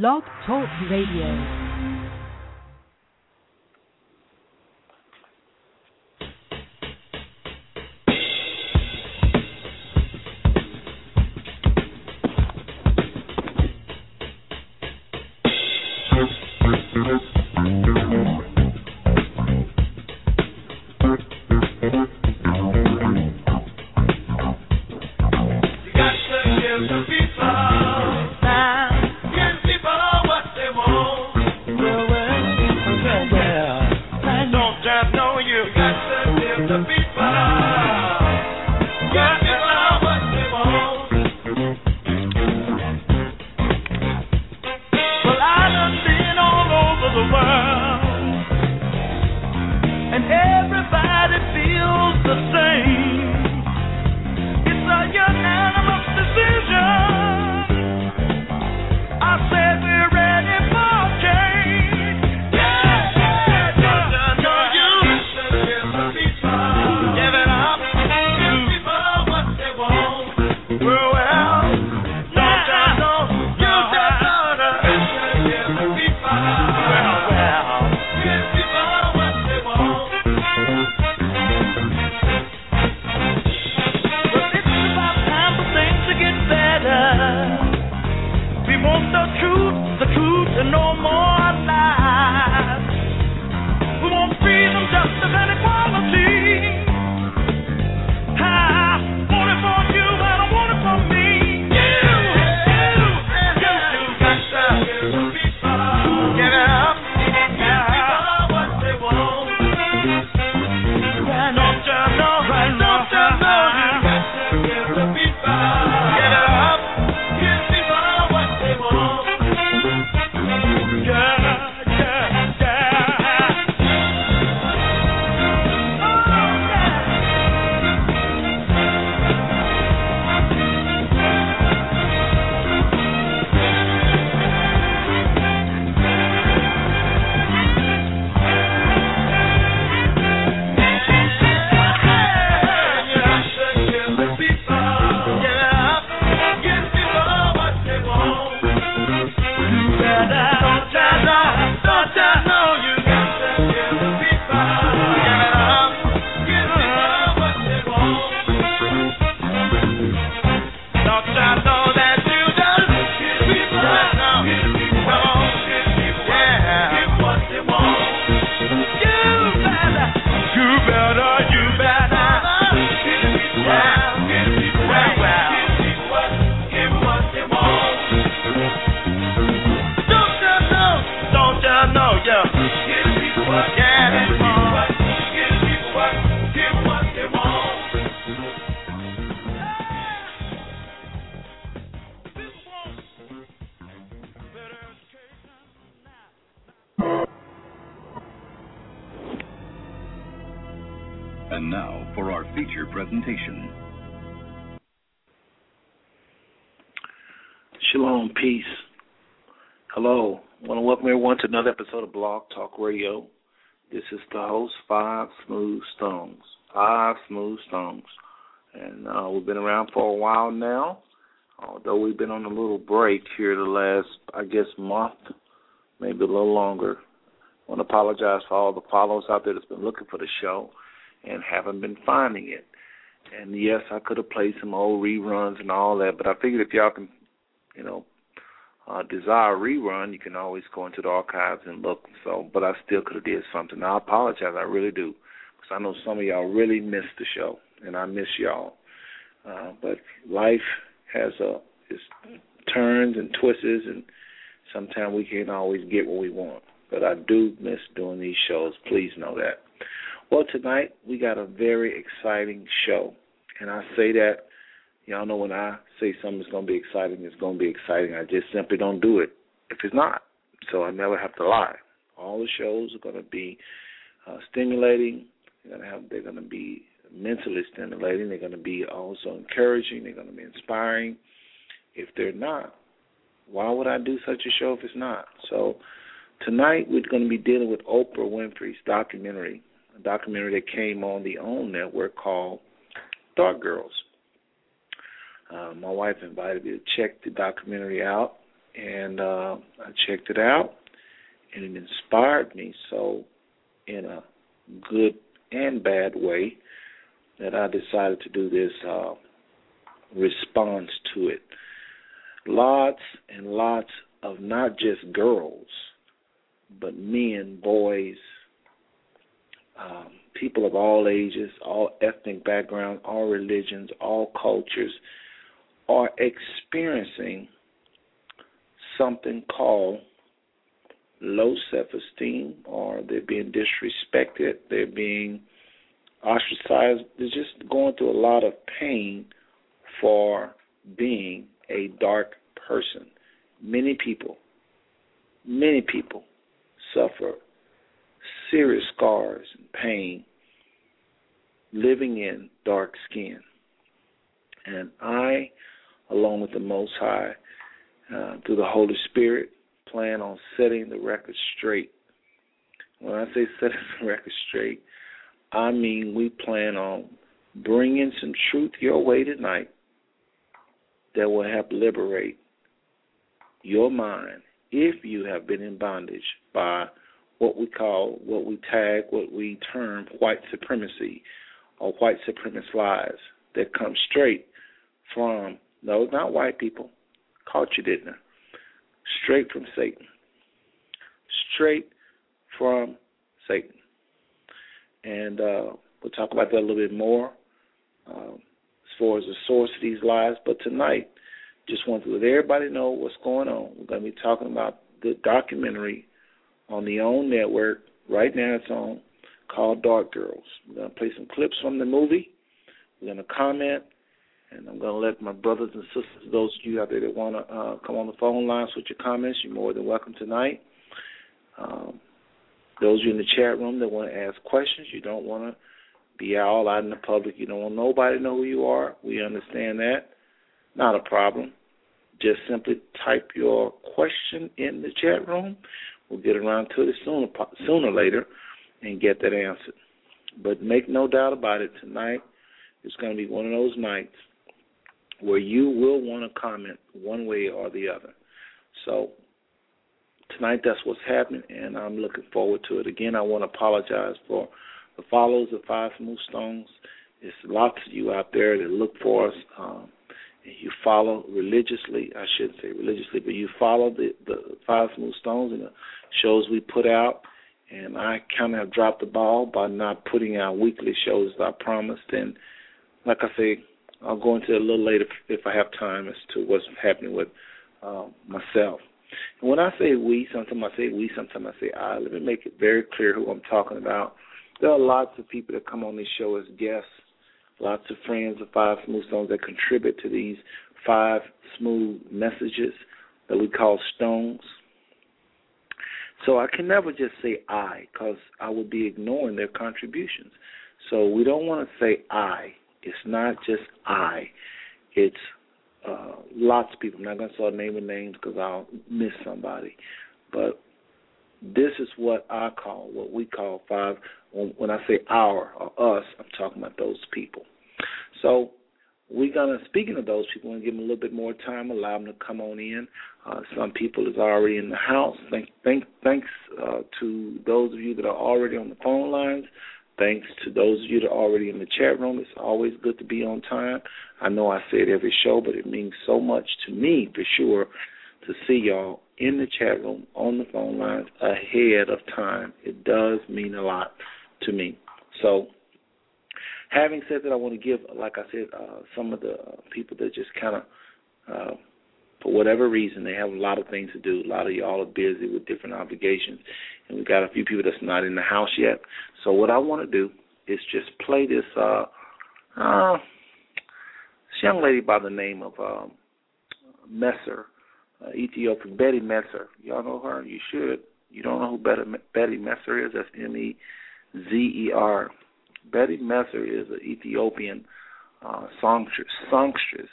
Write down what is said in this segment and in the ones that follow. Blog Talk Radio. Another episode of Blog Talk Radio. This is the host, Five Smooth Stones. And we've been around for a while now, although we've been on a little break here the last, month, maybe a little longer. I want to apologize for all the followers out there that's been looking for the show and haven't been finding it. And, yes, I could have played some old reruns and all that, but I figured if y'all can, desire rerun, you can always go into the archives and look. So, but I still could have did something. I apologize, I really do, because I know some of y'all really missed the show, and I miss y'all. But life has its turns and twists, and sometimes we can't always get what we want. But I do miss doing these shows. Please know that. Well, tonight we got a very exciting show, and I say that. Y'all know when I say something's going to be exciting, it's going to be exciting. I just simply don't do it if it's not, so I never have to lie. All the shows are going to be stimulating. They're going to be mentally stimulating. They're going to be also encouraging. They're going to be inspiring. If they're not, why would I do such a show if it's not? So tonight we're going to be dealing with Oprah Winfrey's documentary, a documentary that came on the OWN network called Dark Girls. My wife invited me to check the documentary out, and I checked it out, and it inspired me so in a good and bad way that I decided to do this response to it. Lots and lots of not just girls, but men, boys, people of all ages, all ethnic backgrounds, all religions, all cultures are experiencing something called low self-esteem, or they're being disrespected, they're being ostracized, they're just going through a lot of pain for being a dark person. Many people suffer serious scars and pain living in dark skin. And I, along with the Most High, through the Holy Spirit, plan on setting the record straight. When I say setting the record straight, I mean we plan on bringing some truth your way tonight that will help liberate your mind if you have been in bondage by what we term white supremacy or white supremacist lies that come straight from, no, not white people, caught you, didn't I? Straight from Satan. Straight from Satan. And we'll talk about that a little bit more as far as the source of these lies. But tonight, just want to let everybody know what's going on. We're going to be talking about the documentary on the OWN network. Right now it's on, called Dark Girls. We're going to play some clips from the movie. We're going to comment, and I'm going to let my brothers and sisters, those of you out there that want to come on the phone lines with your comments, you're more than welcome tonight. Those of you in the chat room that want to ask questions, you don't want to be all out in the public. You don't want nobody to know who you are. We understand that. Not a problem. Just simply type your question in the chat room. We'll get around to it sooner or later and get that answered. But make no doubt about it, tonight it's going to be one of those nights where you will want to comment one way or the other. So tonight that's what's happening, and I'm looking forward to it. Again, I want to apologize for the followers of Five Smooth Stones. There's lots of you out there that look for us. You follow religiously, I shouldn't say religiously, but you follow the Five Smooth Stones and the shows we put out. And I kind of have dropped the ball by not putting out weekly shows as I promised. And like I say, I'll go into it a little later if I have time as to what's happening with myself. And when I say we, sometimes I say we, sometimes I say I. Let me make it very clear who I'm talking about. There are lots of people that come on this show as guests. Lots of friends of Five Smooth Stones that contribute to these five smooth messages that we call stones. So I can never just say I, because I would be ignoring their contributions. So we don't want to say I. It's not just I. It's lots of people. I'm not going to start naming names because I'll miss somebody. But this is what we call five. When I say our or us, I'm talking about those people. So we're going to, speaking of those people, we're going to give them a little bit more time, allow them to come on in. Some people is already in the house. Thanks to those of you that are already on the phone lines. Thanks to those of you that are already in the chat room. It's always good to be on time. I know I say it every show, but it means so much to me, for sure, to see y'all in the chat room, on the phone lines, ahead of time. It does mean a lot to me. So having said that, I want to give, like I said, some of the people that just kind of, for whatever reason, they have a lot of things to do. A lot of y'all are busy with different obligations, and we've got a few people that's not in the house yet. So what I want to do is just play this, this young lady by the name of Messer, Ethiopian, Betty Messer. Y'all know her? You should. You don't know who Betty Messer is? That's M-E-Z-E-R. Betty Messer is an Ethiopian songstress,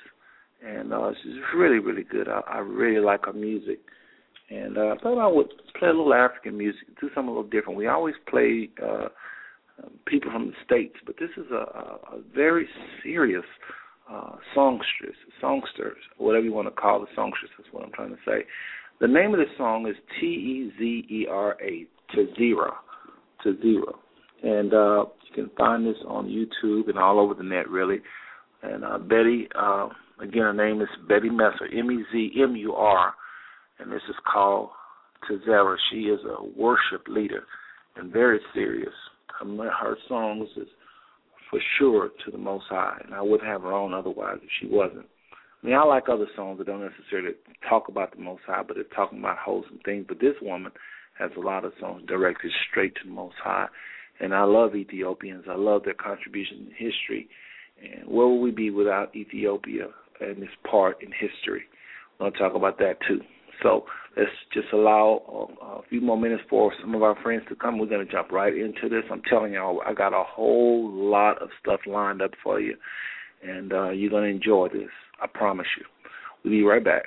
and she's really, really good. I really like her music, and I thought I would play a little African music, do something a little different. We always play people from the States, but this is a very serious songsters, whatever you want to call the songstress, that's what I'm trying to say. The name of the song is T-E-Z-E-R-A, Tezerah, Tezerah. And you can find this on YouTube and all over the net, really. And Betty, again, her name is Betty Messer, M-E-Z-M-U-R, and this is called Tezerah. She is a worship leader and very serious. Her songs is for sure to the Most High, and I wouldn't have her on otherwise if she wasn't. I mean, I like other songs that don't necessarily talk about the Most High, but they're talking about wholesome things. But this woman has a lot of songs directed straight to the Most High, and I love Ethiopians. I love their contribution to history. And where would we be without Ethiopia and its part in history? We're going to talk about that, too. So let's just allow a few more minutes for some of our friends to come. We're going to jump right into this. I'm telling y'all, I got a whole lot of stuff lined up for you, and you're going to enjoy this. I promise you. We'll be right back.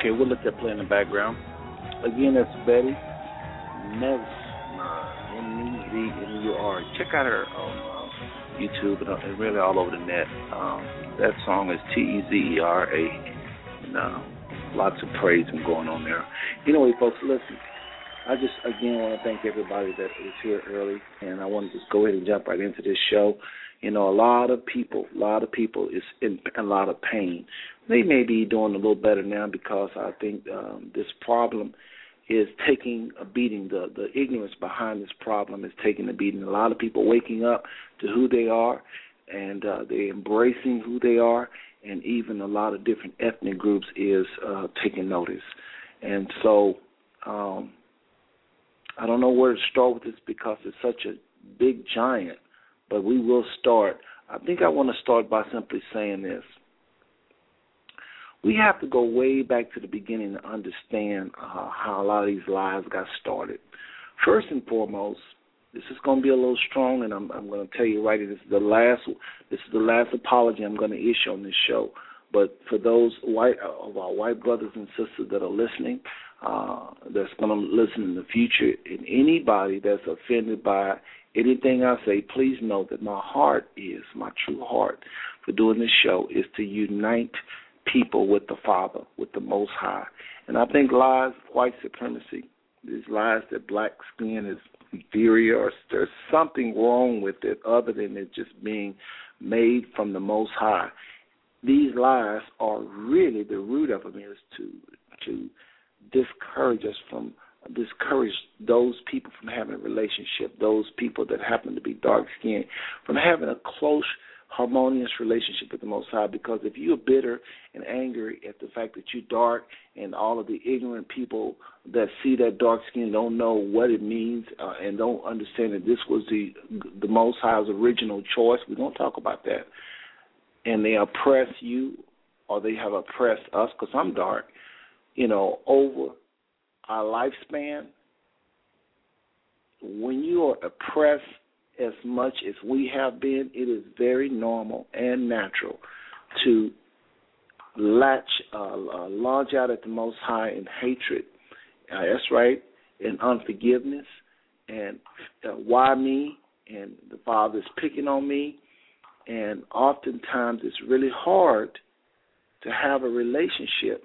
Okay, we'll let that play in the background. Again, that's Betty Mesmer, MEZMUR. Check out her on YouTube and really all over the net. That song is TEZERA. And lots of praise and going on there. Anyway, folks, listen. I just, again, want to thank everybody that is here early, and I want to just go ahead and jump right into this show. You know, a lot of people is in a lot of pain. They may be doing a little better now because I think this problem is taking a beating. The ignorance behind this problem is taking a beating. A lot of people waking up to who they are, and they're embracing who they are, and even a lot of different ethnic groups is taking notice. And so I don't know where to start with this because it's such a big giant, but we will start. I think I want to start by simply saying this. We have to go way back to the beginning to understand how a lot of these lies got started. First and foremost, this is going to be a little strong, and I'm going to tell you right. This is the last apology I'm going to issue on this show. But for those of our white brothers and sisters that are listening, that's going to listen in the future, and anybody that's offended by anything I say, please know that my true heart for doing this show is to unite people with the Father, with the Most High. And I think lies, white supremacy, these lies that black skin is inferior or there's something wrong with it other than it just being made from the Most High. These lies are really the root of them is to discourage those people from having a relationship, those people that happen to be dark-skinned, from having a close harmonious relationship with the Most High, because if you're bitter and angry at the fact that you're dark and all of the ignorant people that see that dark skin don't know what it means and don't understand that this was the Most High's original choice, we don't talk about that, and they oppress you or they have oppressed us, because I'm dark, you know, over our lifespan, when you are oppressed as much as we have been, it is very normal and natural to launch out at the Most High in hatred. That's right, in unforgiveness, and why me, and the Father's picking on me. And oftentimes it's really hard to have a relationship,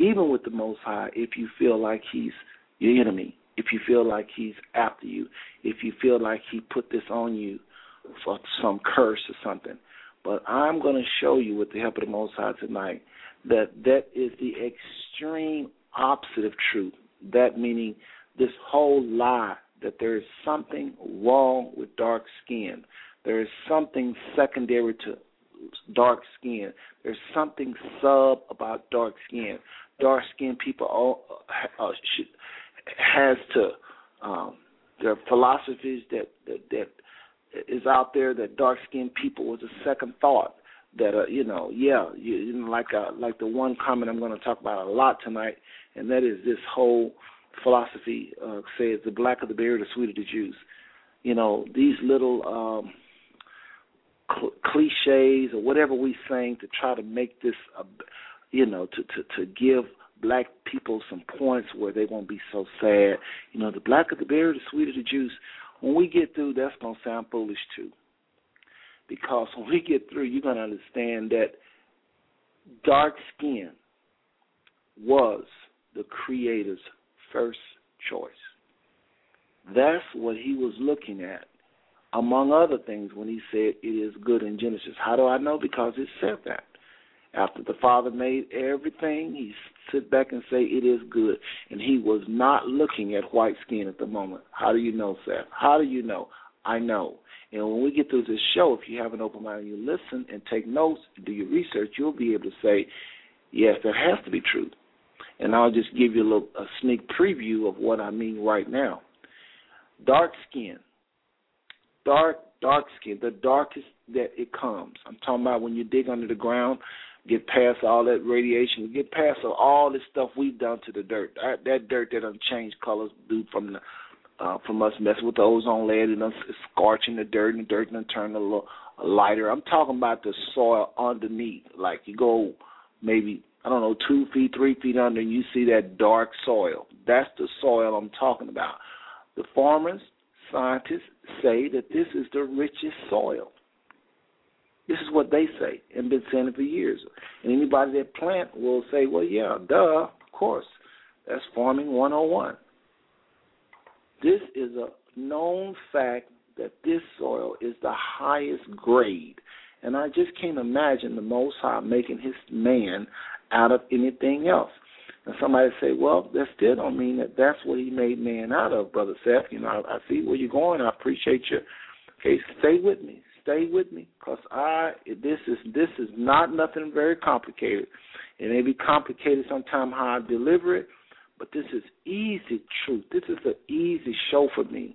even with the Most High, if you feel like he's your enemy. If you feel like he's after you, if you feel like he put this on you for some curse or something. But I'm going to show you with the help of the Most High tonight that is the extreme opposite of truth. That meaning this whole lie that there is something wrong with dark skin. There is something secondary to dark skin. There's something sub about dark skin. Dark skin people there are philosophies that is out there that dark-skinned people was a second thought. That like the one comment I'm going to talk about a lot tonight, and that is this whole philosophy says the blacker the berry, the sweeter the juice. You know, these little cliches or whatever we saying to try to make this, to give black people some points where they won't be so sad. You know, the blacker the berry, the sweeter the juice. When we get through, that's going to sound foolish too. Because when we get through, you're going to understand that dark skin was the Creator's first choice. That's what he was looking at, among other things, when he said it is good in Genesis. How do I know? Because it said that. After the Father made everything, he sit back and say it is good. And he was not looking at white skin at the moment. How do you know, Seth? How do you know? I know. And when we get through this show, if you have an open mind and you listen and take notes and do your research, you'll be able to say, yes, that has to be true. And I'll just give you a sneak preview of what I mean right now. Dark skin. Dark skin, the darkest that it comes. I'm talking about when you dig under the ground, get past all that radiation, get past all this stuff we've done to the dirt. That dirt that done changed colors due from us messing with the ozone layer and us scorching the dirt, and the dirt done turned a little lighter. I'm talking about the soil underneath. Like you go maybe I don't know, 2 feet, 3 feet under, and you see that dark soil. That's the soil I'm talking about. The farmers, scientists say that this is the richest soil. This is what they say and been saying it for years. And anybody that plant will say, well, yeah, duh, of course. That's farming 101. This is a known fact that this soil is the highest grade. And I just can't imagine the Most High making his man out of anything else. And somebody say, well, that still don't mean that that's what he made man out of, Brother Seth. You know, I see where you're going. I appreciate you. Okay, stay with me. Stay with me, because this is not nothing very complicated. It may be complicated sometimes how I deliver it, but this is easy truth. This is an easy show for me.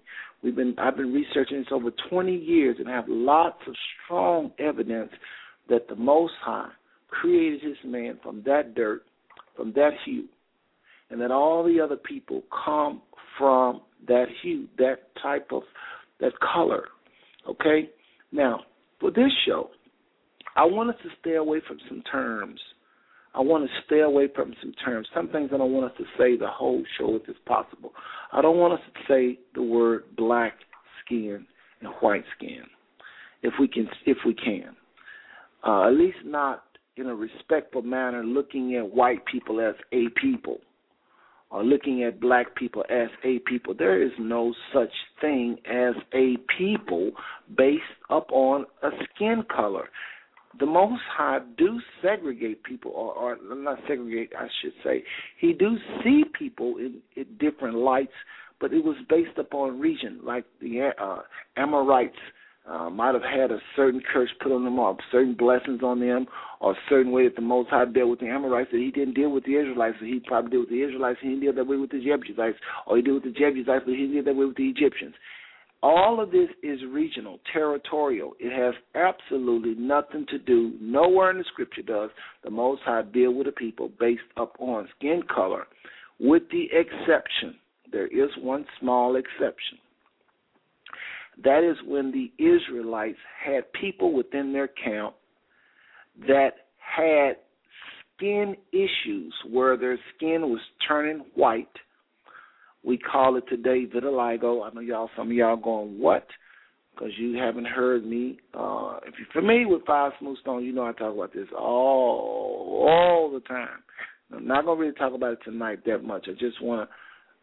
I've been researching this over 20 years and have lots of strong evidence that the Most High created his man from that dirt, from that hue, and that all the other people come from that hue, that type of, that color, okay? Now, for this show, I want us to stay away from some terms. Some things I don't want us to say the whole show if it's possible. I don't want us to say the word black skin and white skin, if we can. At least not in a respectful manner, looking at white people as a people or looking at black people as a people. There is no such thing as a people based upon a skin color. The Most High do segregate people, or not segregate, I should say. He do see people in different lights, but it was based upon region, like the Amorites might have had a certain curse put on them or certain blessings on them or a certain way that the Most High dealt with the Amorites that he didn't deal with the Israelites, so he probably dealt with the Israelites, he didn't deal that way with the Jebusites, or he dealt with the Jebusites, but he didn't deal that way with the Egyptians. All of this is regional, territorial. It has absolutely nothing to do, nowhere in the Scripture does the Most High deal with a people based upon skin color, with the exception, there is one small exception. That is when the Israelites had people within their camp that had skin issues where their skin was turning white. We call it today vitiligo. I know y'all, some of y'all going, what? Because you haven't heard me. If you're familiar with Five Smooth Stones, you know I talk about this all the time. I'm not going to really talk about it tonight that much. I just want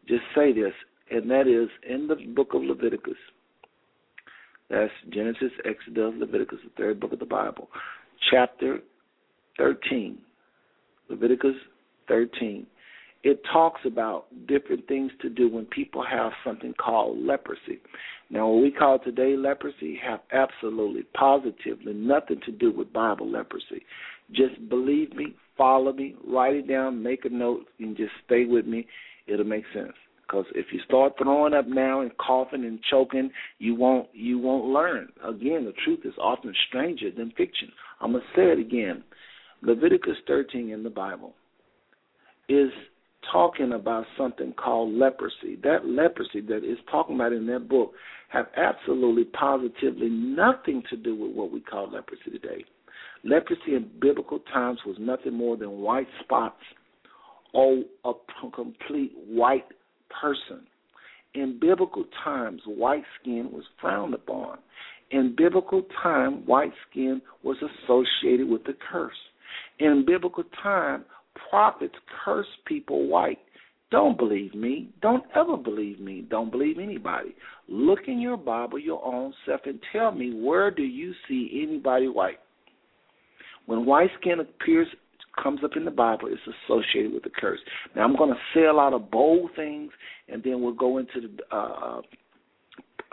to just say this, and that is in the book of Leviticus. That's Genesis, Exodus, Leviticus, the third book of the Bible. Chapter 13, Leviticus 13. It talks about different things to do when people have something called leprosy. Now, what we call today leprosy have absolutely, positively nothing to do with Bible leprosy. Just believe me, follow me, write it down, make a note, and just stay with me. It'll make sense. Because if you start throwing up now and coughing and choking, you won't learn. Again, the truth is often stranger than fiction. I'm going to say it again. Leviticus 13 in the Bible is talking about something called leprosy. That leprosy that it's talking about in that book have absolutely, positively nothing to do with what we call leprosy today. Leprosy in biblical times was nothing more than white spots or a complete white person. In biblical times, white skin was frowned upon. In biblical time, white skin was associated with the curse. In biblical time, prophets cursed people white. Don't believe me. Don't ever believe me. Don't believe anybody. Look in your Bible, your own self, and tell me, where do you see anybody white? When white skin appears, comes up in the Bible, it's associated with the curse. Now, I'm going to say a lot of bold things, and then we'll go into the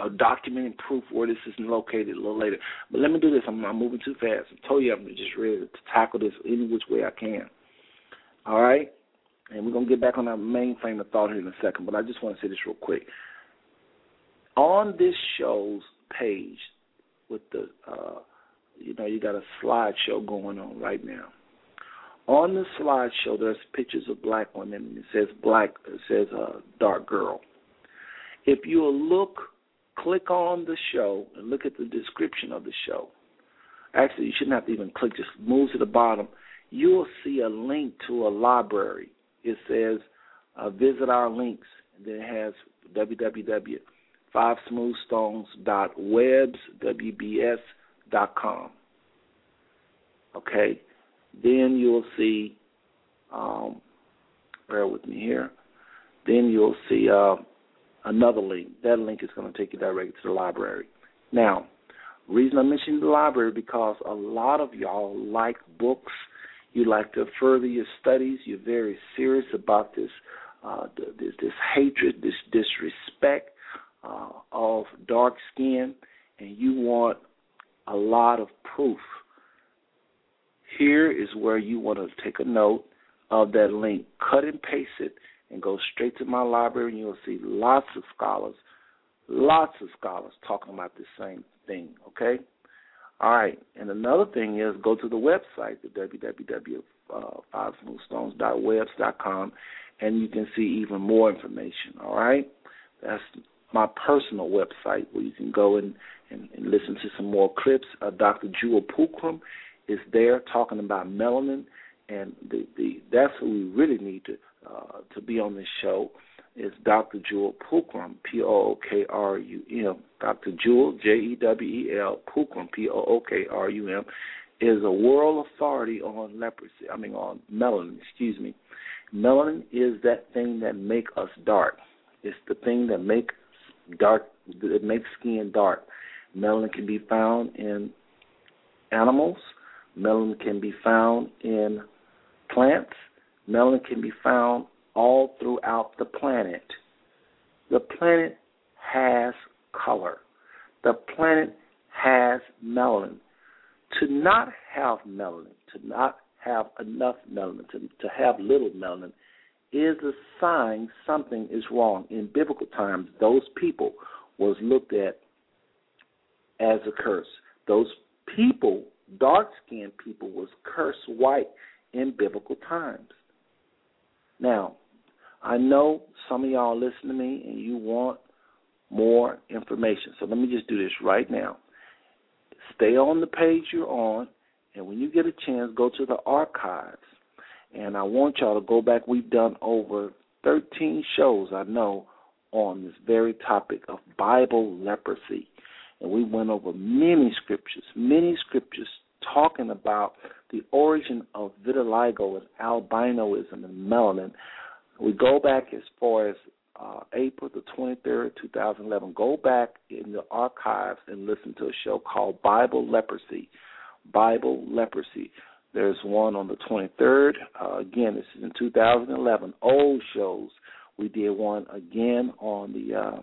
documenting proof where this is located a little later. But let me do this. I'm moving too fast. I told you I'm just ready to tackle this any which way I can. All right? And we're going to get back on our main frame of thought here in a second, but I just want to say this real quick. On this show's page with the, you got a slideshow going on right now. On the slideshow, there's pictures of black women, and it says dark girl. If you click on the show and look at the description of the show. Actually, you shouldn't have to even click. Just move to the bottom, you will see a link to a library. It says, visit our links. And then it has www.fivesmoothstones.webs.com. Okay? Then you'll see, bear with me here, then you'll see another link. That link is going to take you directly to the library. Now, the reason I mentioned the library because a lot of y'all like books. You like to further your studies. You're very serious about this hatred, this disrespect of dark skin, and you want a lot of proof. Here is where you want to take a note of that link. Cut and paste it and go straight to my library, and you'll see lots of scholars talking about the same thing, okay? All right, and another thing is go to the website, the www.fivesmoothstones.webs.com, and you can see even more information, all right? That's my personal website where you can go and listen to some more clips. Dr. Jewel Pookrum is there talking about melanin, and that's who we really need to be on this show is Dr. Jewel Pookrum, P-O-O-K-R-U-M. Dr. Jewel, J-E-W-E-L, Pookrum, P-O-O-K-R-U-M, is a world authority on on melanin, excuse me. Melanin is that thing that makes us dark. It's the thing that makes skin dark. Melanin can be found in animals. Melanin can be found in plants. Melanin can be found all throughout the planet. The planet has color. The planet has melanin. To not have melanin, to not have enough melanin, to have little melanin, is a sign something is wrong. In biblical times, those people was looked at as a curse. Those people, dark-skinned people, was cursed white in biblical times. Now, I know some of y'all listen to me and you want more information. So let me just do this right now. Stay on the page you're on, and when you get a chance, go to the archives. And I want y'all to go back. We've done over 13 shows, I know, on this very topic of Bible leprosy. And we went over many scriptures talking about the origin of vitiligo and albinism and melanin. We go back as far as April the 23rd, 2011. Go back in the archives and listen to a show called Bible Leprosy. There's one on the 23rd. Again, this is in 2011. Old shows. We did one again on the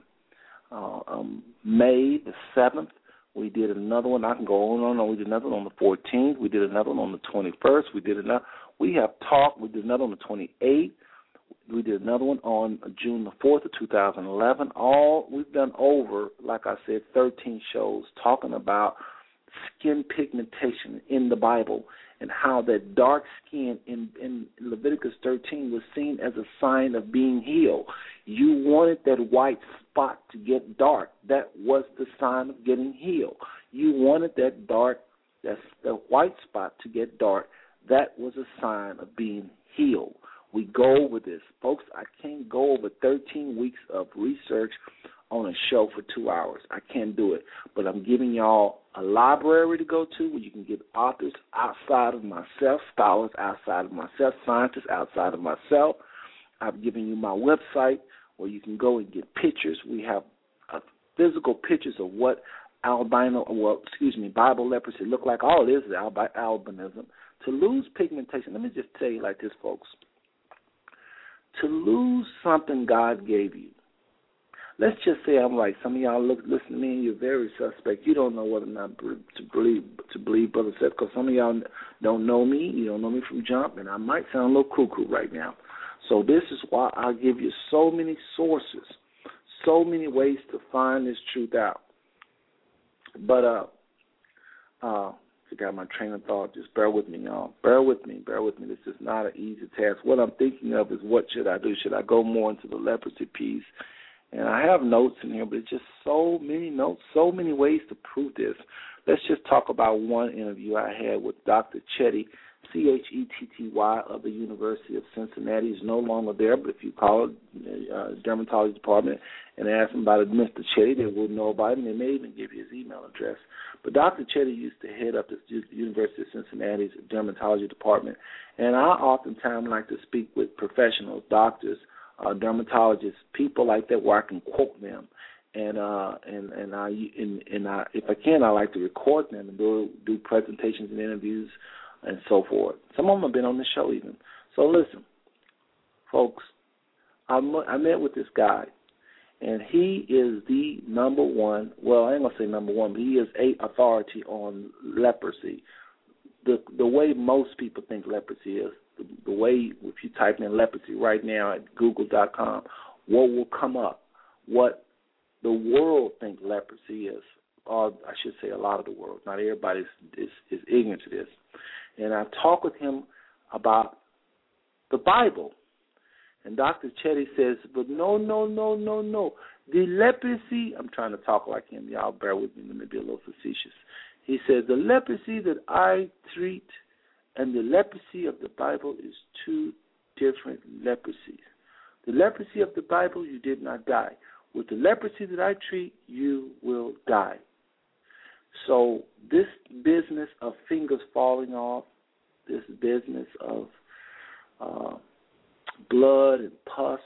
May the 7th. We did another one. I can go on and on. We did another one on the 14th. We did another one on the 21st. We did another. We have talked. We did another on the 28th. We did another one on June the 4th of 2011. We've done over, like I said, 13 shows talking about skin pigmentation in the Bible and how that dark skin in Leviticus 13 was seen as a sign of being healed. You wanted that white spot to get dark. That was the sign of getting healed. You wanted that white spot to get dark. That was a sign of being healed. We go over this. Folks, I can't go over 13 weeks of research on a show for 2 hours. I can't do it. But I'm giving y'all a library to go to where you can get authors outside of myself, scholars outside of myself, scientists outside of myself. I've given you my website where you can go and get pictures. We have physical pictures of what Bible leprosy look like. All it is albinism. To lose pigmentation, let me just tell you like this, folks. To lose something God gave you, let's just say I'm like some of y'all listen to me and you're very suspect. You don't know whether or not to believe Brother Seth because some of y'all don't know me. You don't know me from jump, and I might sound a little cuckoo right now. So this is why I give you so many sources, so many ways to find this truth out. But I got my train of thought. Just bear with me, y'all. Bear with me. This is not an easy task. What I'm thinking of is what should I do? Should I go more into the leprosy piece? And I have notes in here, but it's just so many notes, so many ways to prove this. Let's just talk about one interview I had with Dr. Chetty, Chetty of the University of Cincinnati is no longer there, but if you call the dermatology department and ask them about it, Mr. Chetty, they will know about it, and they may even give you his email address. But Dr. Chetty used to head up the University of Cincinnati's dermatology department, and I oftentimes like to speak with professionals, doctors, dermatologists, people like that, where I can quote them. And I, if I can, I like to record them and do presentations and interviews and so forth. Some of them have been on the show even. So listen, folks, I met with this guy, and he is the number one. Well, I ain't gonna say number one, but he is an authority on leprosy. The way most people think leprosy is, the way if you type in leprosy right now at Google.com, what will come up? What the world thinks leprosy is, or I should say a lot of the world. Not everybody is ignorant to this. And I talked with him about the Bible. And Dr. Chetty says, but no. The leprosy, I'm trying to talk like him. Y'all bear with me. Let me be a little facetious. He says, the leprosy that I treat and the leprosy of the Bible is two different leprosies. The leprosy of the Bible, you did not die. With the leprosy that I treat, you will die. So this business of fingers falling off, this business of blood and pus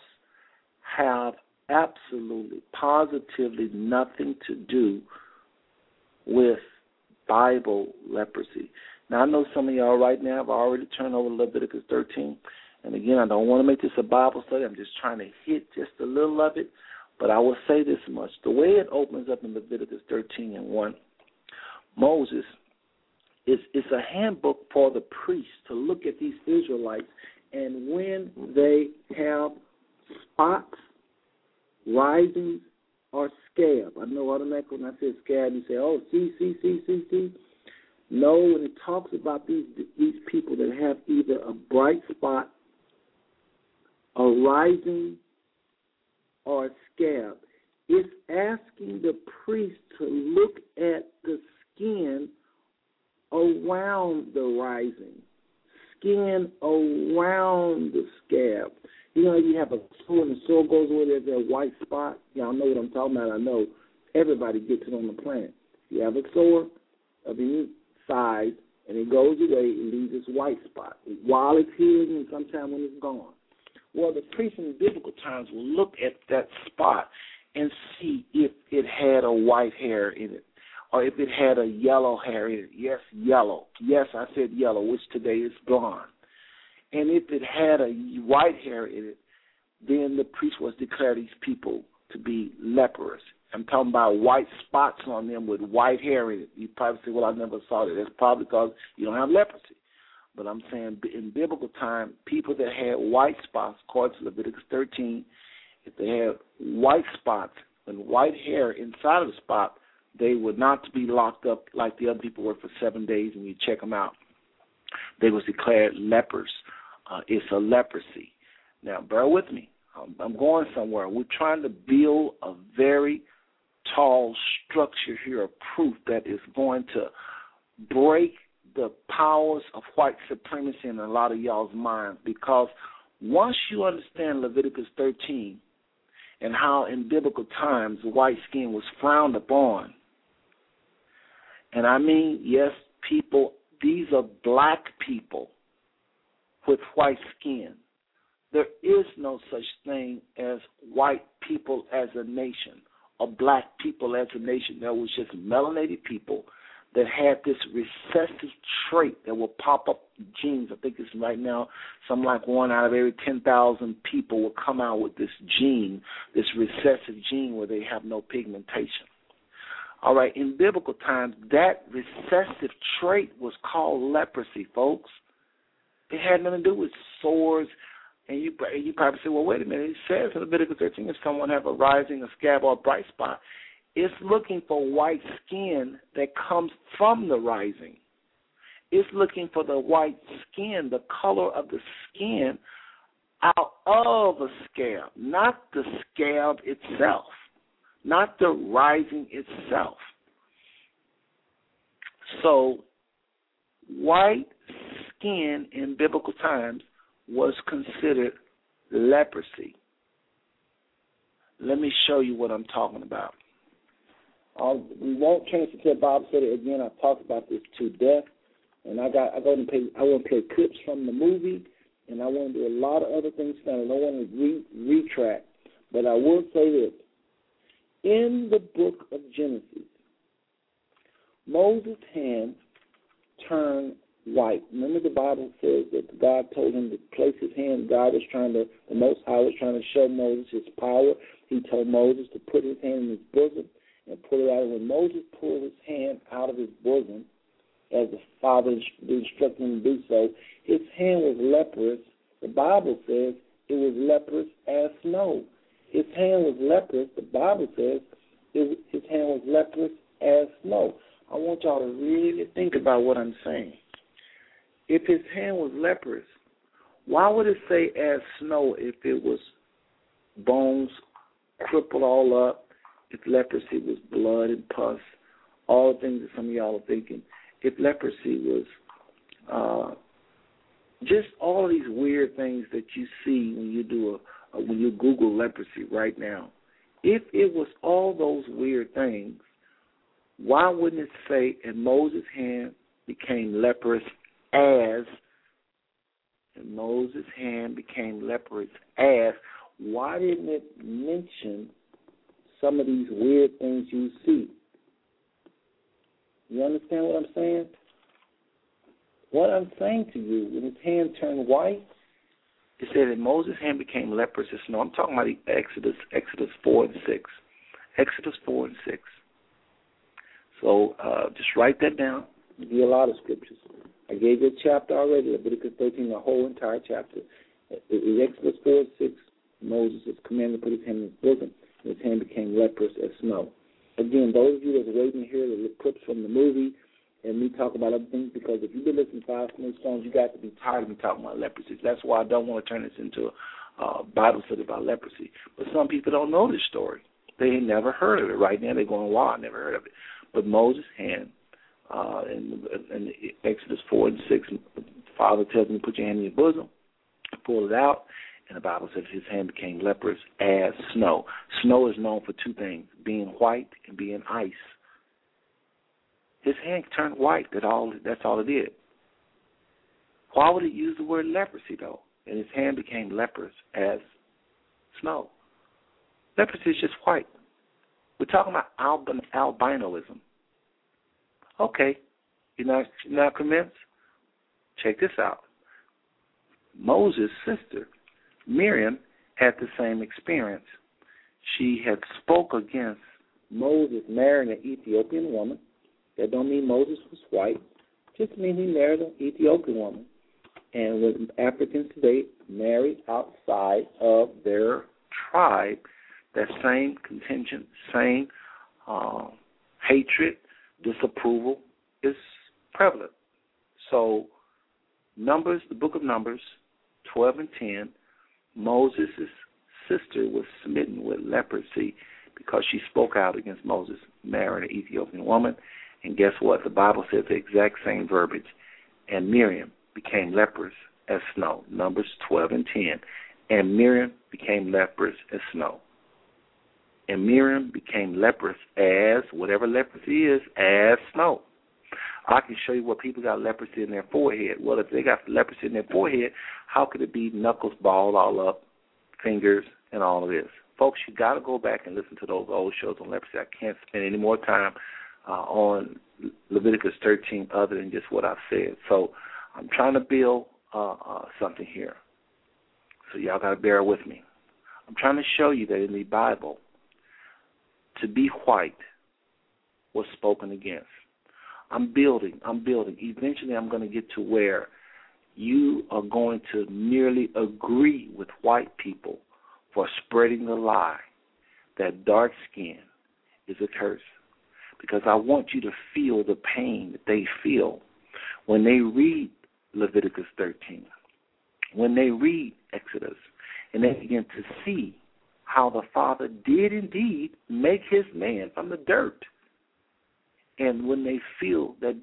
have absolutely, positively nothing to do with Bible leprosy. Now, I know some of y'all right now have already turned over Leviticus 13. And again, I don't want to make this a Bible study. I'm just trying to hit just a little of it. But I will say this much. The way it opens up in Leviticus 13:1, Moses, it's a handbook for the priests to look at these Israelites, and when they have spots, risings, or scab. I know automatically when I say scab, you say, oh, see. No, when it talks about these people that have either a bright spot, a rising, or a scab, it's asking the priest to look at the skin around the rising, skin around the scab. You know, you have a sore and the sore goes away, there's that white spot. Y'all know what I'm talking about. I know everybody gets it on the planet. You have a sore of any size, and it goes away, it leaves this white spot. While it's hidden and sometimes when it's gone. Well, the priest in biblical times will look at that spot and see if it had a white hair in it or if it had a yellow hair in it. Yes, yellow. Yes, I said yellow, which today is blonde. And if it had a white hair in it, then the priest was declared these people to be leprous. I'm talking about white spots on them with white hair in it. You probably say, well, I never saw that. That's probably because you don't have leprosy. But I'm saying in biblical time, people that had white spots, according to Leviticus 13, if they had white spots and white hair inside of the spot, they would not be locked up like the other people were for 7 days and you check them out. They was declared lepers. It's a leprosy. Now, bear with me. I'm going somewhere. We're trying to build a very tall structure here of proof that is going to break the powers of white supremacy in a lot of y'all's minds, because once you understand Leviticus 13 and how in biblical times white skin was frowned upon, and I mean, yes, people, these are black people with white skin. There is no such thing as white people as a nation or black people as a nation. There was just melanated people that had this recessive trait that will pop up genes. I think it's right now something like 1 out of every 10,000 people will come out with this gene, this recessive gene where they have no pigmentation. All right, in biblical times, that recessive trait was called leprosy, folks. It had nothing to do with sores. And you probably say, well, wait a minute. It says in Leviticus 13 if someone have a rising, a scab, or a bright spot, it's looking for white skin that comes from the rising. It's looking for the white skin, the color of the skin out of a scab, not the scab itself, not the rising itself. So white skin in biblical times was considered leprosy. Let me show you what I'm talking about. We won't change it to the Bible study again. I've talked about this to death, and I want to play clips from the movie, and I want to do a lot of other things. I don't want to retract, but I will say this: in the book of Genesis, Moses' hand turned white. Remember, the Bible says that God told him to place his hand. The Most High was trying to show Moses his power. He told Moses to put his hand in his bosom and pull it out. And when Moses pulled his hand out of his bosom, as the Father instructed him to do so, his hand was leprous. The Bible says it was leprous as snow. His hand was leprous. The Bible says his hand was leprous as snow. I want y'all to really think about what I'm saying. If his hand was leprous, why would it say as snow if it was bones crippled all up, if leprosy was blood and pus, all the things that some of y'all are thinking, if leprosy was just all of these weird things that you see when you when you Google leprosy right now. If it was all those weird things, why wouldn't it say, and Moses' hand became leprous as, and Moses' hand became leprous as? Why didn't it mention some of these weird things you see? You understand what I'm saying? What I'm saying to you, when his hand turned white, it said that Moses' hand became leprous as snow. I'm talking about Exodus 4 and 6. Exodus 4 and 6. So just write that down. Give you a lot of scriptures. I gave you a chapter already, Leviticus 13, the whole entire chapter. In Exodus 4 and 6, Moses is commanded to put his hand in his bosom, and his hand became leprous as snow. Again, those of you that are waiting to hear the clips from the movie and me talk about other things, because if you've been listening to Five Smooth Stones, you got to be tired of me talking about leprosy. That's why I don't want to turn this into a Bible study about leprosy. But some people don't know this story. They ain't never heard of it. Right now they're going, wow, I never heard of it. But Moses' hand, in Exodus 4 and 6, the Father tells him to put your hand in your bosom, pull it out, and the Bible says his hand became leprous as snow. Snow is known for two things, being white and being ice. His hand turned white. That's all it did. Why would it use the word leprosy, though? And his hand became leprous as snow. Leprosy is just white. We're talking about albinoism. Okay. You're not convinced? Check this out. Moses' sister, Miriam, had the same experience. She had spoke against Moses marrying an Ethiopian woman. That don't mean Moses was white. Just mean he married an Ethiopian woman. And when Africans today marry outside of their tribe, that same contingent, same hatred, disapproval is prevalent. So Numbers, the book of Numbers, 12 and 10, Moses' sister was smitten with leprosy because she spoke out against Moses marrying an Ethiopian woman. And guess what? The Bible says the exact same verbiage. And Miriam became leprous as snow. Numbers 12 and 10. And Miriam became leprous as snow. And Miriam became leprous as, whatever leprosy is, as snow. I can show you what people got leprosy in their forehead. Well, if they got leprosy in their forehead, how could it be knuckles balled all up, fingers, and all of this? Folks, you got to go back and listen to those old shows on leprosy. I can't spend any more time on Leviticus 13 other than just what I've said. So I'm trying to build something here. So y'all got to bear with me. I'm trying to show you that in the Bible, to be white was spoken against. I'm building. Eventually I'm going to get to where you are going to merely agree with white people for spreading the lie that dark skin is a curse. Because I want you to feel the pain that they feel when they read Leviticus 13, when they read Exodus, and they begin to see how the Father did indeed make his man from the dirt. And when they feel that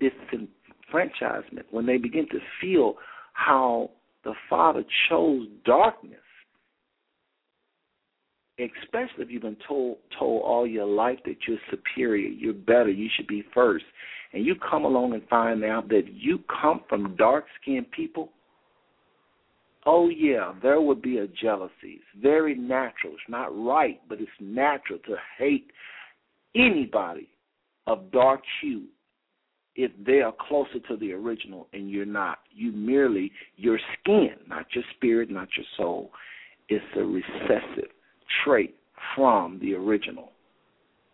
disenfranchisement, when they begin to feel how the Father chose darkness, especially if you've been told all your life that you're superior, you're better, you should be first, and you come along and find out that you come from dark-skinned people, oh, yeah, there would be a jealousy. It's very natural. It's not right, but it's natural to hate anybody of dark hue if they are closer to the original and you're not. You merely, your skin, not your spirit, not your soul, it's a recessive trait from the original.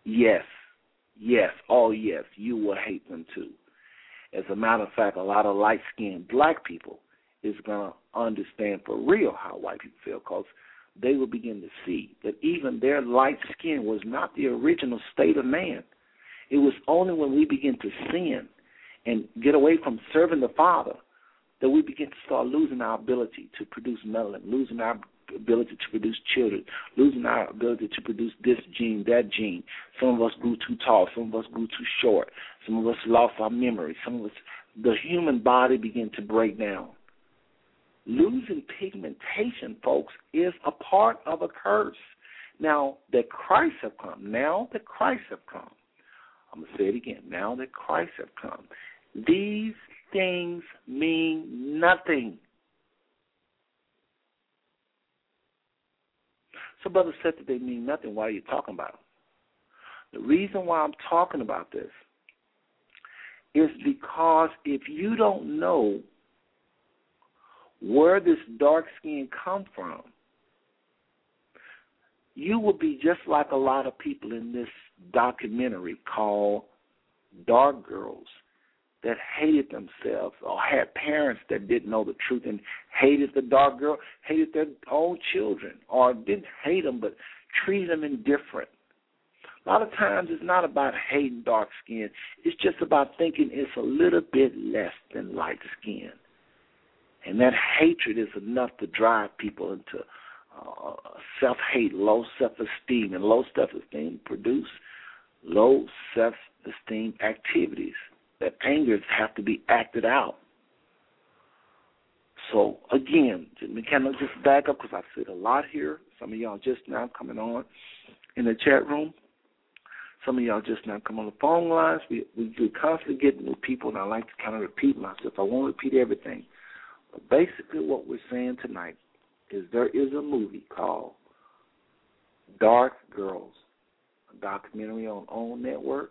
Yes, oh yes, you will hate them too. As a matter of fact, a lot of light-skinned black people is going to understand for real how white people feel, because they will begin to see that even their light skin was not the original state of man. It was only when we begin to sin and get away from serving the Father that we begin to start losing our ability to produce melanin, losing our ability to produce children, losing our ability to produce this gene, that gene. Some of us grew too tall. Some of us grew too short. Some of us lost our memory. Some of us, the human body began to break down. Losing pigmentation, folks, is a part of a curse. Now that Christ have come, I'm going to say it again, now that Christ have come, these things mean nothing. So brother said that they mean nothing. Why are you talking about them? The reason why I'm talking about this is because if you don't know where this dark skin come from, you will be just like a lot of people in this documentary called Dark Girls that hated themselves or had parents that didn't know the truth and hated the dark girl, hated their own children, or didn't hate them but treated them indifferent. A lot of times it's not about hating dark skin. It's just about thinking it's a little bit less than light skin. And that hatred is enough to drive people into self-hate, low self-esteem. And low self-esteem produce low self-esteem activities. That anger have to be acted out. So, again, can I just back up because I've said a lot here. Some of y'all just now coming on in the chat room. Some of y'all just now come on the phone lines. We constantly get new people, and I like to kind of repeat myself. I won't repeat everything. But basically what we're saying tonight is there is a movie called Dark Girls, a documentary on OWN Network,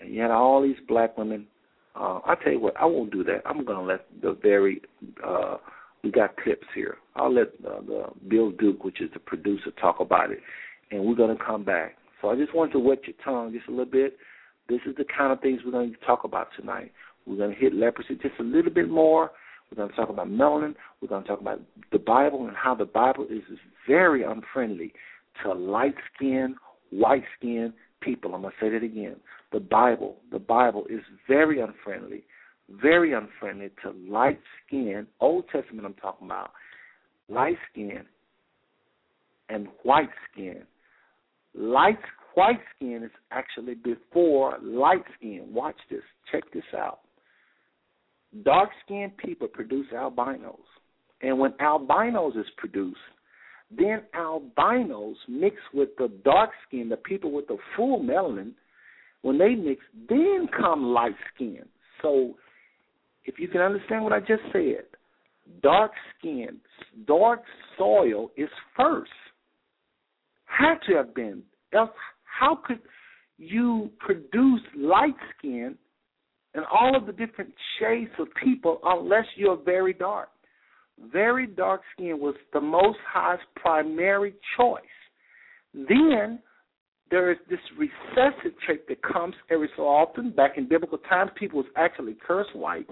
and you had all these black women. I tell you what, I won't do that. I'm going to let the we got clips here. I'll let the Bill Duke, which is the producer, talk about it, and we're going to come back. So I just wanted to wet your tongue just a little bit. This is the kind of things we're going to talk about tonight. We're going to hit leprosy just a little bit more. We're going to talk about melanin. We're going to talk about the Bible and how the Bible is very unfriendly to light-skinned, white-skinned people. I'm going to say that again. The Bible is very unfriendly to light-skinned, Old Testament I'm talking about, light-skinned and white-skinned. White skin is actually before light skin. Watch this. Check this out. Dark-skinned people produce albinos. And when albinos is produced, then albinos mix with the dark skin, the people with the full melanin. When they mix, then come light skin. So if you can understand what I just said, dark skin, dark soil is first. Had to have been. Else, how could you produce light skin and all of the different shades of people unless you're very dark? Very dark skin was the Most High's primary choice. Then there is this recessive trait that comes every so often. Back in biblical times, people was actually cursed white,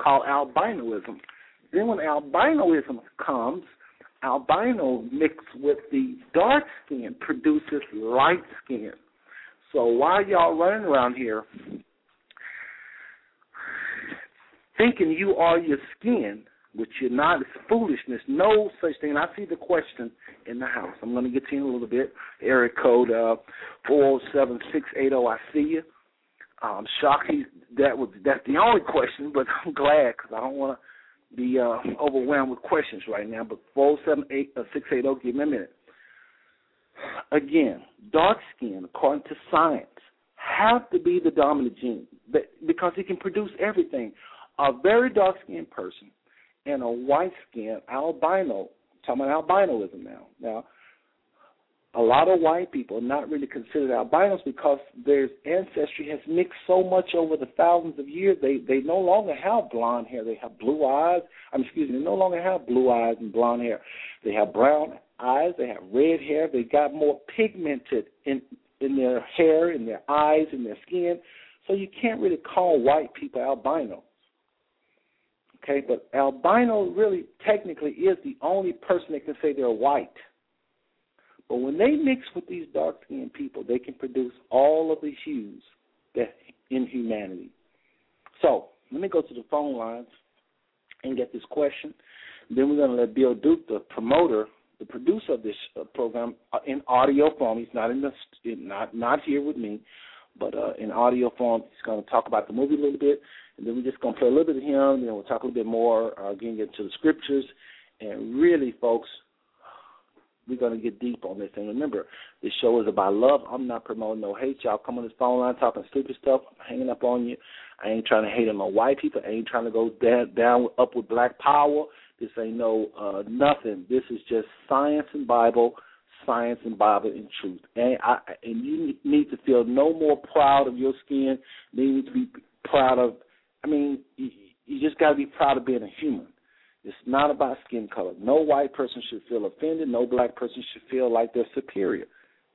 called albinoism. Then when albinoism comes, albino mixed with the dark skin produces light skin. So while y'all running around here thinking you are your skin, which you're not, it's foolishness, no such thing. And I see the question in the house. I'm going to get to you in a little bit. Area code 407680, I see you. I'm shocked that's the only question, but I'm glad because I don't want to be overwhelmed with questions right now. But 478-680, give me a minute. Again, dark skin, according to science, have to be the dominant gene because it can produce everything. A very dark-skinned person and a white-skinned albino, talking about albinism now. Now, a lot of white people are not really considered albinos because their ancestry has mixed so much over the thousands of years. They no longer have blonde hair. They have blue eyes. They no longer have blue eyes and blonde hair. They have brown eyes. They have red hair. They got more pigmented in their hair, in their eyes, in their skin. So you can't really call white people albinos. Okay, but albino really technically is the only person that can say they're white. But when they mix with these dark-skinned people, they can produce all of the hues that in humanity. So let me go to the phone lines and get this question. Then we're going to let Bill Duke, the promoter, the producer of this program, in audio form. He's not here with me, but in audio form, he's going to talk about the movie a little bit. And then we're just going to play a little bit of him, and then we'll talk a little bit more, again, get into the scriptures. And really, folks, we're going to get deep on this. And remember, this show is about love. I'm not promoting no hate. Y'all come on this phone line talking stupid stuff. I'm hanging up on you. I ain't trying to hate on my white people. I ain't trying to go up with black power. This ain't no nothing. This is just science and Bible and truth. And you need to feel no more proud of your skin than you need to be proud of. I mean, you just got to be proud of being a human. It's not about skin color. No white person should feel offended. No black person should feel like they're superior.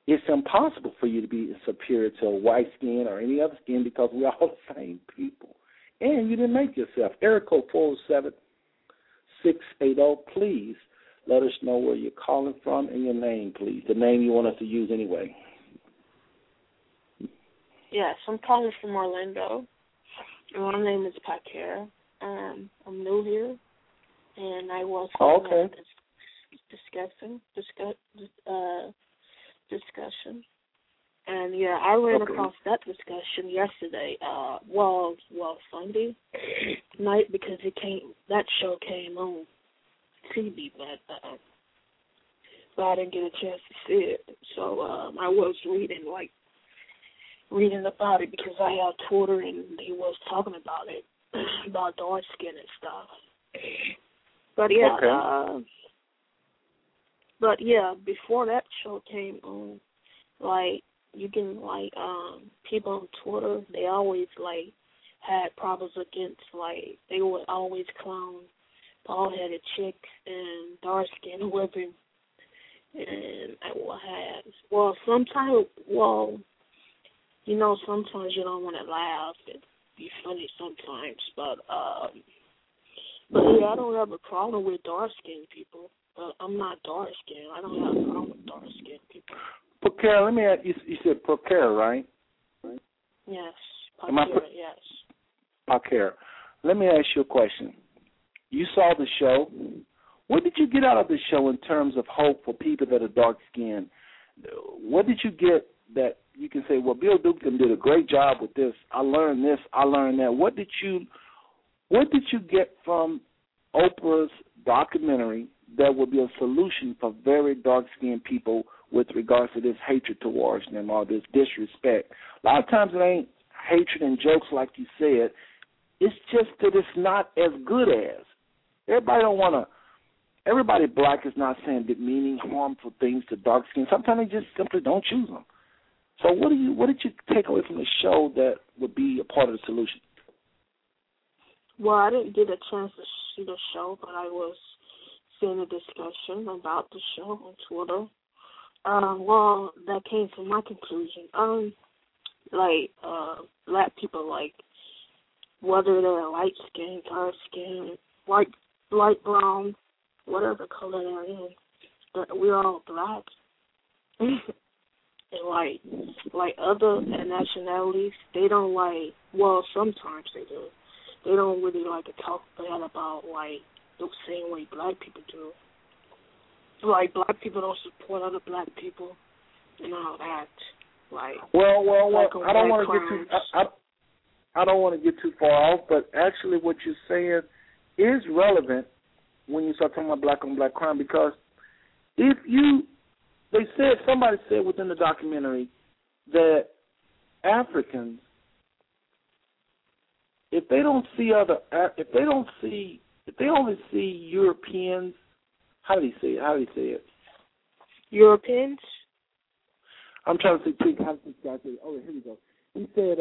It's impossible for you to be superior to a white skin or any other skin because we're all the same people. And you didn't make yourself. Eric code 407-680, please let us know where you're calling from and your name, please, the name you want us to use anyway. Yes, I'm calling from Orlando. My name is Paquera. I'm new here, and I was discussing, and yeah, I ran across that discussion yesterday. Sunday night because that show came on TV, but I didn't get a chance to see it. So I was reading about it because I had Twitter and he was talking about it, about dark skin and stuff. But yeah, before that show came on, you can people on Twitter, they always had problems against they would always clown bald-headed chicks and dark-skinned women, and I will have sometimes you don't want to laugh. It'd be funny sometimes, but yeah, I don't have a problem with dark-skinned people. I'm not dark-skinned. I don't have a problem with dark-skinned people. Procare, let me ask you. You said Procare, right? Yes. Yes. Procare. Let me ask you a question. You saw the show. What did you get out of the show in terms of hope for people that are dark-skinned? What did you get that you can say, well, Bill Duke did a great job with this. I learned this. I learned that. What did you get from Oprah's documentary that would be a solution for very dark-skinned people with regards to this hatred towards them or this disrespect? A lot of times it ain't hatred and jokes like you said. It's just that it's not as good as. Everybody black is not saying demeaning, harmful things to dark-skinned. Sometimes they just simply don't choose them. So what did you take away from the show that would be a part of the solution? Well, I didn't get a chance to see the show, but I was seeing a discussion about the show on Twitter. That came to my conclusion. Black people, whether they're light skin, dark skin, light brown, whatever color they're in, we're all black. And other nationalities, they don't sometimes they do. They don't really like to talk bad about the same way black people do. Black people don't support other black people and all that. I don't want to get too. I don't want to get too far off, but actually what you're saying is relevant when you start talking about black-on-black crime, because if you, they said, somebody said within the documentary that Africans, if they don't see other, if they don't see, if they only see Europeans, how do they say it? How do they say it? Europeans? I'm trying to think. How does this guy say it? Oh, here we go. He said,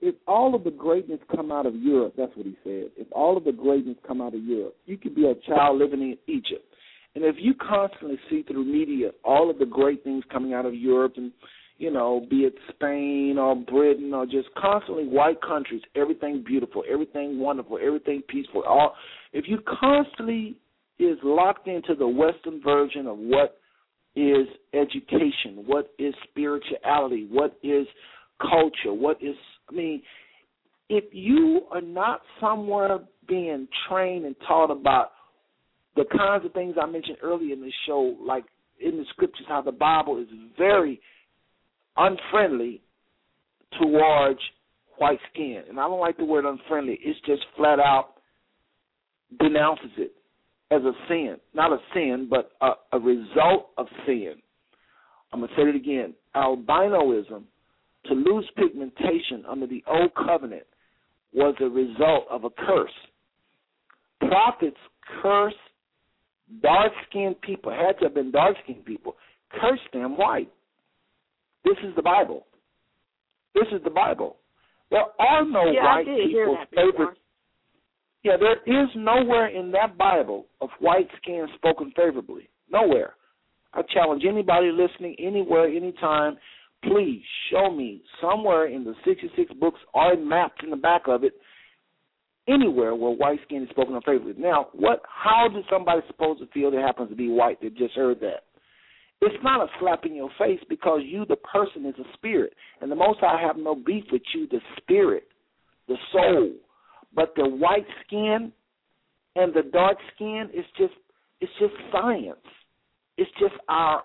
if all of the greatness come out of Europe, that's what he said. If all of the greatness come out of Europe, you could be a child living in Egypt. And if you constantly see through media all of the great things coming out of Europe, and, you know, be it Spain or Britain or just constantly white countries, everything beautiful, everything wonderful, everything peaceful. All, if you constantly is locked into the Western version of what is education, what is spirituality, what is culture, what is, I mean, if you are not somewhere being trained and taught about the kinds of things I mentioned earlier in the show, like in the scriptures, how the Bible is very unfriendly towards white skin. And I don't like the word unfriendly. It's just flat out denounces it as a sin. Not a sin, but a result of sin. I'm going to say it again. Albinoism, to lose pigmentation under the old covenant, was a result of a curse. Prophets cursed dark-skinned people, had to have been dark-skinned people, cursed them white. This is the Bible. This is the Bible. There are no white people favored. Yeah, there is nowhere in that Bible of white skin spoken favorably. Nowhere. I challenge anybody listening anywhere, anytime, please show me somewhere in the 66 books or mapped in the back of it, anywhere where white skin is spoken unfavorably. Now, what? How does somebody supposed to feel that happens to be white that just heard that? It's not a slap in your face, because you, the person, is a spirit. And the Most High have no beef with you, the spirit, the soul. But the white skin and the dark skin is just science. It's just our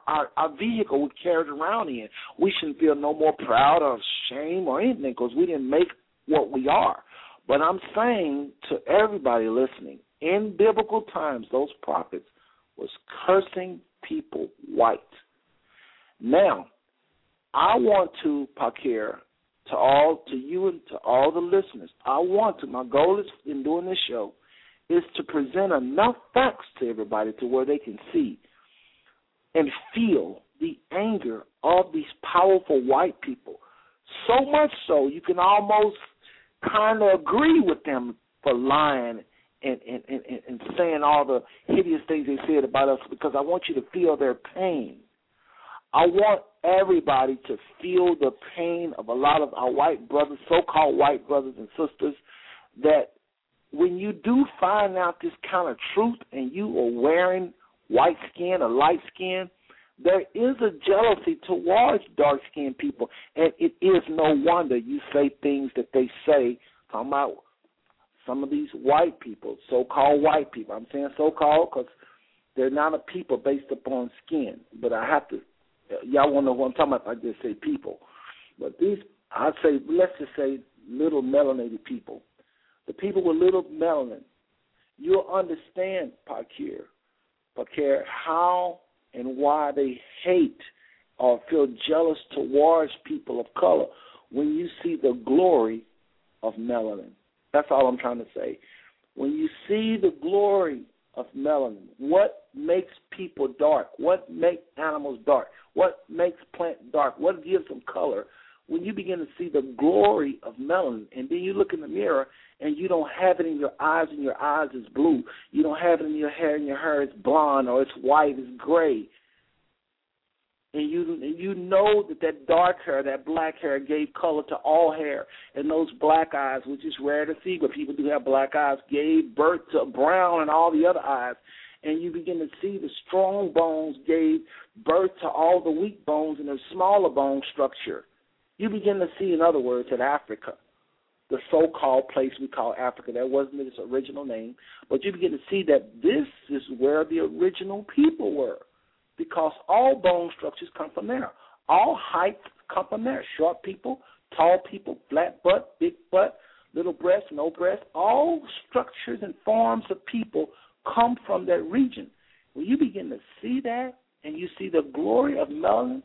vehicle we carried around in. We shouldn't feel no more proud or shame or anything, because we didn't make what we are. But I'm saying to everybody listening, in biblical times, those prophets was cursing people white. Now, I want to, Pakir, to all, to you and to all the listeners, I want to, my goal is in doing this show is to present enough facts to everybody to where they can see and feel the anger of these powerful white people. So much so you can almost kind of agree with them for lying and saying all the hideous things they said about us, because I want you to feel their pain. I want everybody to feel the pain of a lot of our white brothers, so-called white brothers and sisters, that when you do find out this kind of truth and you are wearing white skin or light skin, there is a jealousy towards dark-skinned people, and it is no wonder you say things that they say, talking about some of these white people, so-called white people. I'm saying so-called because they're not a people based upon skin, but I have to, y'all won't know what I'm talking about if I just say people. But these, I'd say, let's just say little melanated people. The people with little melanin, you'll understand, Pakir, how and why they hate or feel jealous towards people of color when you see the glory of melanin. That's all I'm trying to say. When you see the glory of melanin, what makes people dark? What makes animals dark? What makes plants dark? What gives them color? When you begin to see the glory of melanin, and then you look in the mirror and you don't have it in your eyes, and your eyes is blue. You don't have it in your hair, and your hair is blonde, or it's white, it's gray. And you know that dark hair, that black hair gave color to all hair. And those black eyes, which is rare to see, but people do have black eyes, gave birth to brown and all the other eyes. And you begin to see the strong bones gave birth to all the weak bones and the smaller bone structure. You begin to see, in other words, that Africa, the so-called place we call Africa, that wasn't its original name, but you begin to see that this is where the original people were, because all bone structures come from there. All heights come from there. Short people, tall people, flat butt, big butt, little breast, no breast, all structures and forms of people come from that region. When you begin to see that and you see the glory of melanin,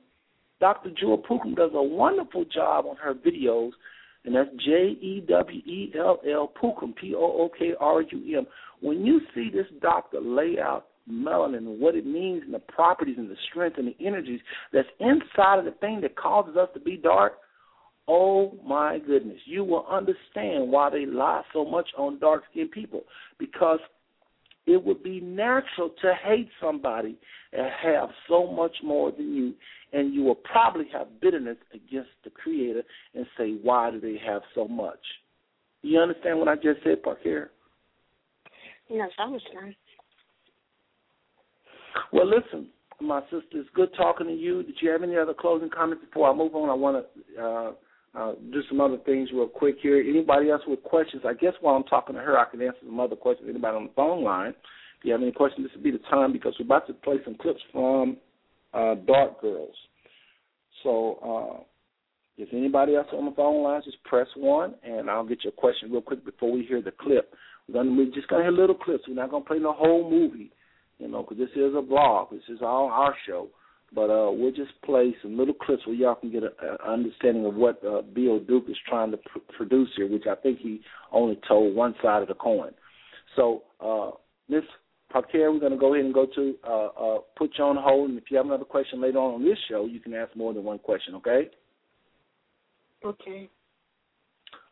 Dr. Jewel Pookrum does a wonderful job on her videos, and that's Jewell Pookrum, P-O-O-K-R-U-M. When you see this doctor lay out melanin, what it means and the properties and the strength and the energies that's inside of the thing that causes us to be dark, oh, my goodness, you will understand why they lie so much on dark-skinned people, because it would be natural to hate somebody and have so much more than you, and you will probably have bitterness against the Creator and say, why do they have so much? You understand what I just said, Parker? Yes, I understand. Well, listen, my sister, it's good talking to you. Did you have any other closing comments before I move on? I want to do some other things real quick here. Anybody else with questions? I guess while I'm talking to her, I can answer some other questions. Anybody on the phone line, if you have any questions, this would be the time, because we're about to play some clips from Dark Girls. So if anybody else on the phone line, just press 1, and I'll get your question real quick before we hear the clip. We're just going to hear little clips. We're not going to play the whole movie. You know, because this is a blog. This is all our show. But we'll just play some little clips where y'all can get an understanding of what Bill Duke is trying to produce here, which I think he only told one side of the coin. So, Ms. Parker, we're going to go ahead and go to put you on hold. And if you have another question later on this show, you can ask more than one question, okay? Okay.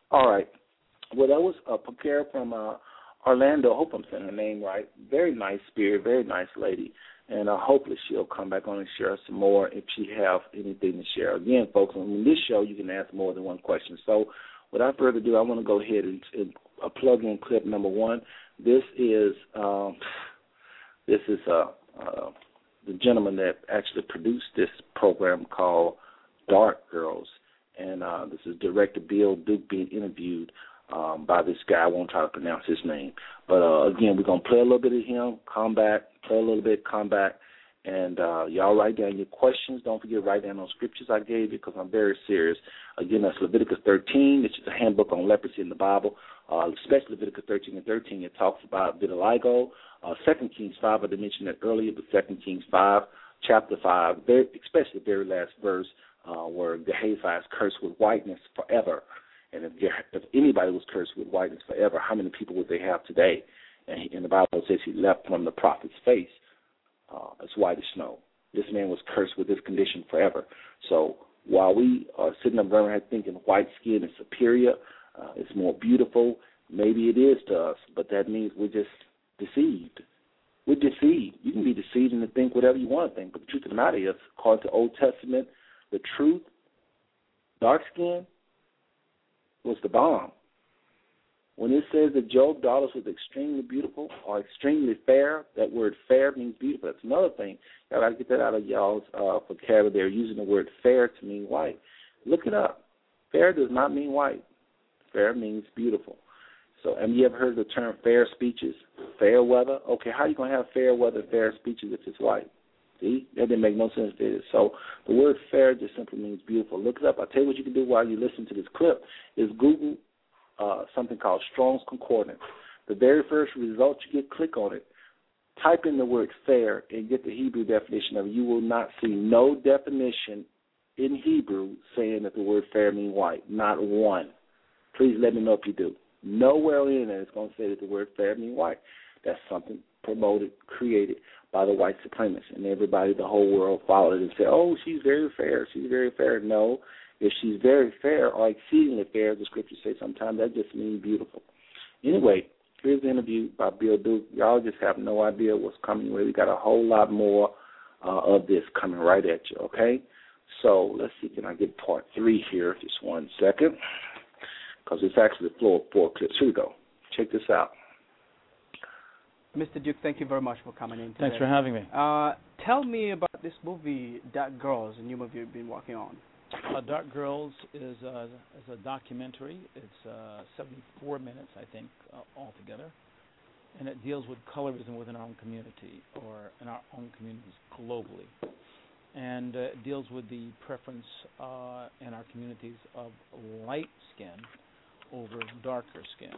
All right. Well, that was Parker from Orlando. I hope I'm saying her name right. Very nice spirit, very nice lady. And hopefully she'll come back on and share some more if she have anything to share. Again, folks, on this show you can ask more than one question. So without further ado, I want to go ahead and plug in clip number 1. This is the gentleman that actually produced this program called Dark Girls. And this is director Bill Duke being interviewed by this guy. I won't try to pronounce his name. But, again, we're going to play a little bit of him, come back, play a little bit, come back, and y'all write down your questions. Don't forget to write down those scriptures I gave you, because I'm very serious. Again, that's Leviticus 13, which is a handbook on leprosy in the Bible, especially Leviticus 13 and 13. It talks about vitiligo. 2 Kings 5, I didn't mention that earlier, but 2 Kings 5, chapter 5, especially the very last verse where Gehazi is cursed with whiteness forever. And if anybody was cursed with whiteness forever, how many people would they have today? And the Bible says he leapt from the prophet's face as white as snow. This man was cursed with this condition forever. So while we are sitting up around here thinking white skin is superior, it's more beautiful, maybe it is to us, but that means we're just deceived. We're deceived. You can be deceived and think whatever you want to think, but the truth of the matter is, according to Old Testament, the truth, dark skin, was the bomb. When it says that Job's daughters was extremely beautiful or extremely fair, that word fair means beautiful. That's another thing. Y'all got to get that out of y'all's vocabulary. They're using the word fair to mean white. Look it up. Fair does not mean white. Fair means beautiful. So have you ever heard the term fair speeches, fair weather? Okay, how are you going to have fair weather, fair speeches if it's white? See, that didn't make no sense, did it? So the word fair just simply means beautiful. Look it up. I'll tell you what you can do while you listen to this clip is Google something called Strong's Concordance. The very first result you get, click on it. Type in the word fair and get the Hebrew definition of it. You will not see no definition in Hebrew saying that the word fair means white, not one. Please let me know if you do. Nowhere in it is going to say that the word fair means white. That's something promoted, created by the white supremacists, and everybody, the whole world followed it and said, oh, she's very fair, she's very fair. No, if she's very fair or exceedingly fair, the scriptures say sometimes that just means beautiful. Anyway, here's the interview by Bill Duke. Y'all just have no idea what's coming your way. We got a whole lot more of this coming right at you, okay? So let's see, can I get part 3 here? Just 1 second, because it's actually the floor of 4 clips. Here we go. Check this out. Mr. Duke, thank you very much for coming in today. Thanks for having me. Tell me about this movie, Dark Girls, a new movie you've been working on. Dark Girls is a documentary. It's 74 minutes, I think, altogether. And it deals with colorism within our own community or in our own communities globally. and deals with the preference in our communities of light skin over darker skin.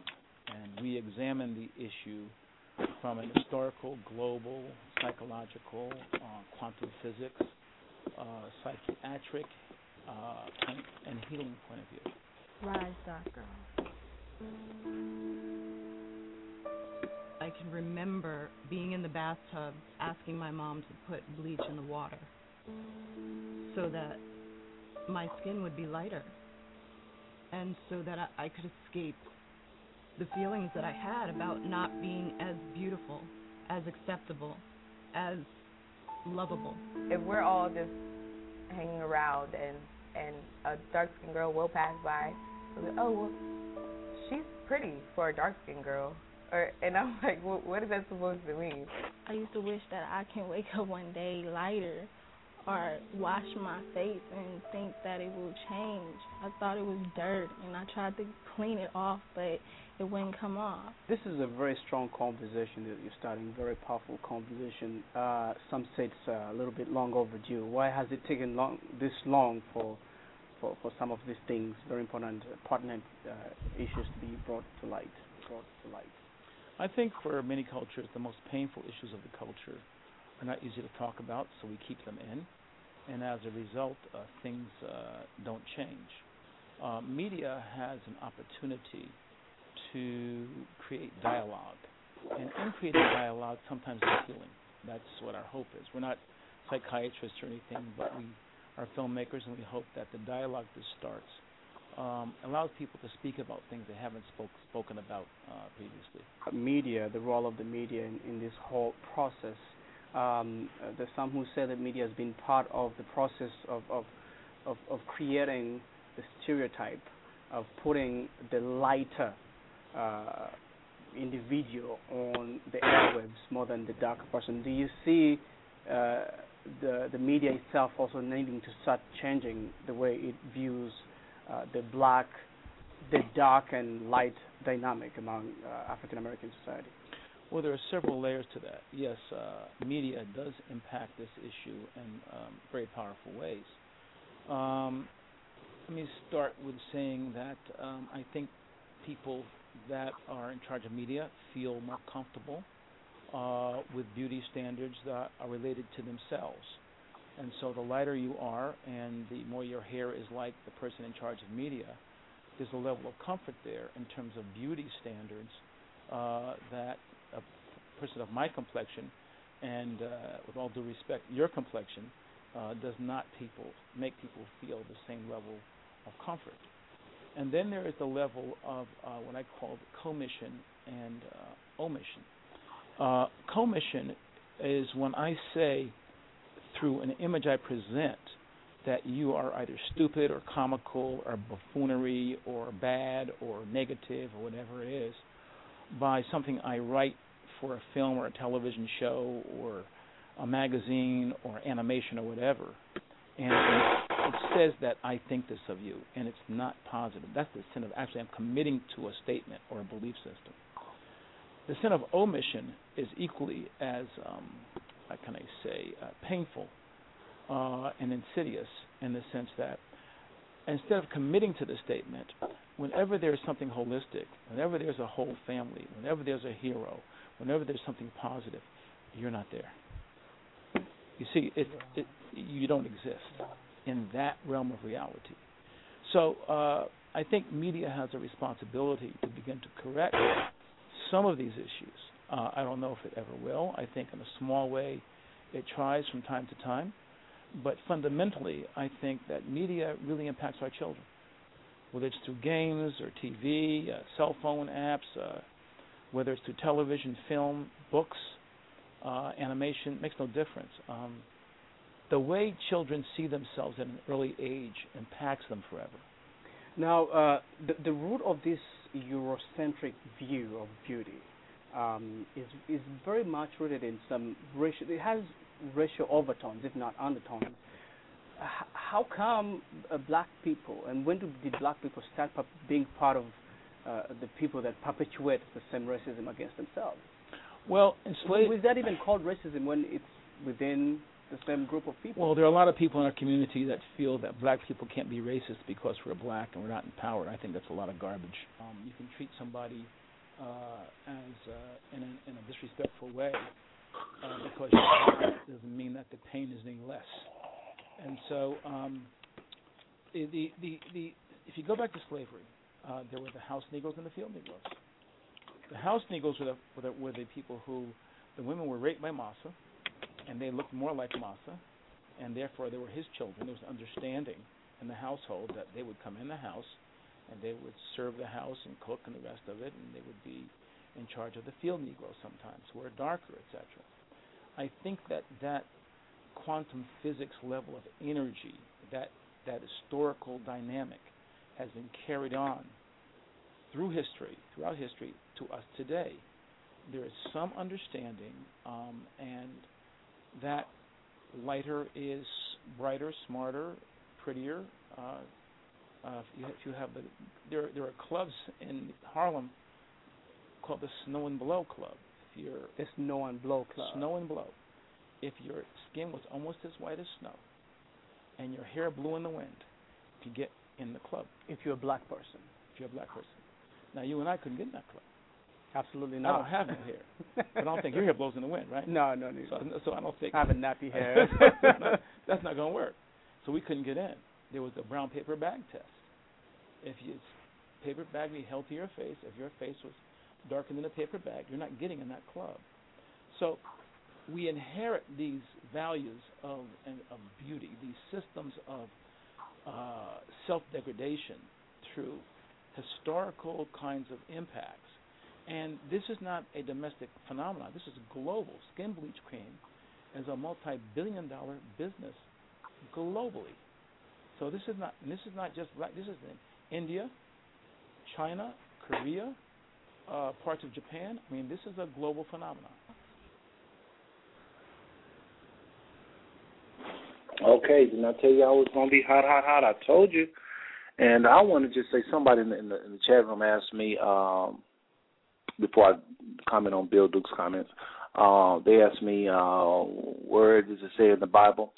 And we examine the issue from an historical, global, psychological, quantum physics, psychiatric, and healing point of view. Rise, Dark Girls. I can remember being in the bathtub asking my mom to put bleach in the water so that my skin would be lighter and so that I could escape the feelings that I had about not being as beautiful, as acceptable, as lovable. If we're all just hanging around and a dark-skinned girl will pass by, we'll be, oh, well, she's pretty for a dark-skinned girl. And I'm like, well, what is that supposed to mean? I used to wish that I can wake up one day lighter or wash my face and think that it will change. I thought it was dirt, and I tried to clean it off, but it wouldn't come off. This is a very strong conversation that you're starting, very powerful conversation. Some say it's a little bit long overdue. Why has it taken this long for some of these things, very important, pertinent issues to be brought to light? I think for many cultures, the most painful issues of the culture are not easy to talk about, so we keep them in. And as a result, things don't change. Media has an opportunity to create dialogue. And in creating dialogue, sometimes it's healing. That's what our hope is. We're not psychiatrists or anything, but we are filmmakers, and we hope that the dialogue that starts allows people to speak about things they haven't spoken about previously. Media, the role of the media in this whole process, there's some who say that media has been part of the process of creating the stereotype, of putting the lighter individual on the airwaves more than the darker person. Do you see the media itself also needing to start changing the way it views the dark and light dynamic among African-American society? Well, there are several layers to that. Yes, media does impact this issue in very powerful ways. Let me start with saying that I think people that are in charge of media feel more comfortable with beauty standards that are related to themselves. And so the lighter you are and the more your hair is like the person in charge of media, there's a level of comfort there in terms of beauty standards that a person of my complexion and, with all due respect, your complexion does not make people feel the same level of comfort. And then there is the level of what I call commission and omission. Commission is when I say, through an image I present, that you are either stupid or comical or buffoonery or bad or negative or whatever it is, by something I write for a film or a television show or a magazine or animation or whatever, and it says that I think this of you, and it's not positive. That's the sin of, actually, I'm committing to a statement or a belief system. The sin of omission is equally as, painful and insidious, in the sense that instead of committing to the statement, whenever there's something holistic, whenever there's a whole family, whenever there's a hero, whenever there's something positive, you're not there. You see, you don't exist in that realm of reality. So I think media has a responsibility to begin to correct some of these issues. I don't know if it ever will. I think in a small way it tries from time to time. But fundamentally, I think that media really impacts our children, whether it's through games or TV, cell phone apps, whether it's through television, film, books, animation, makes no difference. The way children see themselves at an early age impacts them forever. Now, the root of this Eurocentric view of beauty is very much rooted in some racial. It has racial overtones, if not undertones. How come black people, and when did black people start being part of the people that perpetuate the same racism against themselves? Well, was that even called racism when it's within the same group of people? Well, there are a lot of people in our community that feel that black people can't be racist because we're black and we're not empowered. I think that's a lot of garbage. You can treat somebody in a disrespectful way because you're black doesn't mean that the pain is any less. And so if you go back to slavery, there were the house Negroes and the field Negroes. The house Negroes were the people who, the women were raped by Massa, and they looked more like Massa, and therefore they were his children. There was an understanding in the household that they would come in the house, and they would serve the house and cook and the rest of it, and they would be in charge of the field Negroes sometimes, who are darker, etc. I think that quantum physics level of energy, that historical dynamic, has been carried on throughout history, to us today. There is some understanding, and that lighter is brighter, smarter, prettier. There are clubs in Harlem called the Snow and Blow Club. The Snow and Blow Club. Snow and Blow. If your skin was almost as white as snow, and your hair blew in the wind, to get in the club. If you're a black person. Now, you and I couldn't get in that club. Absolutely not. I don't have no hair. But I don't think your hair blows in the wind, right? No. So I don't think. I have a nappy hair. That's not going to work. So we couldn't get in. There was the brown paper bag test. If your paper bag be held to your face, if your face was darker than a paper bag, you're not getting in that club. So we inherit these values of beauty, these systems of self-degradation through historical kinds of impacts. And this is not a domestic phenomenon. This is global. Skin bleach cream is a multi-billion-dollar business globally. So this is not just black. This is in India, China, Korea, parts of Japan. I mean, this is a global phenomenon. Okay, didn't I tell you I was gonna be hot? I told you. And I want to just say somebody in the chat room asked me, before I comment on Bill Duke's comments, they asked me, where does it say in the Bible?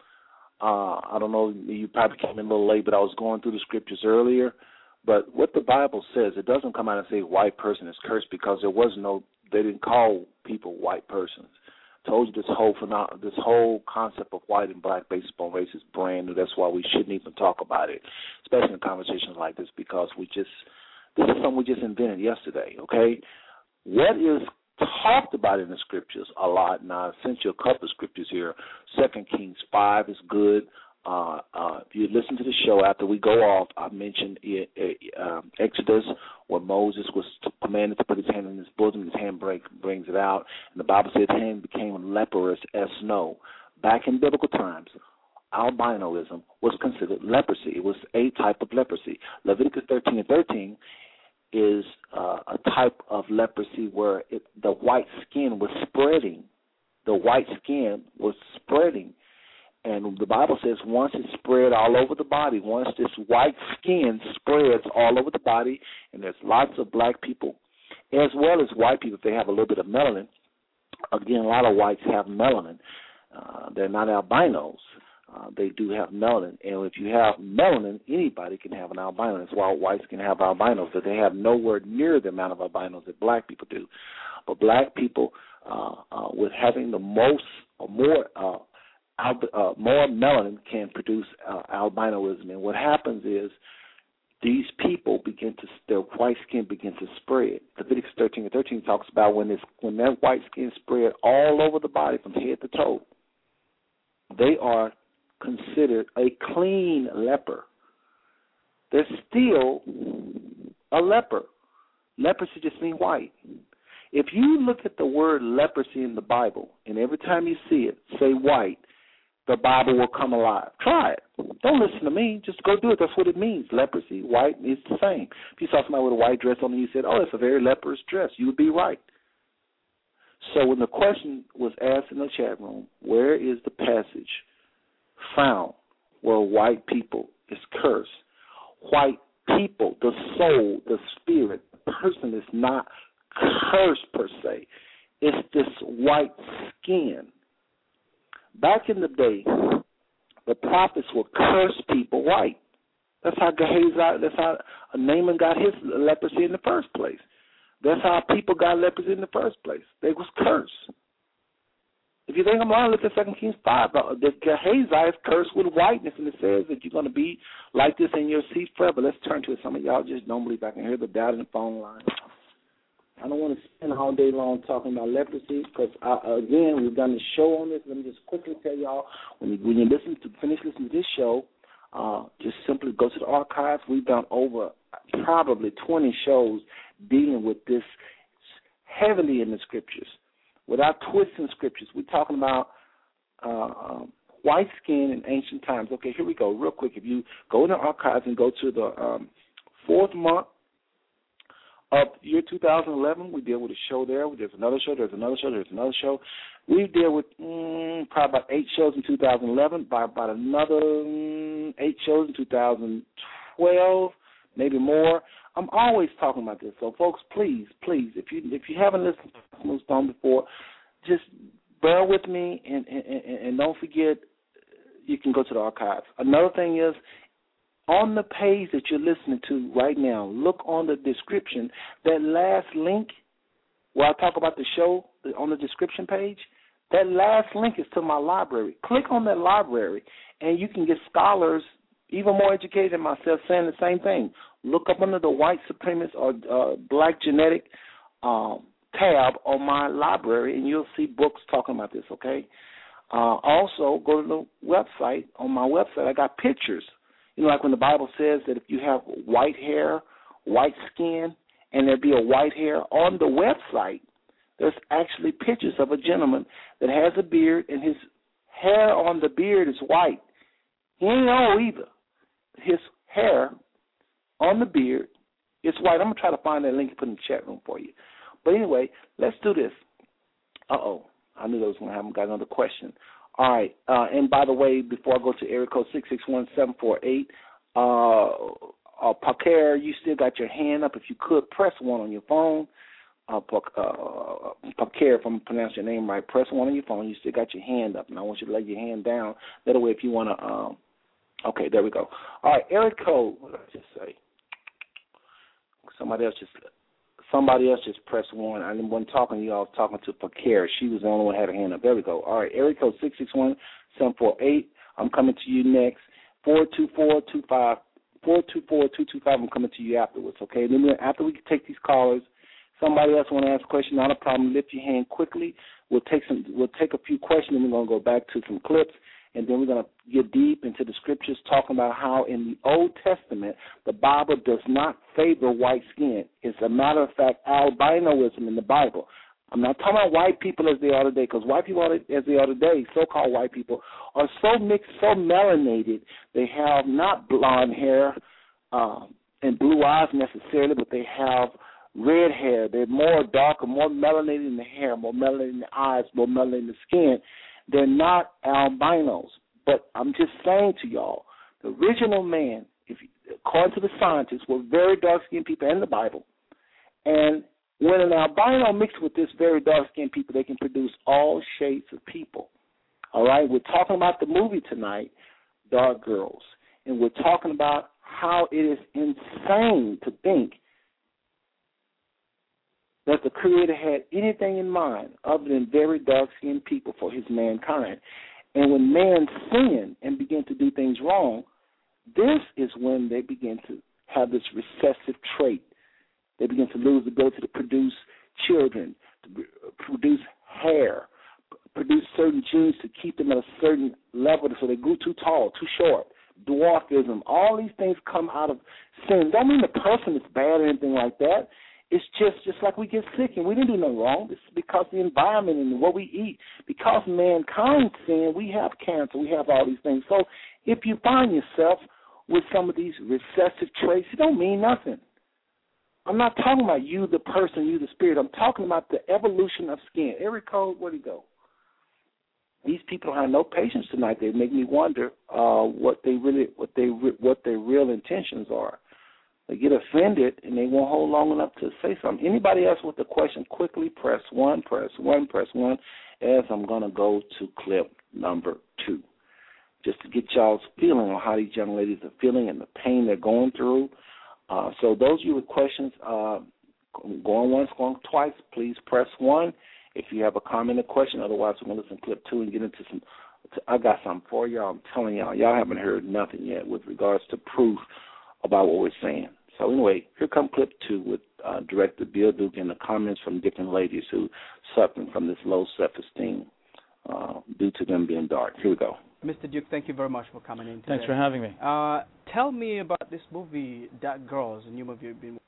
I don't know, you probably came in a little late, but I was going through the scriptures earlier. But what the Bible says, it doesn't come out and say white person is cursed, because they didn't call people white persons. I told you this whole concept of white and black based upon race is brand new. That's why we shouldn't even talk about it, especially in conversations like this, because this is something we just invented yesterday, okay? What is talked about in the scriptures a lot, and I sent you a couple of scriptures here. 2 Kings 5 is good. If you listen to the show after we go off, I mentioned Exodus, where Moses was commanded to put his hand in his bosom. His hand brings it out. And the Bible says his hand became leprous as snow. Back in biblical times, albinoism was considered leprosy. It was a type of leprosy. Leviticus 13:13 is a type of leprosy where the white skin was spreading. The white skin was spreading. And the Bible says once it's spread all over the body, once this white skin spreads all over the body, and there's lots of black people, as well as white people, if they have a little bit of melanin. Again, a lot of whites have melanin. They're not albinos. They do have melanin. And if you have melanin, anybody can have an albino. That's why whites can have albinos, but they have nowhere near the amount of albinos that black people do. But black people, with having the most or more more melanin, can produce albinoism. And what happens is these people their white skin begins to spread. Leviticus 13:13 talks about when that white skin spread all over the body from head to toe, they are considered a clean leper. They're still a leper. Leprosy just means white. If you look at the word leprosy in the Bible, and every time you see it, say white, the Bible will come alive. Try it. Don't listen to me. Just go do it. That's what it means. Leprosy, white, is the same. If you saw somebody with a white dress on and you said, oh, that's a very leprous dress, you would be right. So when the question was asked in the chat room, where is the passage found where white people is cursed? White people, the soul, the spirit, the person is not cursed per se. It's this white skin. Back in the day, the prophets would curse people white. That's how Gehazi, that's how Naaman got his leprosy in the first place. That's how people got leprosy in the first place. They was cursed. If you think I'm lying, look at 2 Kings 5. The Gehazi is cursed with whiteness, and it says that you're going to be like this in your seat forever. Let's turn to it. Some of y'all just don't believe I can hear the doubt in the phone line. I don't want to spend all day long talking about leprosy because, again, we've done the show on this. Let me just quickly tell y'all, when you finish listening to this show, just simply go to the archives. We've done over probably 20 shows dealing with this heavily in the scriptures. Without twisting scriptures, we're talking about white skin in ancient times. Okay, here we go, real quick. If you go in the archives and go to the fourth month of year 2011, we deal with a show there. There's another show, there's another show, there's another show. We deal with probably about 8 shows in 2011, by about another 8 shows in 2012, maybe more. I'm always talking about this, so folks, please, if you haven't listened to Smooth Stone before, just bear with me and don't forget you can go to the archives. Another thing is, on the page that you're listening to right now, look on the description, that last link where I talk about the show on the description page. That last link is to my library. Click on that library, and you can get scholars even more educated than myself saying the same thing. Look up under the white supremacist or black genetic tab on my library, and you'll see books talking about this, okay? Also, go to the website. On my website, I got pictures. You know, like when the Bible says that if you have white hair, white skin, and there be a white hair, on the website, there's actually pictures of a gentleman that has a beard, and his hair on the beard is white. He ain't old either. His hair on the beard is white. I'm going to try to find that link and put it in the chat room for you. But anyway, let's do this. I knew that was going to happen. Got another question. All right. And by the way, before I go to area code 661748, Parker, you still got your hand up. If you could, press 1 on your phone. Parker, if I'm pronouncing your name right, press 1 on your phone. You still got your hand up, and I want you to lay your hand down. That way, if you want to okay, there we go. All right, area code. What did I just say? Somebody else just pressed 1. I wasn't talking to you. I was talking to Parker. She was the only one who had a hand up. There we go. All right, area code 661-748. I'm coming to you next. 424-25. 424-225. I'm coming to you afterwards. Okay. Then after we take these callers, somebody else want to ask a question? Not a problem. Lift your hand quickly. We'll take a few questions, and we're gonna go back to some clips. And then we're going to get deep into the scriptures talking about how in the Old Testament the Bible does not favor white skin. It's a matter of fact albinoism in the Bible. I'm not talking about white people as they are today, because white people as they are today, so-called white people, are so mixed, so melanated, they have not blonde hair and blue eyes necessarily, but they have red hair. They're more darker, more melanated in the hair, more melanated in the eyes, more melanated in the skin. They're not albinos, but I'm just saying to y'all, the original man, according to the scientists, were very dark-skinned people in the Bible. And when an albino mixed with this very dark-skinned people, they can produce all shades of people. All right? We're talking about the movie tonight, Dark Girls, and we're talking about how it is insane to think that the Creator had anything in mind other than very dark-skinned people for his mankind. And when man sinned and began to do things wrong, this is when they begin to have this recessive trait. They begin to lose the ability to produce children, to produce hair, produce certain genes to keep them at a certain level so they grew too tall, too short, dwarfism. All these things come out of sin. Don't mean the person is bad or anything like that. It's just like we get sick and we didn't do nothing wrong. This is because the environment and what we eat, because mankind sin, we have cancer, we have all these things. So if you find yourself with some of these recessive traits, it don't mean nothing. I'm not talking about you, the person, you, the spirit. I'm talking about the evolution of skin. Every code, where'd he go? These people don't have no patience tonight. They make me wonder what their real intentions are. They get offended, and they won't hold long enough to say something. Anybody else with a question, quickly press 1, press 1, press 1, as I'm going to go to clip number 2. Just to get y'all's feeling on how these young ladies are feeling and the pain they're going through. So those of you with questions, going once, going twice, please press 1. If you have a comment or question, otherwise we're going to listen to clip 2 and get into some. I got something for y'all. I'm telling y'all, y'all haven't heard nothing yet with regards to proof about what we're saying. So anyway, here come clip 2 with Director Bill Duke and the comments from different ladies who suffering from this low self-esteem due to them being dark. Here we go. Mr. Duke, thank you very much for coming in today. Thanks for having me. Tell me about this movie, Dark Girls, a new movie you've been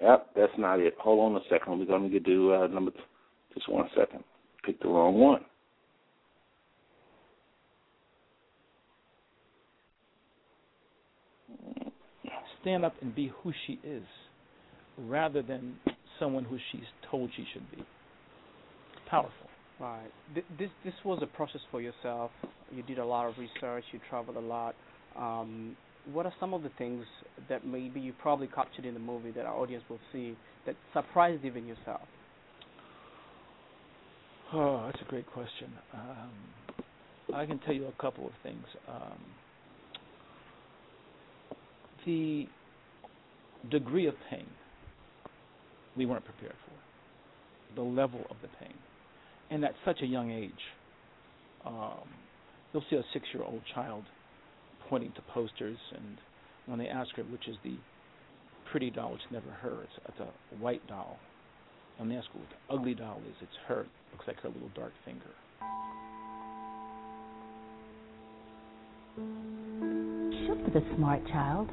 watching. Yep, that's not it. Hold on a second. We're going to do number two. Just one second. Picked the wrong one. Stand up and be who she is rather than someone who she's told she should be. Powerful. Right. This was a process for yourself. You did a lot of research. You traveled a lot. What are some of the things that maybe you probably captured in the movie that our audience will see that surprised even yourself? Oh, that's a great question. I can tell you a couple of things. The degree of pain we weren't prepared for, the level of the pain, and at such a young age. You'll see a 6-year-old child pointing to posters, and when they ask her which is the pretty doll, it's never her, it's a white doll. And they ask her what the ugly doll is, it's her, it looks like her little dark finger. She'll be the smart child.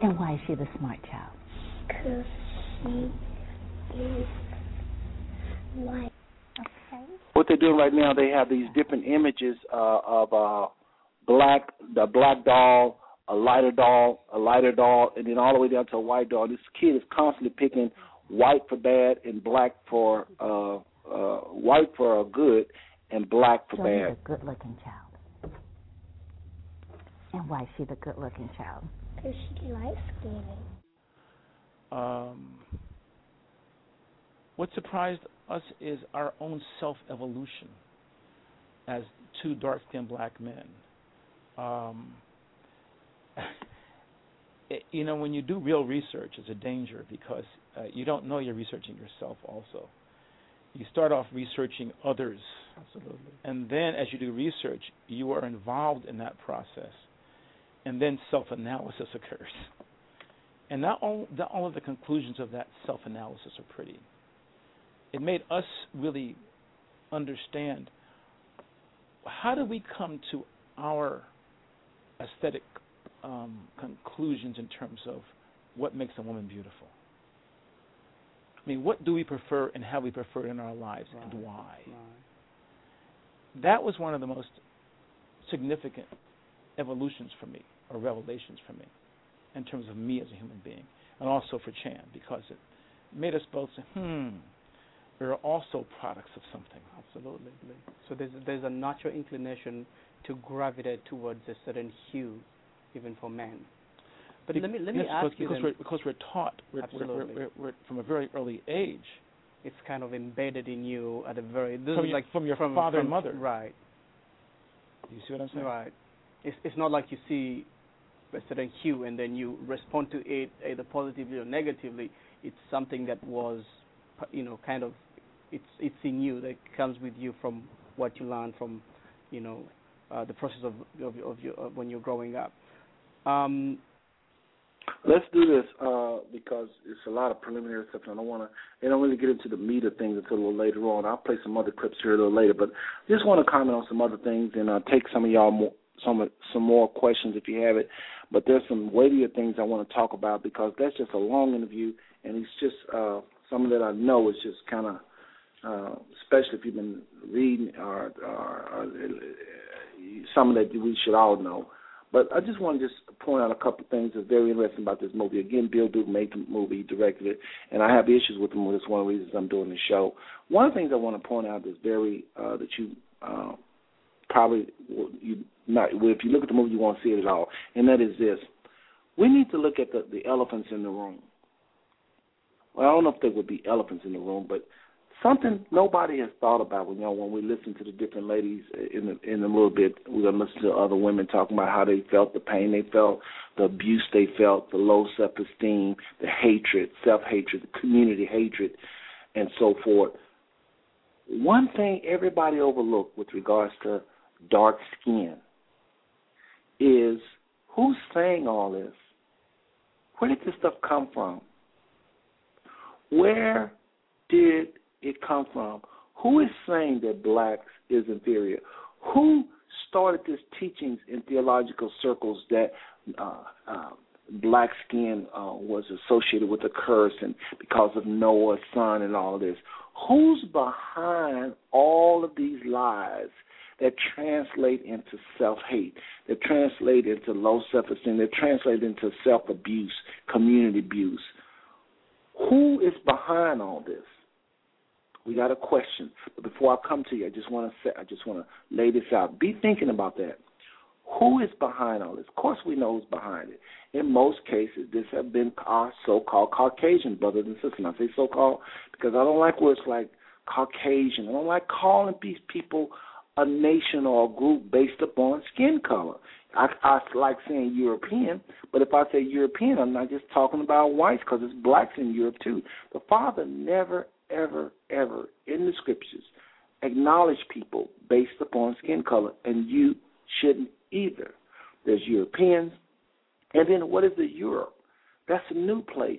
And why is she the smart child? Because she is white. Okay. What they're doing right now, they have these different images of the black doll, a lighter doll, and then all the way down to a white doll. This kid is constantly picking white for bad and black for white for good and black for bad. She's a good-looking child. And why is she the good-looking child? Because she likes skating. What surprised us is our own self-evolution as two dark-skinned black men. You know, when you do real research, it's a danger because you don't know you're researching yourself also. You start off researching others. Absolutely. And then as you do research, you are involved in that process. And then self-analysis occurs. And not all of the conclusions of that self-analysis are pretty. It made us really understand how do we come to our aesthetic conclusions in terms of what makes a woman beautiful. I mean, what do we prefer and how we prefer it in our lives right. and why? Right. That was one of the most significant evolutions for me or revelations for me in terms of me as a human being and also for Chan because it made us both say, we're also products of something. Absolutely. So there's a natural inclination to gravitate towards a certain hue, even for men. But let me ask you then, because we're taught we're from a very early age. It's kind of embedded in you at a very from your father and mother. Right. Do you see what I'm saying? Right. It's not like you see a certain hue and then you respond to it either positively or negatively. It's something that was, you know, kind of it's in you that comes with you from what you learn from, you know, the process of when you're growing up. Let's do this because it's a lot of preliminary stuff, and they don't really get into the meat of things until a little later on. I'll play some other clips here a little later, but just want to comment on some other things and take some of y'all more. Some more questions if you have it, but there's some weightier things I want to talk about because that's just a long interview, and it's just something that I know is just kind of, especially if you've been reading or something that we should all know. But I just want to point out a couple of things that's very interesting about this movie. Again, Bill Duke made the movie, directed it, and I have issues with the movie. That's one of the reasons I'm doing this show. One of the things I want to point out that's very that you probably you. Not, if you look at the movie, you won't see it at all, and that is this. We need to look at the elephants in the room. Well, I don't know if there would be elephants in the room, but Something nobody has thought about, you know, when we listen to the different ladies in a little bit, we're going to listen to other women talking about how they felt, the pain they felt, the abuse they felt, the low self-esteem, the hatred, self-hatred, the community hatred, and so forth. One thing everybody overlooked with regards to dark skin is who's saying all this? Where did this stuff come from? Where did it come from? Who is saying that blacks is inferior? Who started this teachings in theological circles that black skin was associated with a curse and because of Noah's son and all this? Who's behind all of these lies that translate into self-hate, that translate into low self-esteem, that translate into self-abuse, community abuse? Who is behind all this? We got a question. But before I come to you, I just want to lay this out. Be thinking about that. Who is behind all this? Of course we know who's behind it. In most cases, this have been our so-called Caucasian brothers and sisters. And I say so-called because I don't like words like Caucasian. I don't like calling these people a nation or a group based upon skin color. I like saying European, but if I say European, I'm not just talking about whites because it's blacks in Europe too. The Father never, ever, ever in the Scriptures acknowledge people based upon skin color, and you shouldn't either. There's Europeans, and then what is the Europe? That's a new place.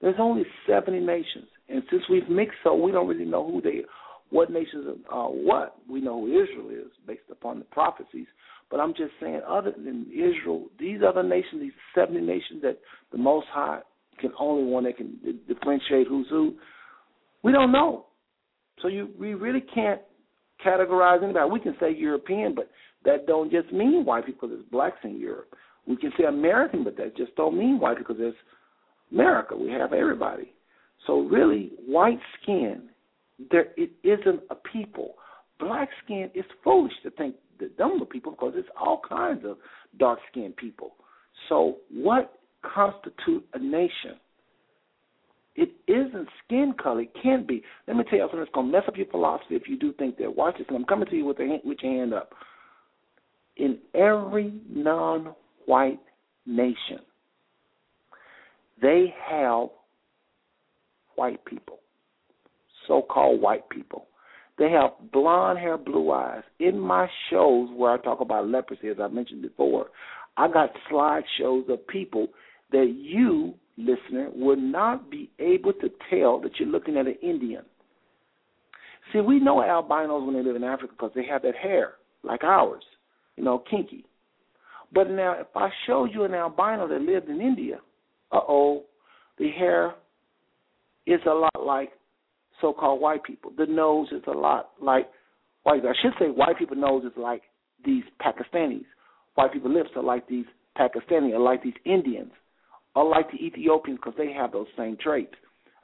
There's only 70 nations, and since we've mixed so we don't really know who they are. What nations are what? We know who Israel is based upon the prophecies. But I'm just saying other than Israel, these other nations, these 70 nations that the Most High can only one that can differentiate who's who, we don't know. So we really can't categorize anybody. We can say European, but that don't just mean white people because there's blacks in Europe. We can say American, but that just don't mean white because there's America. We have everybody. So really, white skin, there it isn't a people. Black skin is foolish to think that them are people because there's all kinds of dark-skinned people. So what constitutes a nation? It isn't skin color. It can't be. Let me tell you something that's going to mess up your philosophy if you do think that. Watch this, and I'm coming to you with your hand up. In every non-white nation, they have white people, so-called white people. They have blonde hair, blue eyes. In my shows where I talk about leprosy, as I mentioned before, I got slideshows of people that you, listener, would not be able to tell that you're looking at an Indian. See, we know albinos when they live in Africa because they have that hair, like ours, you know, kinky. But now if I show you an albino that lived in India, the hair is a lot like so-called white people. The nose is a lot like white people. I should say white people's nose is like these Pakistanis. White people's lips are like these Pakistanis or like these Indians or like the Ethiopians because they have those same traits.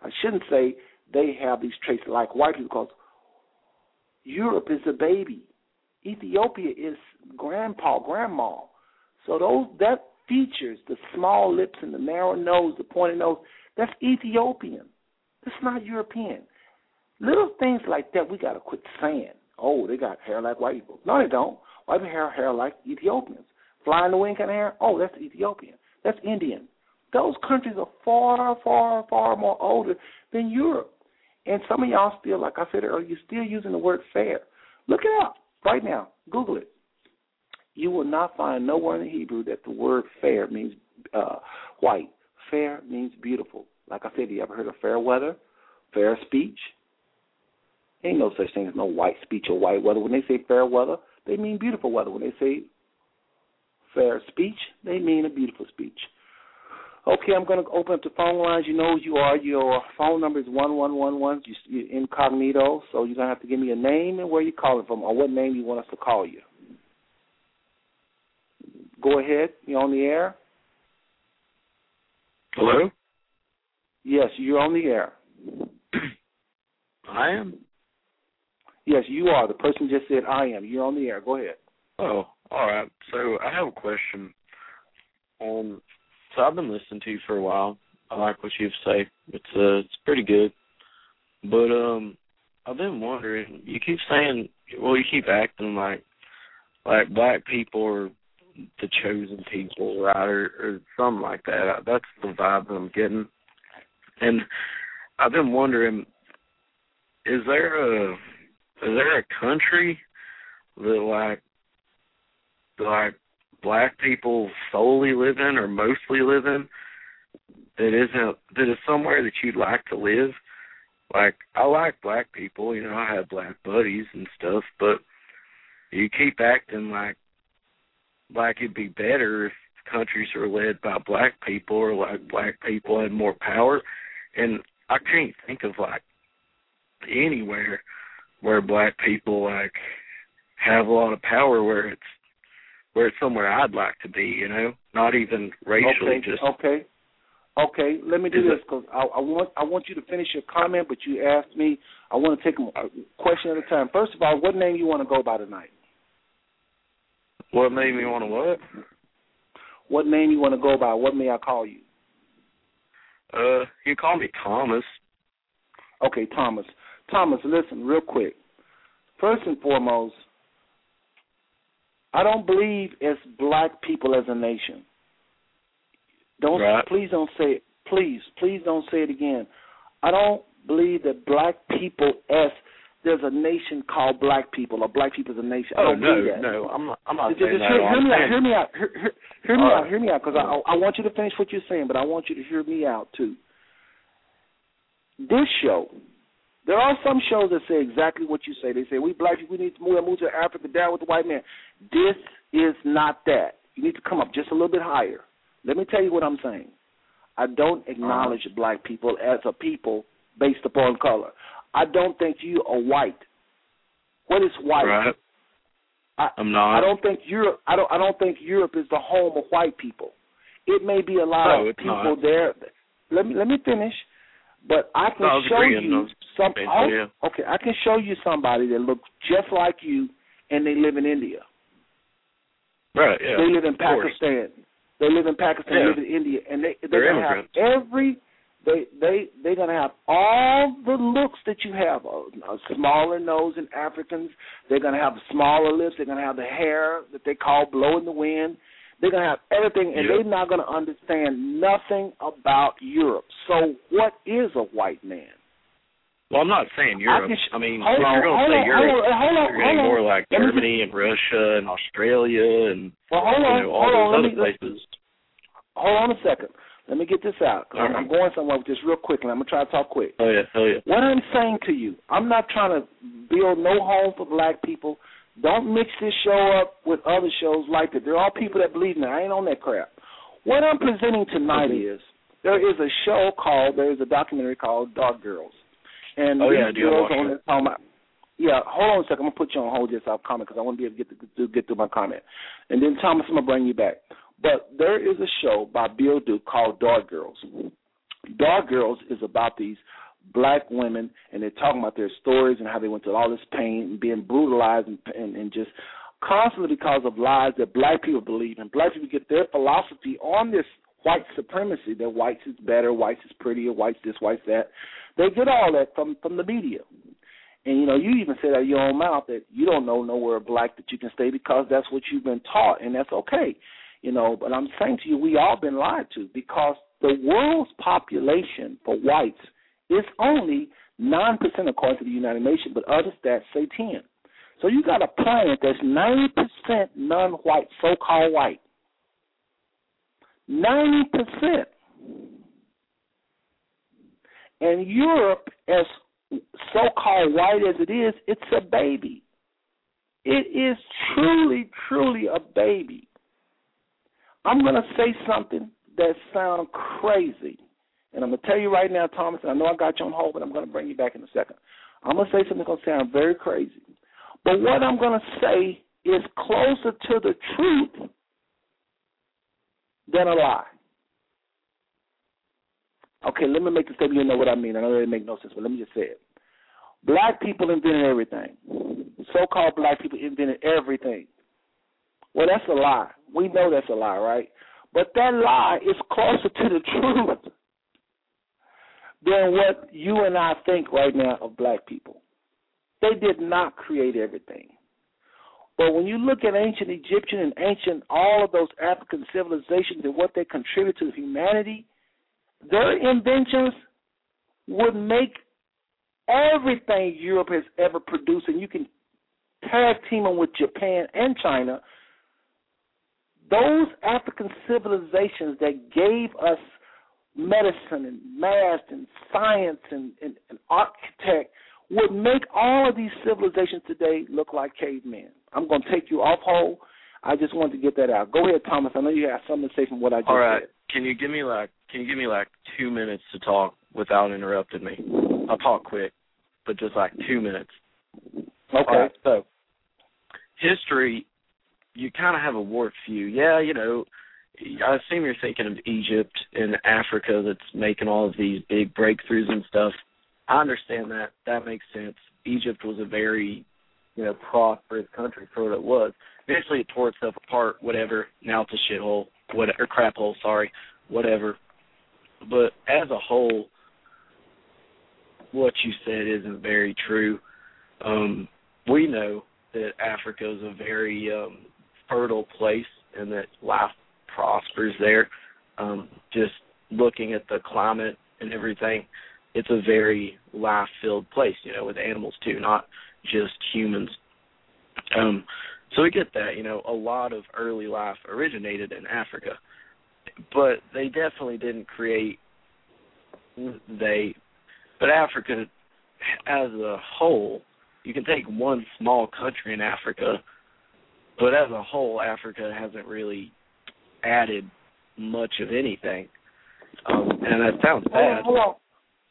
I shouldn't say they have these traits like white people because Europe is a baby. Ethiopia is grandpa, grandma. So that features, the small lips and the narrow nose, the pointed nose, that's Ethiopian. It's not European. Little things like that, we got to quit saying, oh, they got hair like white people. No, they don't. White people have hair like Ethiopians. Fly in the wind kind of hair, oh, that's Ethiopian. That's Indian. Those countries are far, far, far more older than Europe. And some of y'all still, like I said earlier, you're still using the word fair. Look it up right now. Google it. You will not find nowhere in the Hebrew that the word fair means white. Fair means beautiful. Like I said, you ever heard of fair weather, fair speech? Ain't no such thing as no white speech or white weather. When they say fair weather, they mean beautiful weather. When they say fair speech, they mean a beautiful speech. Okay, I'm going to open up the phone lines. You know who you are. Your phone number is 1111. You're incognito, so you're going to have to give me a name and where you're calling from or what name you want us to call you. Go ahead. You're on the air. Hello? Yes, you're on the air. I am? Yes, you are. The person just said, I am. You're on the air. Go ahead. Oh, all right. So I have a question. So I've been listening to you for a while. I like what you have to say. It's pretty good. But I've been wondering, you keep saying, well, you keep acting like black people are the chosen people, right, or something like that. That's the vibe that I'm getting. And I've been wondering, is there a country that like black people solely live in or mostly live in that is somewhere that you'd like to live? Like, I like black people, I have black buddies and stuff, but you keep acting like it'd be better if countries were led by black people or like black people had more power. And I can't think of like anywhere where black people like have a lot of power where it's somewhere I'd like to be, not even racially. Okay, let me do this, because I want you to finish your comment, but you asked me. I want to take a question at a time. First of all, what name you want to go by tonight? What name you want to what? What name you want to go by? What may I call you? You call me Thomas. Okay, Thomas. Thomas, listen real quick. First and foremost, I don't believe it's black people as a nation. Please don't say it again. I don't believe that black people as there's a nation called black people or black people as a nation. I'm not saying that. Hear me out, because I want you to finish what you're saying, but I want you to hear me out too. This show, there are some shows that say exactly what you say. They say we black people, we need to move to Africa, down with the white man. This is not that. You need to come up just a little bit higher. Let me tell you what I'm saying. I don't acknowledge black people as a people based upon color. I don't think you are white. What is white? Right. I'm not. I don't think Europe is the home of white people. It may be a lot of people there. Let me finish. But I can show you something. Yeah. Okay, I can show you somebody that looks just like you, and they live in India. Right. Yeah. They live in Pakistan. They live in Pakistan, They live in India, and they're going to have they're going to have all the looks that you have, a smaller nose in Africans. They're going to have smaller lips. They're going to have the hair that they call blowing the wind. They're going to have everything, and they're not going to understand nothing about Europe. So what is a white man? Well, I'm not saying Europe. If you're going to say Europe, you're getting more like Germany and Russia and Australia and all those other places. Hold on a second. Let me get this out. I'm going somewhere with this real quick, and I'm going to try to talk quick. Oh, yeah. What I'm saying to you, I'm not trying to build no home for black people. Don't mix this show up with other shows like that. There are people that believe in it. I ain't on that crap. What I'm presenting tonight is there is a documentary called Dark Girls. And girls on this talking about, hold on a second. I'm going to put you on hold just off comment because I want to be able to get through my comment. And then, Thomas, I'm going to bring you back. But there is a show by Bill Duke called Dark Girls. Dark Girls is about these black women, and they're talking about their stories and how they went through all this pain and being brutalized and just constantly because of lies that black people believe. And black people get their philosophy on this white supremacy, that whites is better, whites is prettier, whites this, whites that. They get all that from the media. And, you even said out of your own mouth that you don't know nowhere black that you can stay because that's what you've been taught, and that's okay. But I'm saying to you, we all been lied to because the world's population for whites is only 9% according to the United Nations, but other stats say 10. So you got a planet that's 90% non-white, so-called white. 90%. And Europe, as so-called white as it is, it's a baby. It is truly, truly a baby. I'm going to say something that sounds crazy. And I'm going to tell you right now, Thomas, and I know I got you on hold, but I'm going to bring you back in a second. I'm going to say something that's going to sound very crazy. But what I'm going to say is closer to the truth than a lie. Okay, let me make the statement. You know what I mean. I know that it makes no sense, but let me just say it. Black people invented everything. So-called black people invented everything. Well, that's a lie. We know that's a lie, right? But that lie is closer to the truth than what you and I think right now of black people. They did not create everything. But when you look at ancient Egyptian and ancient all of those African civilizations and what they contribute to humanity, their inventions would make everything Europe has ever produced, and you can tag team them with Japan and China. Those African civilizations that gave us medicine and math and science and architect would make all of these civilizations today look like cavemen. I'm going to take you off hold. I just wanted to get that out. Go ahead, Thomas. I know you have something to say from what I just said. All right. Can you give me like 2 minutes to talk without interrupting me? I'll talk quick, but just like 2 minutes. Okay. All right, so history, you kind of have a warped view. Yeah, you know, I assume you're thinking of Egypt and Africa that's making all of these big breakthroughs and stuff. I understand that. That makes sense. Egypt was a very, you know, prosperous country for what it was. Eventually it tore itself apart, whatever. Now it's a shithole, or crap hole, sorry, whatever. But as a whole, what you said isn't very true. We know that Africa is a very fertile place and that life prospers there. Just looking at the climate and everything, it's a very life-filled place, you know, with animals too, not just humans. So we get that, you know, a lot of early life originated in Africa. But they definitely didn't create but Africa as a whole, you can take one small country in Africa, but as a whole, Africa hasn't really added much of anything. And that sounds bad. Hold on.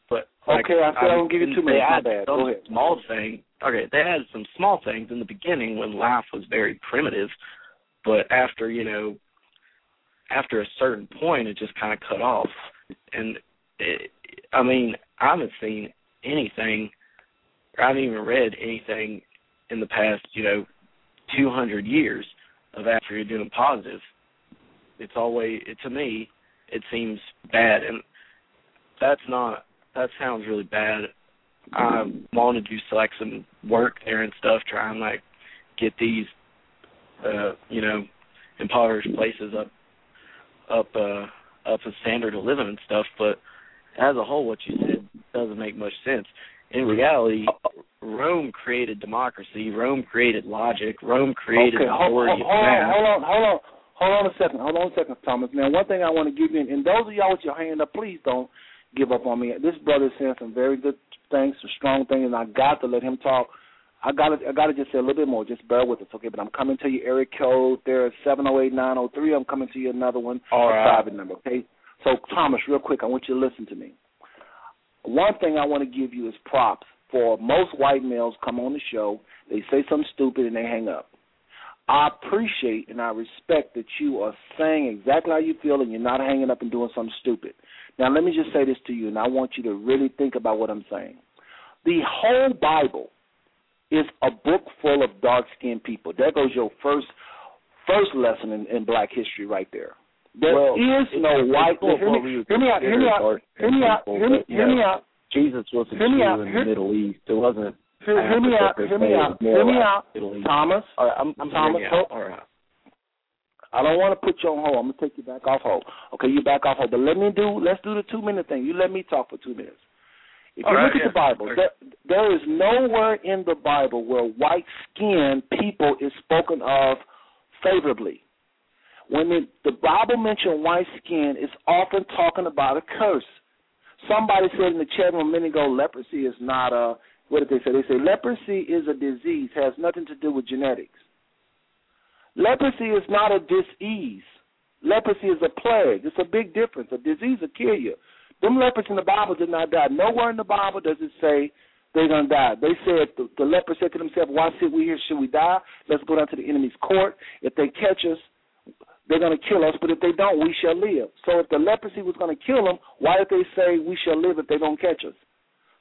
But like, okay, I said I won't give you 2 minutes. Go ahead. Small thing. Okay, they had some small things in the beginning when life was very primitive, but after, you know, after a certain point, it just kind of cut off. And I haven't seen anything, or I haven't even read anything in the past, you know, 200 years of Africa doing positive. It's always, to me, it seems bad, and that sounds really bad. I want to do like some work there and stuff, try and like get these, you know, impoverished places up a standard of living and stuff. But as a whole, what you said doesn't make much sense. In reality, Rome created democracy. Rome created logic. Rome created authority. Hold on a second, Thomas. Now, one thing I want to give you, and those of y'all with your hand up, please don't give up on me. This brother said some very good things, some strong things, and I got to let him talk. I got to just say a little bit more. Just bear with us, okay? But I'm coming to you, area code. There is 708-903. I'm coming to you another one. All right. Private number, okay? So, Thomas, real quick, I want you to listen to me. One thing I want to give you is props for most white males come on the show, they say something stupid, and they hang up. I appreciate and I respect that you are saying exactly how you feel and you're not hanging up and doing something stupid. Now, let me just say this to you, and I want you to really think about what I'm saying. The whole Bible is a book full of dark-skinned people. There goes your first lesson in black history right there. There is no white. Hear me out. Jesus wasn't Jew in the Middle East. It wasn't. Hear me out. Thomas. All right, I'm Thomas. All right. I don't want to put you on hold. I'm gonna take you back off hold. Okay, you back off hold. But let's do the 2 minute thing. You let me talk for 2 minutes. If you look at the Bible, there is nowhere in the Bible where white skinned people is spoken of favorably. When the Bible mentions white skin, it's often talking about a curse. Somebody said in the chat room a minute ago, leprosy is not a, what did they say? They say leprosy is a disease, has nothing to do with genetics. Leprosy is not a disease. Leprosy is a plague. It's a big difference. A disease will kill you. Them lepers in the Bible did not die. Nowhere in the Bible does it say they're going to die. They said, the leper said to themselves, why sit we here? Should we die? Let's go down to the enemy's court. If they catch us, they're going to kill us, but if they don't, we shall live. So if the leprosy was going to kill them, why did they say we shall live if they don't catch us?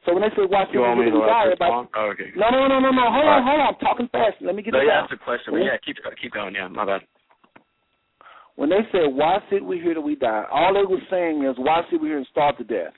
So when they say, why should we die? Everybody... Oh, okay. No. Hold on. I'm talking fast. Let me get this out. That's the question. Yeah, keep going. Yeah, my bad. When they said, why sit we here till we die, all they were saying is, why sit we here and starve to death?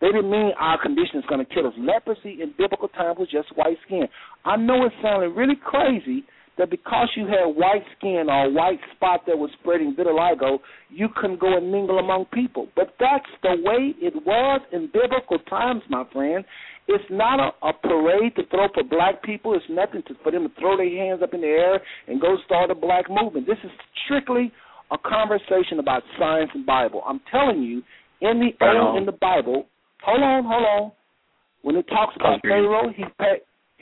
They didn't mean our condition is going to kill us. Leprosy in biblical times was just white skin. I know it sounded really crazy that because you had white skin or a white spot that was spreading vitiligo, you couldn't go and mingle among people. But that's the way it was in biblical times, my friend. It's not a parade to throw for black people. It's nothing for them to throw their hands up in the air and go start a black movement. This is strictly a conversation about science and Bible. I'm telling you, in the old, in the Bible, hold on. When it talks about Pharaoh, he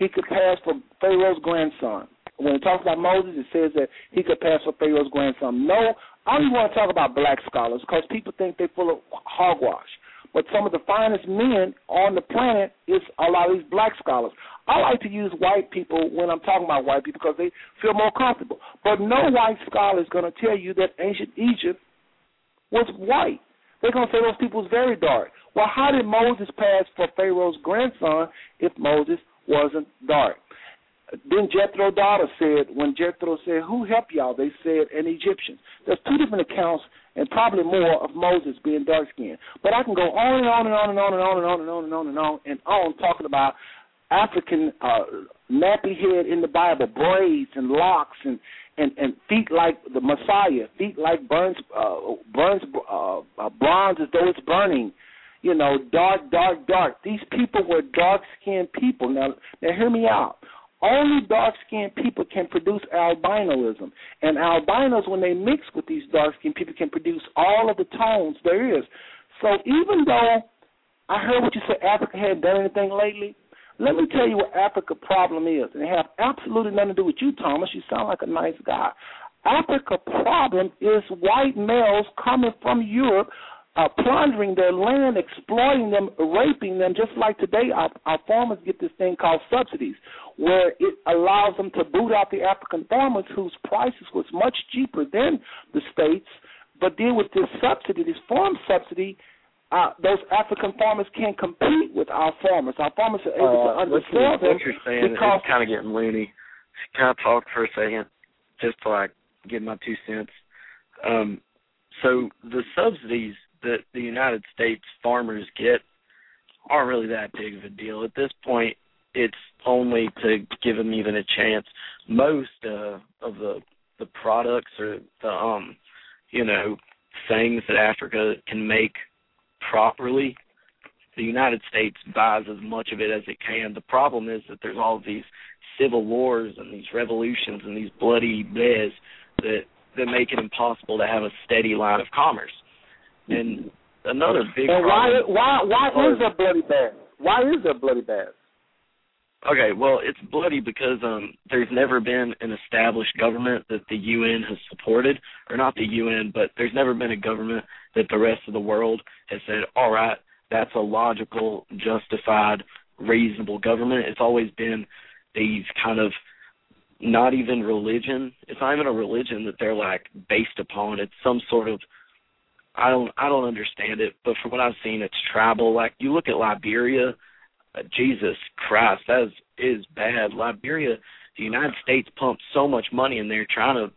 could pass for Pharaoh's grandson. When it talks about Moses, it says that he could pass for Pharaoh's grandson. No, I don't want to talk about black scholars because people think they're full of hogwash. But some of the finest men on the planet is a lot of these black scholars. I like to use white people when I'm talking about white people because they feel more comfortable. But no white scholar is going to tell you that ancient Egypt was white. They're going to say those people was very dark. Well, how did Moses pass for Pharaoh's grandson if Moses wasn't dark? Then Jethro's daughter said, when Jethro said, who helped y'all? They said, an Egyptian. There's two different accounts and probably more of Moses being dark-skinned. But I can go on and on and on and on and on and on and on and on and on and on talking about African nappy head in the Bible, braids and locks and feet like the Messiah, feet like bronze as though it's burning. You know, dark. These people were dark-skinned people. Now hear me out. Only dark-skinned people can produce albinoism. And albinos, when they mix with these dark-skinned people, can produce all of the tones there is. So even though I heard what you said, Africa hadn't done anything lately, let me tell you what Africa's problem is. And it has absolutely nothing to do with you, Thomas. You sound like a nice guy. Africa's problem is white males coming from Europe, plundering their land, exploiting them, raping them, just like today our farmers get this thing called subsidies, where it allows them to boot out the African farmers whose prices was much cheaper than the states, but then with this subsidy, this farm subsidy, those African farmers can't compete with our farmers. Our farmers are able to understand them. What you're saying is kind of getting loony. Can I talk for a second just to like get my 2 cents? So the subsidies that the United States farmers get aren't really that big of a deal. At this point, it's only to give them even a chance. Most of the products or the, things that Africa can make properly, the United States buys as much of it as it can. The problem is that there's all these civil wars and these revolutions and these bloody bears that make it impossible to have a steady line of commerce. And another big problem. Why is there bloody bad? Why is there bloody bad? Okay, well, it's bloody because there's never been an established government that the UN has supported, or not the UN, but there's never been a government that the rest of the world has said, all right, that's a logical, justified, reasonable government. It's always been these kind of not even religion. It's not even a religion that they're, like, based upon. It's some sort of I don't understand it, but from what I've seen, it's tribal. Like, you look at Liberia, Jesus Christ, that is bad. Liberia, the United States pumped so much money in there trying to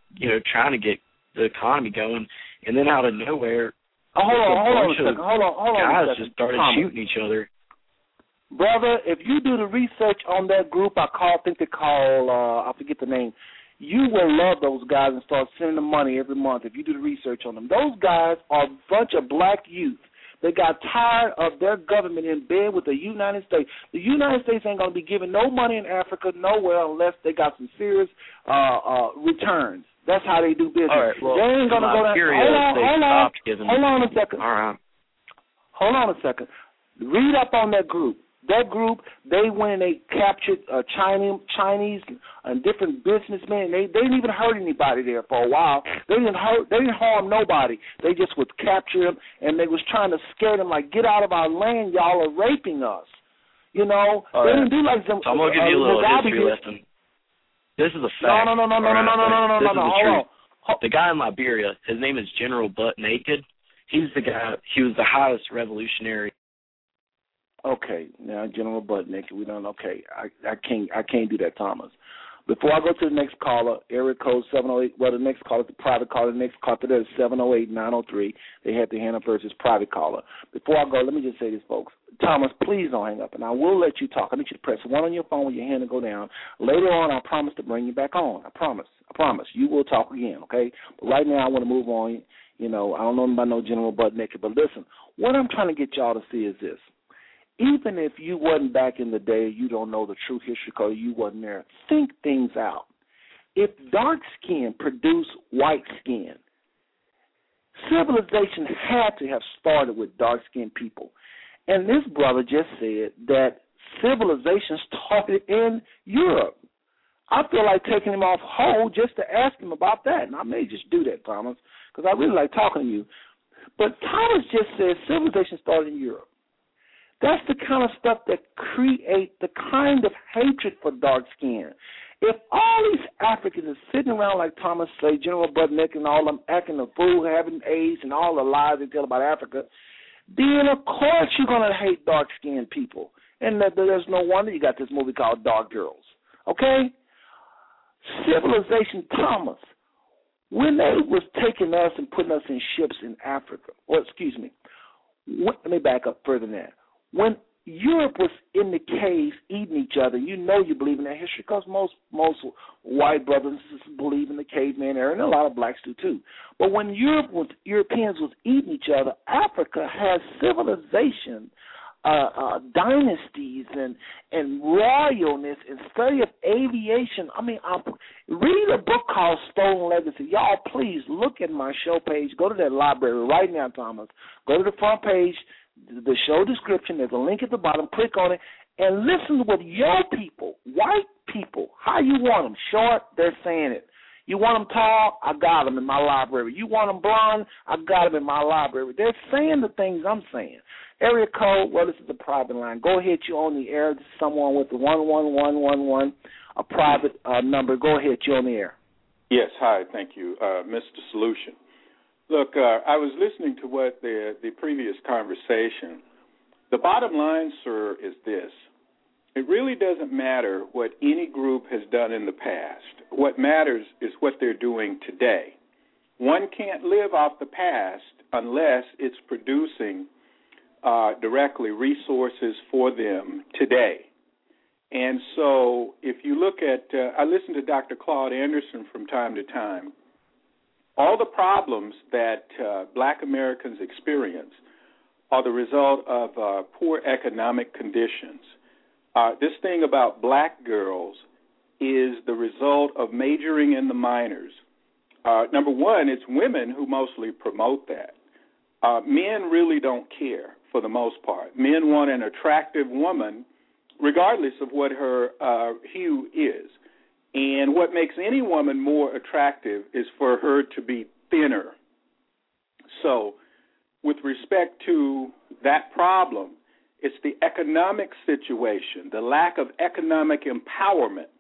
get the economy going, and then out of nowhere, a bunch of guys just started shooting each other. Brother, if you do the research on that group, I forget the name. You will love those guys and start sending them money every month if you do the research on them. Those guys are a bunch of black youth. They got tired of their government in bed with the United States. The United States ain't going to be giving no money in Africa nowhere unless they got some serious returns. That's how they do business. All right, well, they ain't going to go down. Hold on a second. All right. Hold on a second. Read up on that group. That group, they went and they captured Chinese and different businessmen. They didn't even hurt anybody there for a while. They didn't harm nobody. They just would capture them, and they was trying to scare them, like, get out of our land, y'all are raping us. You know? All they right. didn't do like them. So I'm going to give you a little history lesson. This is a fact. No, hold on. The guy in Liberia, his name is General Butt Naked. He's the guy, he was the highest revolutionary. Okay, now General Butt Naked, we don't. Okay, I can't do that, Thomas. Before I go to the next caller, area code 708, well, the next caller is the private caller. The next caller today is 708-903. They had to hand up versus private caller. Before I go, let me just say this, folks. Thomas, please don't hang up, and I will let you talk. I need you to press 1 on your phone with your hand and go down. Later on, I promise to bring you back on. I promise. I promise. You will talk again, okay? But right now, I want to move on. You know, I don't know about no general butt naked, but listen, what I'm trying to get y'all to see is this. Even if you wasn't back in the day, you don't know the true history because you wasn't there, think things out. If dark skin produced white skin, civilization had to have started with dark-skinned people. And this brother just said that civilization started in Europe. I feel like taking him off hold just to ask him about that. And I may just do that, Thomas, because I really like talking to you. But Thomas just said civilization started in Europe. That's the kind of stuff that create the kind of hatred for dark skin. If all these Africans are sitting around like Thomas Slade, General Budnick, and all them acting a fool, having AIDS, and all the lies they tell about Africa, then of course you're going to hate dark-skinned people. And there's no wonder you got this movie called Dark Girls. Okay? Civilization, Thomas, when they was taking us and putting us in ships in Africa, or excuse me, let me back up further than that. When Europe was in the caves eating each other, you know you believe in that history because most white brothers and sisters believe in the caveman era, and a lot of blacks do too. But when Europeans was eating each other, Africa has civilization, dynasties, and royalness, and study of aviation. I mean, read a book called Stolen Legacy. Y'all, please look at my show page. Go to that library right now, Thomas. Go to the front page. The show description, there's a link at the bottom. Click on it and listen to what your people, white people, how you want them. Short, they're saying it. You want them tall? I got them in my library. You want them blonde? I got them in my library. They're saying the things I'm saying. Area code, well, this is a private line. Go ahead, you're on the air. This is someone with the 11111, a private number. Go ahead, you're on the air. Yes, hi, thank you, Mr. Solution. Look, I was listening to what the previous conversation. The bottom line, sir, is this. It really doesn't matter what any group has done in the past. What matters is what they're doing today. One can't live off the past unless it's producing directly resources for them today. And so if you look at I listen to Dr. Claude Anderson from time to time. All the problems that black Americans experience are the result of poor economic conditions. This thing about black girls is the result of majoring in the minors. Number one, it's women who mostly promote that. Men really don't care for the most part. Men want an attractive woman regardless of what her hue is. And what makes any woman more attractive is for her to be thinner. So with respect to that problem, it's the economic situation, the lack of economic empowerment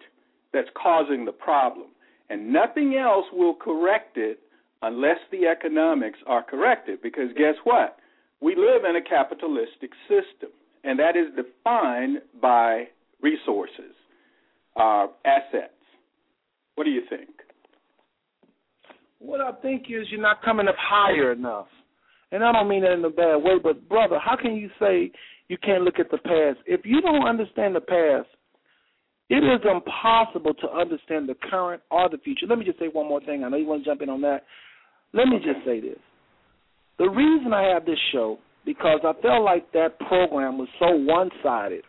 that's causing the problem. And nothing else will correct it unless the economics are corrected, because guess what? We live in a capitalistic system, and that is defined by resources, assets. What do you think? What I think is you're not coming up higher enough. And I don't mean that in a bad way, but, brother, how can you say you can't look at the past? If you don't understand the past, it is impossible to understand the current or the future. Let me just say one more thing. I know you want to jump in on that. Let me just say this. The reason I have this show, because I felt like that program was so one-sided.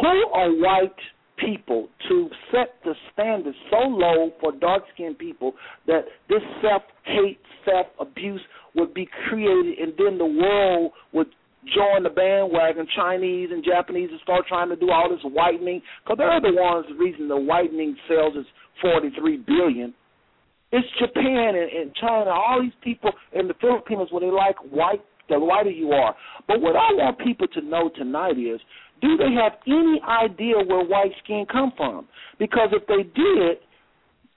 Who are white people to set the standards so low for dark-skinned people that this self-hate, self-abuse would be created, and then the world would join the bandwagon, Chinese and Japanese, and start trying to do all this whitening, because they're the ones, the reason the whitening sells is $43 billion. It's Japan and China, all these people, and the Philippines, where they like white, the whiter you are. But what I want people to know tonight is, do they have any idea where white skin come from? Because if they did,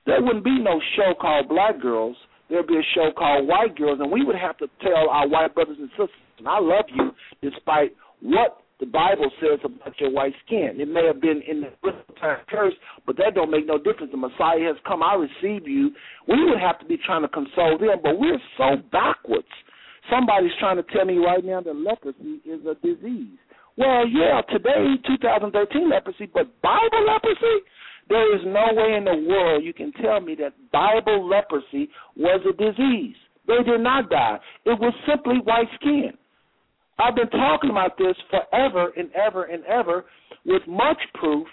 there wouldn't be no show called Black Girls. There would be a show called White Girls, and we would have to tell our white brothers and sisters, and I love you, despite what the Bible says about your white skin. It may have been in the first time curse, but that don't make no difference. The Messiah has come. I receive you. We would have to be trying to console them, but we're so backwards. Somebody's trying to tell me right now that leprosy is a disease. Well, yeah, today, 2013 leprosy, but Bible leprosy? There is no way in the world you can tell me that Bible leprosy was a disease. They did not die. It was simply white skin. I've been talking about this forever and ever and ever with much proof.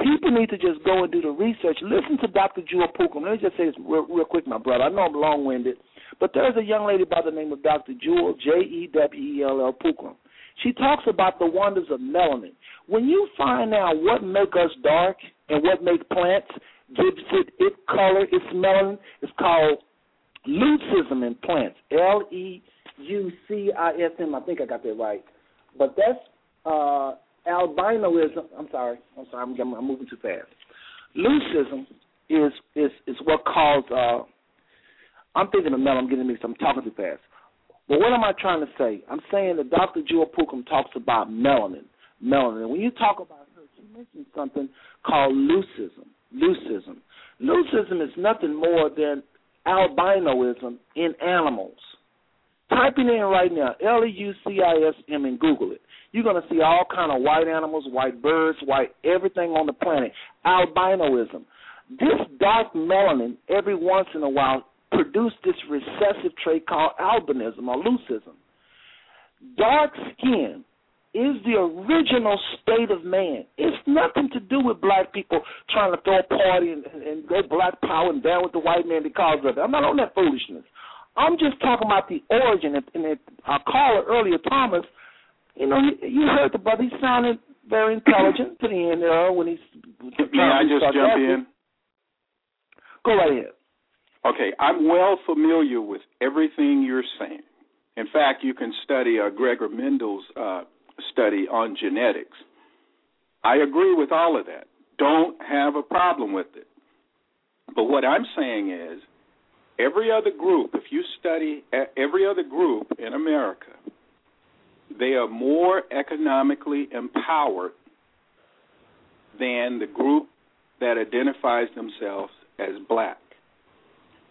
People need to just go and do the research. Listen to Dr. Jewel Pookrum. Let me just say this real quick, my brother. I know I'm long-winded, but there's a young lady by the name of Dr. Jewel, Jewell Pookrum. She talks about the wonders of melanin. When you find out what make us dark and what make plants, gives it color, its melanin, it's called leucism in plants, leucism. I think I got that right. But that's albinoism. I'm sorry. I'm moving too fast. Leucism is what caused. I'm thinking of melanin. I'm getting mixed. I'm talking too fast. But what am I trying to say? I'm saying that Dr. Jewel Pookrum talks about melanin. Melanin. When you talk about her, she mentioned something called leucism. Leucism. Leucism is nothing more than albinoism in animals. Typing in right now, leucism, and Google it. You're going to see all kind of white animals, white birds, white everything on the planet. Albinoism. This dark melanin, every once in a while, produced this recessive trait called albinism or leucism. Dark skin is the original state of man. It's nothing to do with black people trying to throw a party and go black power and down with the white man because of it. I'm not on that foolishness. I'm just talking about the origin. And our caller earlier, Thomas, you heard the brother. He sounded very intelligent to the end there when he's trying to Can I just jump in? Go right ahead. Okay, I'm well familiar with everything you're saying. In fact, you can study Gregor Mendel's study on genetics. I agree with all of that. Don't have a problem with it. But what I'm saying is, every other group, if you study every other group in America, they are more economically empowered than the group that identifies themselves as black.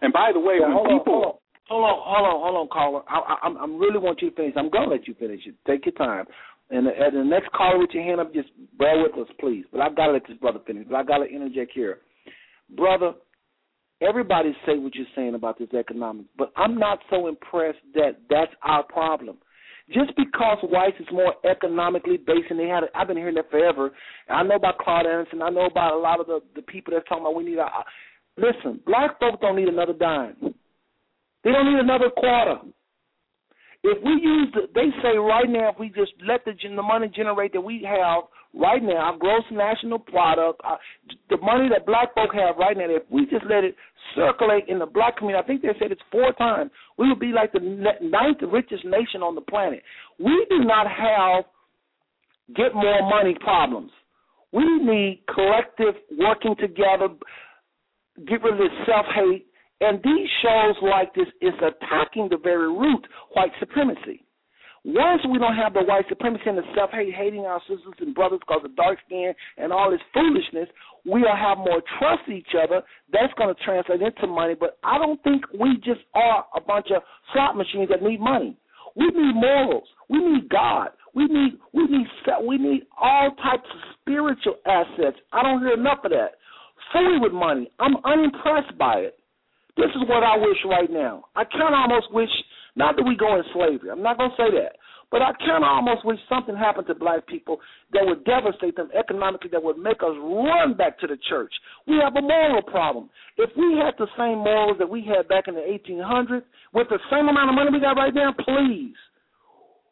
And by the way, hold on, caller. I really want you to finish. I'm going to let you finish it. Take your time. And at the next caller with your hand up, just bear with us, please. But I've got to let this brother finish. But I've got to interject here. Brother, everybody say what you're saying about this economics, but I'm not so impressed that that's our problem. Just because whites is more economically based, and I've been hearing that forever. I know about Claude Anderson. I know about a lot of the people that's talking about we need our – listen, black folks don't need another dime. They don't need another quarter. If we use they say right now, if we just let the money generate that we have right now, our gross national product, the money that black folk have right now, if we just let it circulate in the black community, I think they said it's 4 times, we would be like the 9th richest nation on the planet. We do not have get more money problems. We need collective working together. Get rid of this self-hate, and these shows like this is attacking the very root, white supremacy. Once we don't have the white supremacy and the self-hate, hating our sisters and brothers because of dark skin and all this foolishness, we'll have more trust in each other. That's going to translate into money, but I don't think we just are a bunch of slot machines that need money. We need morals. We need God. We need all types of spiritual assets. I don't hear enough of that. Fully with money. I'm unimpressed by it. This is what I wish right now. I kind of almost wish, not that we go in slavery. I'm not going to say that. But I kind of almost wish something happened to black people that would devastate them economically, that would make us run back to the church. We have a moral problem. If we had the same morals that we had back in the 1800s, with the same amount of money we got right now, please,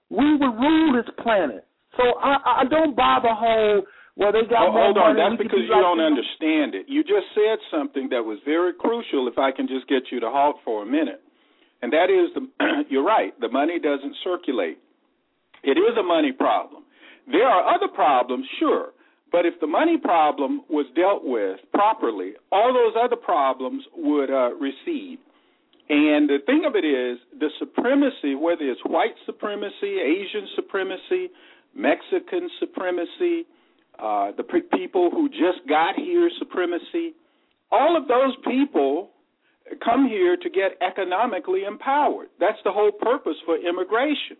we would rule this planet. So I don't buy the whole... Well, they got hold on. That's because you don't understand it. You just said something that was very crucial, if I can just get you to halt for a minute. And that is, you're right, the money doesn't circulate. It is a money problem. There are other problems, sure, but if the money problem was dealt with properly, all those other problems would recede. And the thing of it is, the supremacy, whether it's white supremacy, Asian supremacy, Mexican supremacy, the people who just got here supremacy, all of those people come here to get economically empowered. That's the whole purpose for immigration.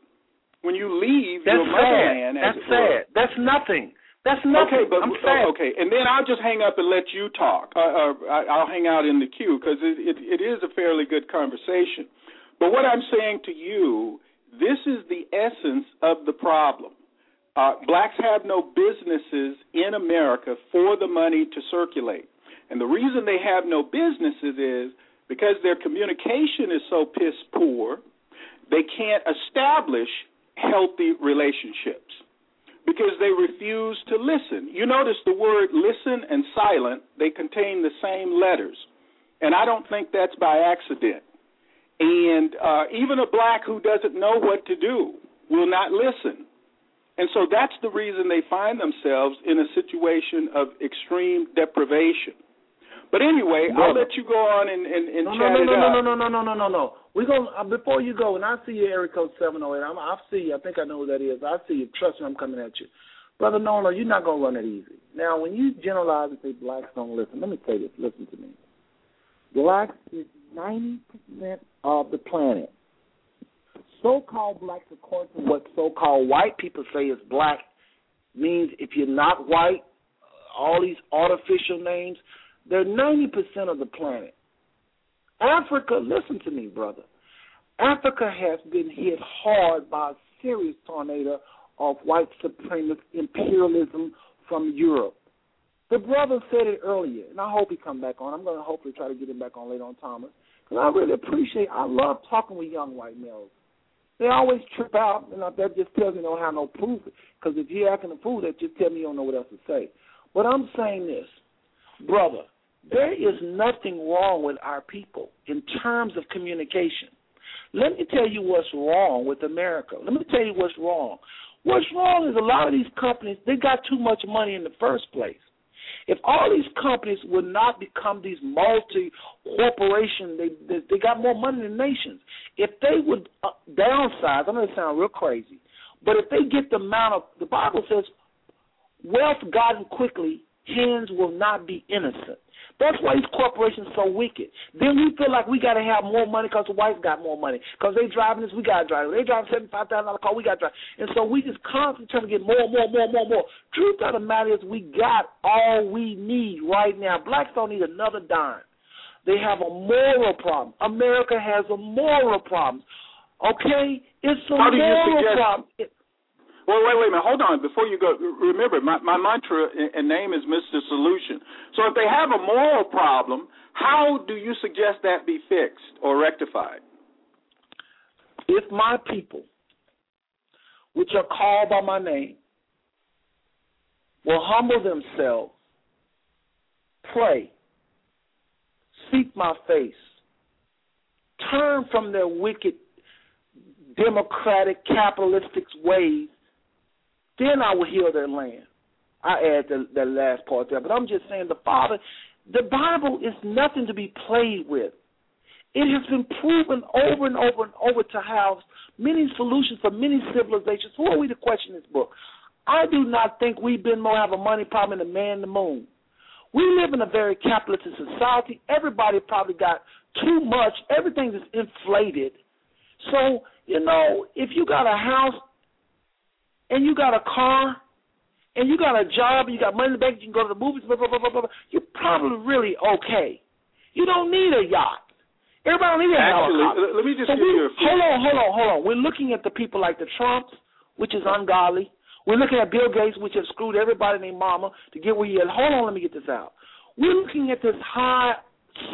When you leave your motherland, as it were. That's sad. That's nothing. That's nothing. Okay, but, okay, and then I'll just hang up and let you talk. I'll hang out in the queue because it is a fairly good conversation. But what I'm saying to you, this is the essence of the problem. Blacks have no businesses in America for the money to circulate. And the reason they have no businesses is because their communication is so piss poor, they can't establish healthy relationships. Because they refuse to listen. You notice the word listen and silent, they contain the same letters. And I don't think that's by accident. And even a black who doesn't know what to do will not listen. And so that's the reason they find themselves in a situation of extreme deprivation. But anyway, brother, I'll let you go on and chat it up. No. We're going before you go, and I see you, area code 708. I see you. I think I know who that is. I see you. Trust me, I'm coming at you. Brother Nolan, you're not going to run it easy. Now, when you generalize and say blacks don't listen, let me tell you this. Listen to me. Blacks is 90% of the planet. So-called blacks, according to what so-called white people say is black, means if you're not white, all these artificial names, they're 90% of the planet. Africa, listen to me, brother. Africa has been hit hard by a serious tornado of white supremacist imperialism from Europe. The brother said it earlier, and I hope he come back on. I'm going to hopefully try to get him back on later on, Thomas, because I love talking with young white males. They always trip out, and that just tells me they don't have no proof, because if you're acting a fool, that just tells me you don't know what else to say. But I'm saying this, brother. There is nothing wrong with our people in terms of communication. Let me tell you what's wrong with America. Let me tell you what's wrong. What's wrong is a lot of these companies, they got too much money in the first place. If all these companies would not become these multi-corporations, they got more money than nations. If they would downsize, I'm going to sound real crazy, but if they get the amount of, the Bible says, wealth gotten quickly, hands will not be innocent. That's why these corporations are so wicked. Then we feel like we got to have more money because the whites got more money. Because they driving this, we got to drive it. They drive a $75,000 car, we got to drive. And so we just constantly trying to get more. Truth of the matter is we got all we need right now. Blacks don't need another dime. They have a moral problem. America has a moral problem. Okay? It's a moral problem. Well, wait a minute. Hold on. Before you go, remember, my mantra and name is Mr. Solution. So if they have a moral problem, how do you suggest that be fixed or rectified? If my people, which are called by my name, will humble themselves, pray, seek my face, turn from their wicked democratic capitalistic ways, then I will heal their land. I add that last part there. But I'm just saying the Father, the Bible is nothing to be played with. It has been proven over and over and over to have many solutions for many civilizations. Who are we to question this book? I do not think we have a money problem than man in the moon. We live in a very capitalist society. Everybody probably got too much. Everything is inflated. So, if you got a house, and you got a car, and you got a job, and you got money in the bank, you can go to the movies, blah, blah, blah. You're probably really okay. You don't need a yacht. Everybody don't need a yacht. Actually, let me just give you a few. Hold on. We're looking at the people like the Trumps, which is ungodly. We're looking at Bill Gates, which has screwed everybody and their mama to get where he is. Hold on, let me get this out. We're looking at this high,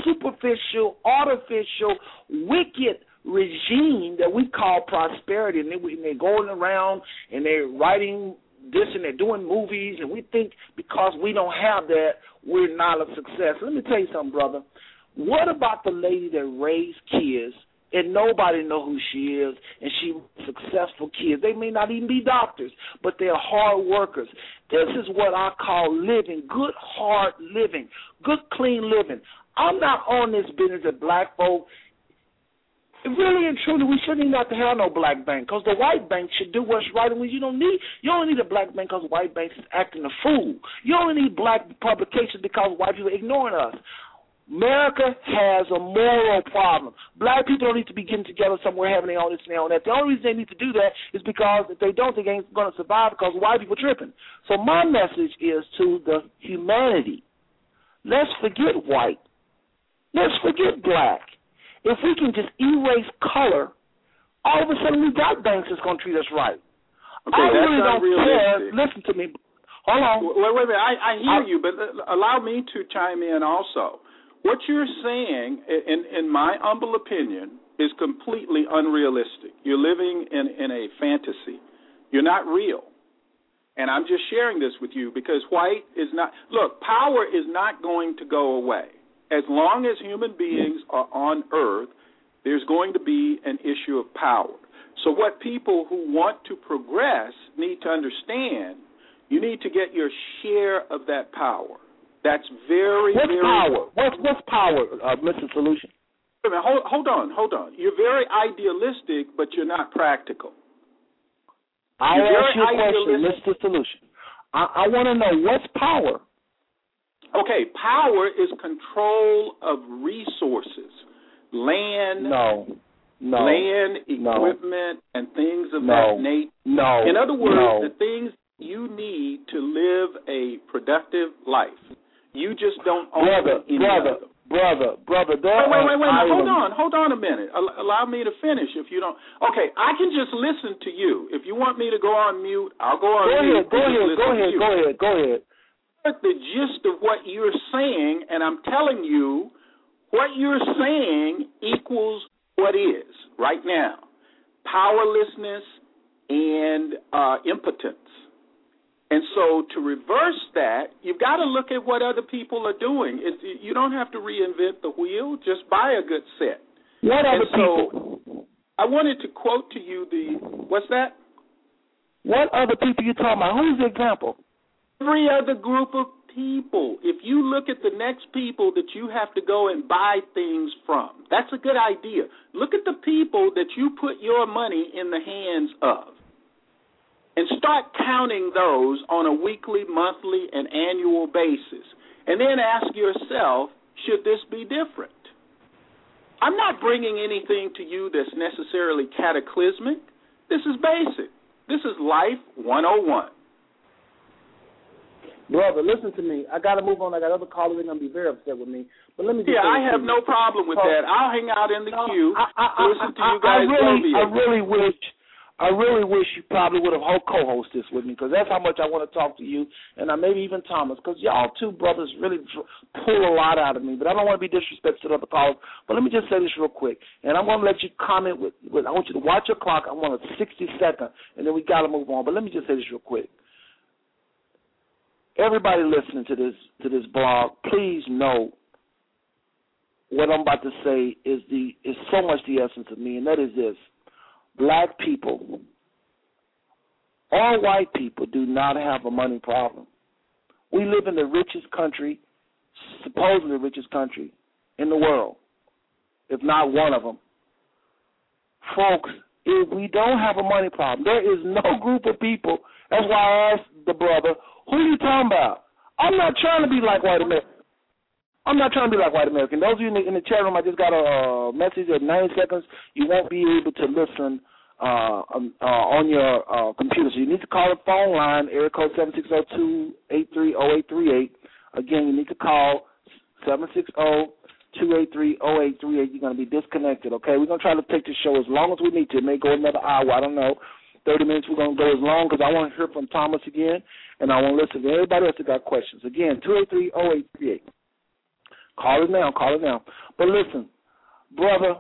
superficial, artificial, wicked regime that we call prosperity, and they're going around and they're writing this and they're doing movies, and we think because we don't have that, we're not a success. Let me tell you something, brother. What about the lady that raised kids and nobody know who she is, and she successful kids? They may not even be doctors, but they're hard workers. This is what I call living, good hard living, good clean living. I'm not on this business that black folk Really and truly, we shouldn't have to have no black bank, because the white bank should do what's right. And you only need a black bank because white banks is acting a fool. You only need black publications because white people are ignoring us. America has a moral problem. Black people don't need to be getting together somewhere having their own this and their own that. The only reason they need to do that is because if they don't, they ain't going to survive because white people tripping. So my message is to the humanity. Let's forget white. Let's forget black. If we can just erase color, all of a sudden we got banks that's going to treat us right. Okay, I really don't care. Listen to me. Hold on. Wait a minute. I hear you, but allow me to chime in also. What you're saying, in my humble opinion, is completely unrealistic. You're living in a fantasy. You're not real. And I'm just sharing this with you because white is not – look, power is not going to go away. As long as human beings are on earth, there's going to be an issue of power. So what people who want to progress need to understand, you need to get your share of that power. That's very, very... power? What's power, Mr. Solution? Wait a minute, hold on. You're very idealistic, but you're not practical. I'll ask you a question, Mr. Solution. I want to know, what's power? Okay, power is control of resources, land, equipment, and things of that nature. No. In other words, the things you need to live a productive life. You just don't own any of them. Brother. Wait. Hold on a minute. Allow me to finish if you don't. Okay, I can just listen to you. If you want me to go on mute, I'll go on mute. Go ahead. But the gist of what you're saying, and I'm telling you, what you're saying equals what is right now. Powerlessness and impotence. And so to reverse that, you've got to look at what other people are doing. You don't have to reinvent the wheel. Just buy a good set. What other people? I wanted to quote to you what's that? What other people you talking about? Who's the example? Every other group of people. If you look at the next people that you have to go and buy things from, that's a good idea. Look at the people that you put your money in the hands of and start counting those on a weekly, monthly, and annual basis. And then ask yourself, should this be different? I'm not bringing anything to you that's necessarily cataclysmic. This is basic. This is Life 101. Brother, listen to me. I got to move on. I got other callers. They're going to be very upset with me. But let me just I have no problem with that. I'll hang out in the queue. Listen to you guys. I really wish you probably would have co-hosted this with me, because that's how much I want to talk to you, and maybe even Thomas, because y'all two brothers really pull a lot out of me. But I don't want to be disrespectful to other callers. But let me just say this real quick, and I'm going to let you comment. I want you to watch your clock. I want a 60-second, and then we got to move on. But let me just say this real quick. Everybody listening to this blog, please know what I'm about to say is so much the essence of me, and that is this. Black people or white people do not have a money problem. We live in the richest country, supposedly the richest country in the world, if not one of them. Folks, if we don't have a money problem, there is no group of people. That's why I asked the brother, who are you talking about? I'm not trying to be like white American. I'm not trying to be like white American. Those of you in the chat room, I just got a message at 90 seconds. You won't be able to listen on your computer. So you need to call the phone line, area code 7602-830-0838. Again, you need to call 760-283-0838. You're going to be disconnected, okay? We're going to try to take this show as long as we need to. It may go another hour. I don't know. 30 minutes, we're going to go as long because I want to hear from Thomas again, and I want to listen to everybody else that got questions. Again, 283-0838. Call it now. But listen, brother,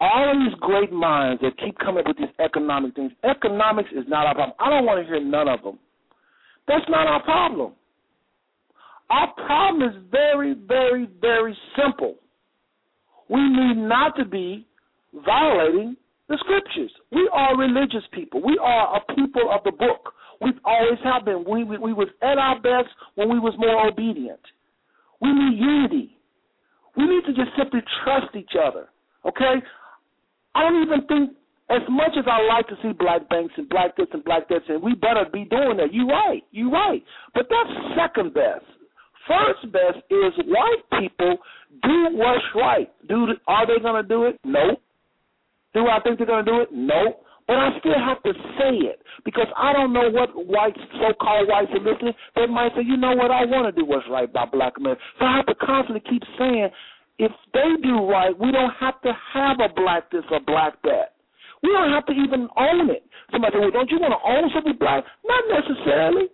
all of these great minds that keep coming up with these economic things, economics is not our problem. I don't want to hear none of them. That's not our problem. Our problem is very, very, very simple. We need not to be violating the scriptures. We are religious people. We are a people of the book. We've always have been. We was at our best when we was more obedient. We need unity. We need to just simply trust each other, okay? I don't even think, as much as I like to see black banks and black this and black that, and we better be doing that. You're right. But that's second best. First best is white people do what's right. Are they going to do it? No. Do I think they're going to do it? No. But I still have to say it, because I don't know what whites, so-called whites, are listening. They might say, you know what, I want to do what's right by black men. So I have to constantly keep saying, if they do right, we don't have to have a black this or black that. We don't have to even own it. Somebody said, well, don't you want to own something black? Not necessarily.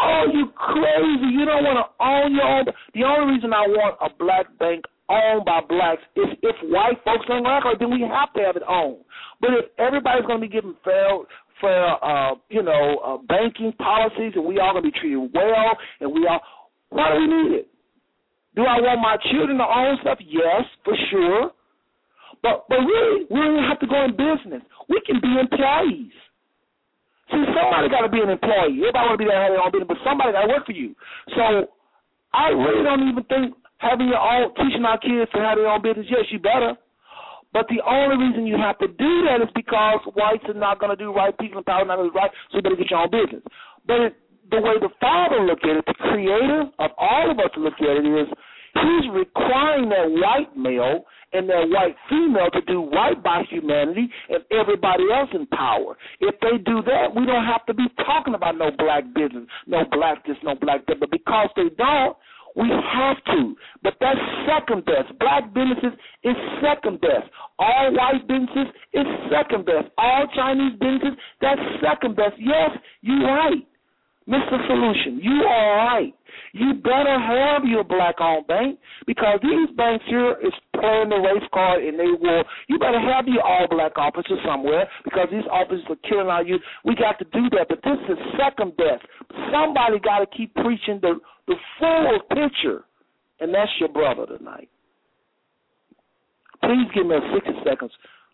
Oh, you crazy. You don't want to own your own. The only reason I want a black bank owned by blacks is if white folks don't like it, then we have to have it owned. But if everybody's going to be given fair banking policies, and we all going to be treated well, and we all, why do we need it? Do I want my children to own stuff? Yes, for sure. But really, we don't have to go in business. We can be employees. See, somebody got to be an employee. Everybody want to be their own business, but somebody got to work for you. So I really don't even think having your own, teaching our kids to have their own business, yes, you better. But the only reason you have to do that is because whites are not going to do right, people in power are not going to do right, so you better get your own business. But the way the Father looked at it, the Creator of all of us look at it, is He's requiring that white male and that white female to do right by humanity and everybody else in power. If they do that, we don't have to be talking about no black business, no black this, no black that. But because they don't, we have to. But that's second best. Black businesses is second best. All white businesses is second best. All Chinese businesses, that's second best. Yes, you're right. Mr. Solution, you are right. You better have your black-owned bank, because these banks here is playing the race card, and they will. You better have your all-black officers somewhere, because these officers are killing our youth. We got to do that, but this is second best. Somebody got to keep preaching the full picture, and that's your brother tonight. Please give me 60 seconds.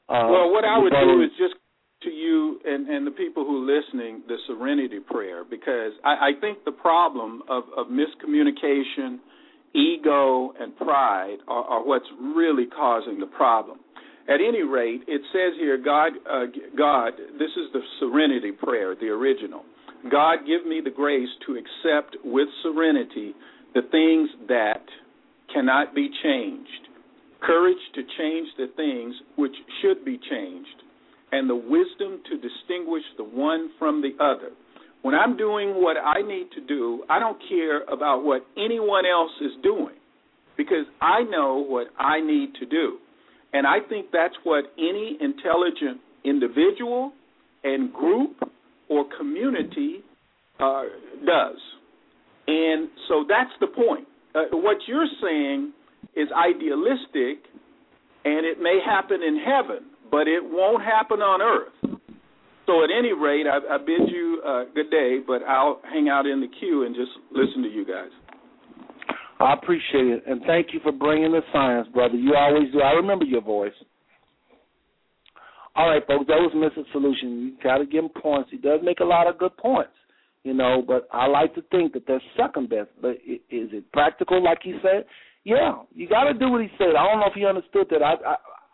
Well, what I would do is just to you and the people who are listening, the Serenity Prayer, because I think the problem of miscommunication, ego, and pride are what's really causing the problem. At any rate, it says here, God, this is the Serenity Prayer, the original. God, give me the grace to accept with serenity the things that cannot be changed, courage to change the things which should be changed, and the wisdom to distinguish the one from the other. When I'm doing what I need to do, I don't care about what anyone else is doing, because I know what I need to do. And I think that's what any intelligent individual and group or community does. And so that's the point. What you're saying is idealistic, and it may happen in heaven, but it won't happen on earth. So at any rate, I bid you good day, but I'll hang out in the queue and just listen to you guys. I appreciate it, and thank you for bringing the science, brother. You always do. I remember your voice. All right, folks, that was Mr. Solution. You got to give him points. He does make a lot of good points, you know, but I like to think that they're second best. But is it practical, like he said? Yeah, you got to do what he said. I don't know if he understood that.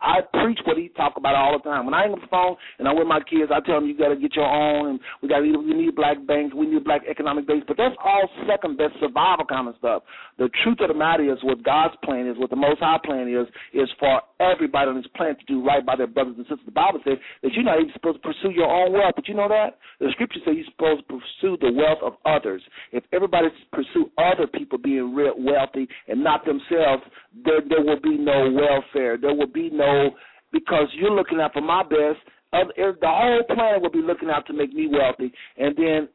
I preach what he talk about all the time. When I ain't on the phone and I'm with my kids, I tell them you got to get your own, and we need black banks, we need black economic banks. But that's all second best survival kind of stuff. The truth of the matter is what God's plan is, what the Most High plan is for everybody on this planet to do right by their brothers and sisters. The Bible says that you're not even supposed to pursue your own wealth, but you know that? The Scripture says you're supposed to pursue the wealth of others. If everybody pursue other people being real wealthy and not themselves, there will be no welfare. There will be no, because you're looking out for my best, the whole planet will be looking out to make me wealthy, and then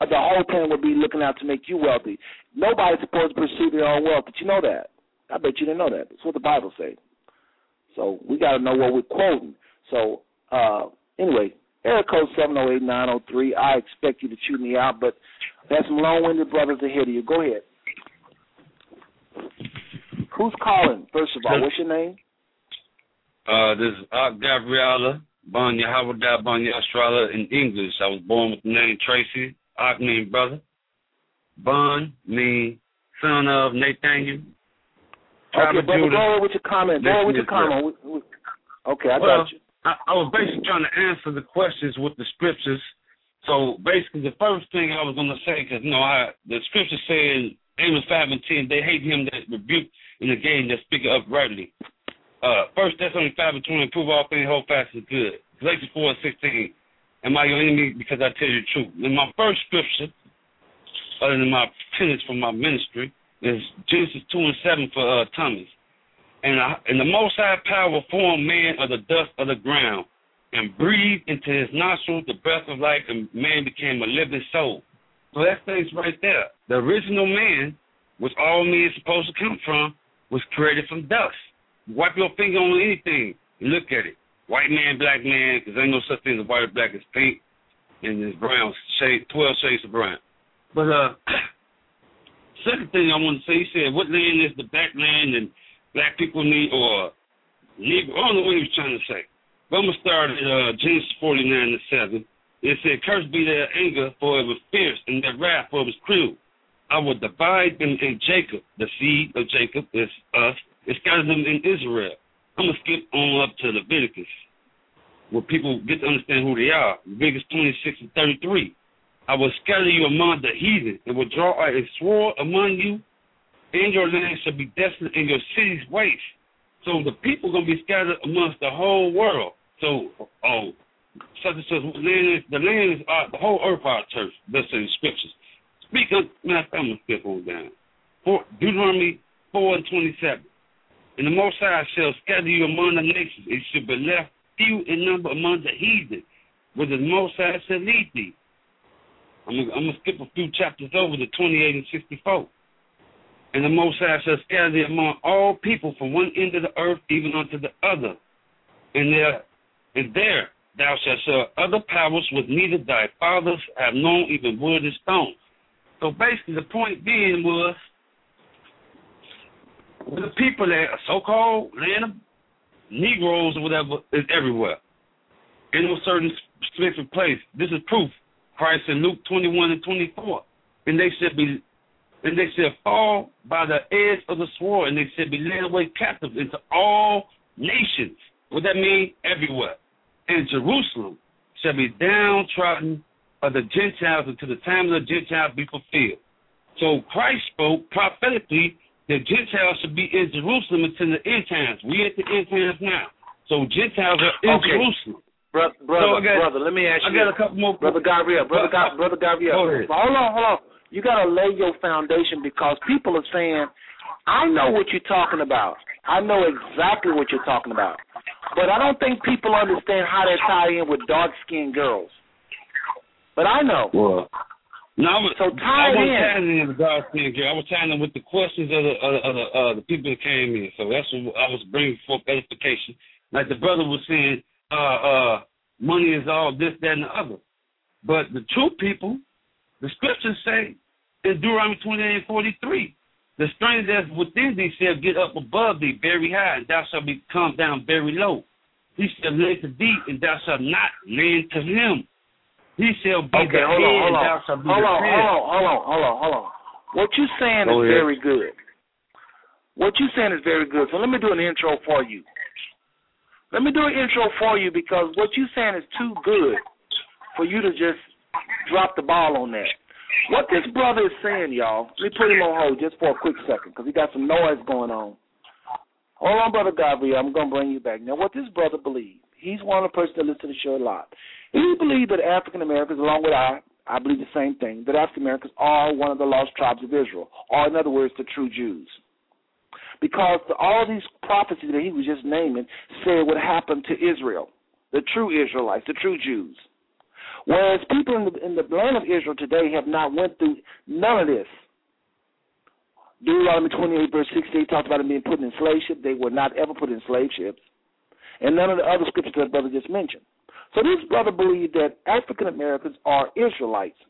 the whole planet will be looking out to make you wealthy. Nobody's supposed to pursue their own wealth, but you know that. I bet you didn't know that. That's what the Bible says. So we got to know what we're quoting. So anyway, area code 708-903. I expect you to chew me out, but that's some long-winded brothers ahead of you. Go ahead. Who's calling, first of all? What's your name? This is Gabriella Banya Howardai Banya Estrada in English. I was born with the name Tracy. Ak mean brother. Bon mean son of Nathaniel. Okay, brother, go ahead with your comment. Okay, I got you. I was basically trying to answer the questions with the scriptures. So basically, the first thing I was going to say, because the scripture says Amos 5:10, they hate him that rebuke and again that speak uprightly. 1 Thessalonians 5:20, improve all things, hold fast and good. Galatians 4:16, am I your enemy because I tell you the truth? And my first scripture, other than my penance for my ministry, is Genesis 2:7 for Thomas. And the Most High Power formed man of the dust of the ground and breathed into his nostrils the breath of life, and man became a living soul. So that thing's right there. The original man, which all men is supposed to come from, was created from dust. Wipe your finger on anything and look at it. White man, black man, because ain't no such thing as white or black. It's pink and it's brown, 12 shades of brown. But second thing I want to say, he said, what land is the black land and black people need, or Negro? I don't know what he was trying to say. But I'm going to start at Genesis 49:7. It said, cursed be their anger, for it was fierce, and their wrath, for it was cruel. I will divide them in Jacob. The seed of Jacob is us. It scatters them in Israel. I'm going to skip on up to Leviticus, where people get to understand who they are. Leviticus 26:33. I will scatter you among the heathen, and will draw a sword among you, and your land shall be desolate, and your cities waste. So the people are going to be scattered amongst the whole world. So, such and such, the whole earth our church, that's in the scriptures. Speak up, I'm going to skip on down. Deuteronomy 4:27. And the Most High shall scatter you among the nations. It shall be left few in number among the heathen, where the Most High shall lead thee. I'm going to skip a few chapters over to 28 and 64. And the Most High shall scatter thee among all people from one end of the earth even unto the other. And there thou shalt serve other powers with neither thy fathers have known, even wood and stone. So basically the point being was, the people that are so-called land of Negroes or whatever is everywhere. In a certain specific place. This is proof. Christ in Luke 21:24. And they shall fall by the edge of the sword, and they shall be led away captive into all nations. What that mean? Everywhere. And Jerusalem shall be downtrodden of the Gentiles until the time of the Gentiles be fulfilled. So Christ spoke prophetically that Gentiles should be in Jerusalem until the end times. We at the end times now. So Gentiles are in Jerusalem. Brother, let me ask you. I got a couple more. Brother Gabriel. Hold on. You got to lay your foundation, because people are saying, I know what you're talking about. I know exactly what you're talking about. But I don't think people understand how they tie in with dark-skinned girls. But I know. Well, no, I was tying in with the questions of the people that came in. So that's what I was bringing forth, edification. Like the brother was saying, money is all this, that, and the other. But the true people, the scriptures say in Deuteronomy 28:43, the stranger that's within thee shall get up above thee very high, and thou shalt come down very low. He shall lend to thee, and thou shalt not lend to him. He shall be the head, and thou shalt be the tail. Hold on. What you're saying is very good. So let me do an intro for you. Because what you're saying is too good for you to just drop the ball on that. What this brother is saying, y'all, let me put him on hold just for a quick second, because he got some noise going on. Hold on, Brother Gabriel, I'm going to bring you back. Now, what this brother believes, he's one of the persons that listens to the show a lot. He believes that African Americans, along with I believe the same thing, that African Americans are one of the lost tribes of Israel, or in other words, the true Jews. Because all these prophecies that he was just naming said what happened to Israel, the true Israelites, the true Jews. Whereas people in the land of Israel today have not went through none of this. Deuteronomy 28:16 talks about them being put in slave ships. They were not ever put in slave ships. And none of the other scriptures that brother just mentioned. So this brother believed that African Americans are Israelites.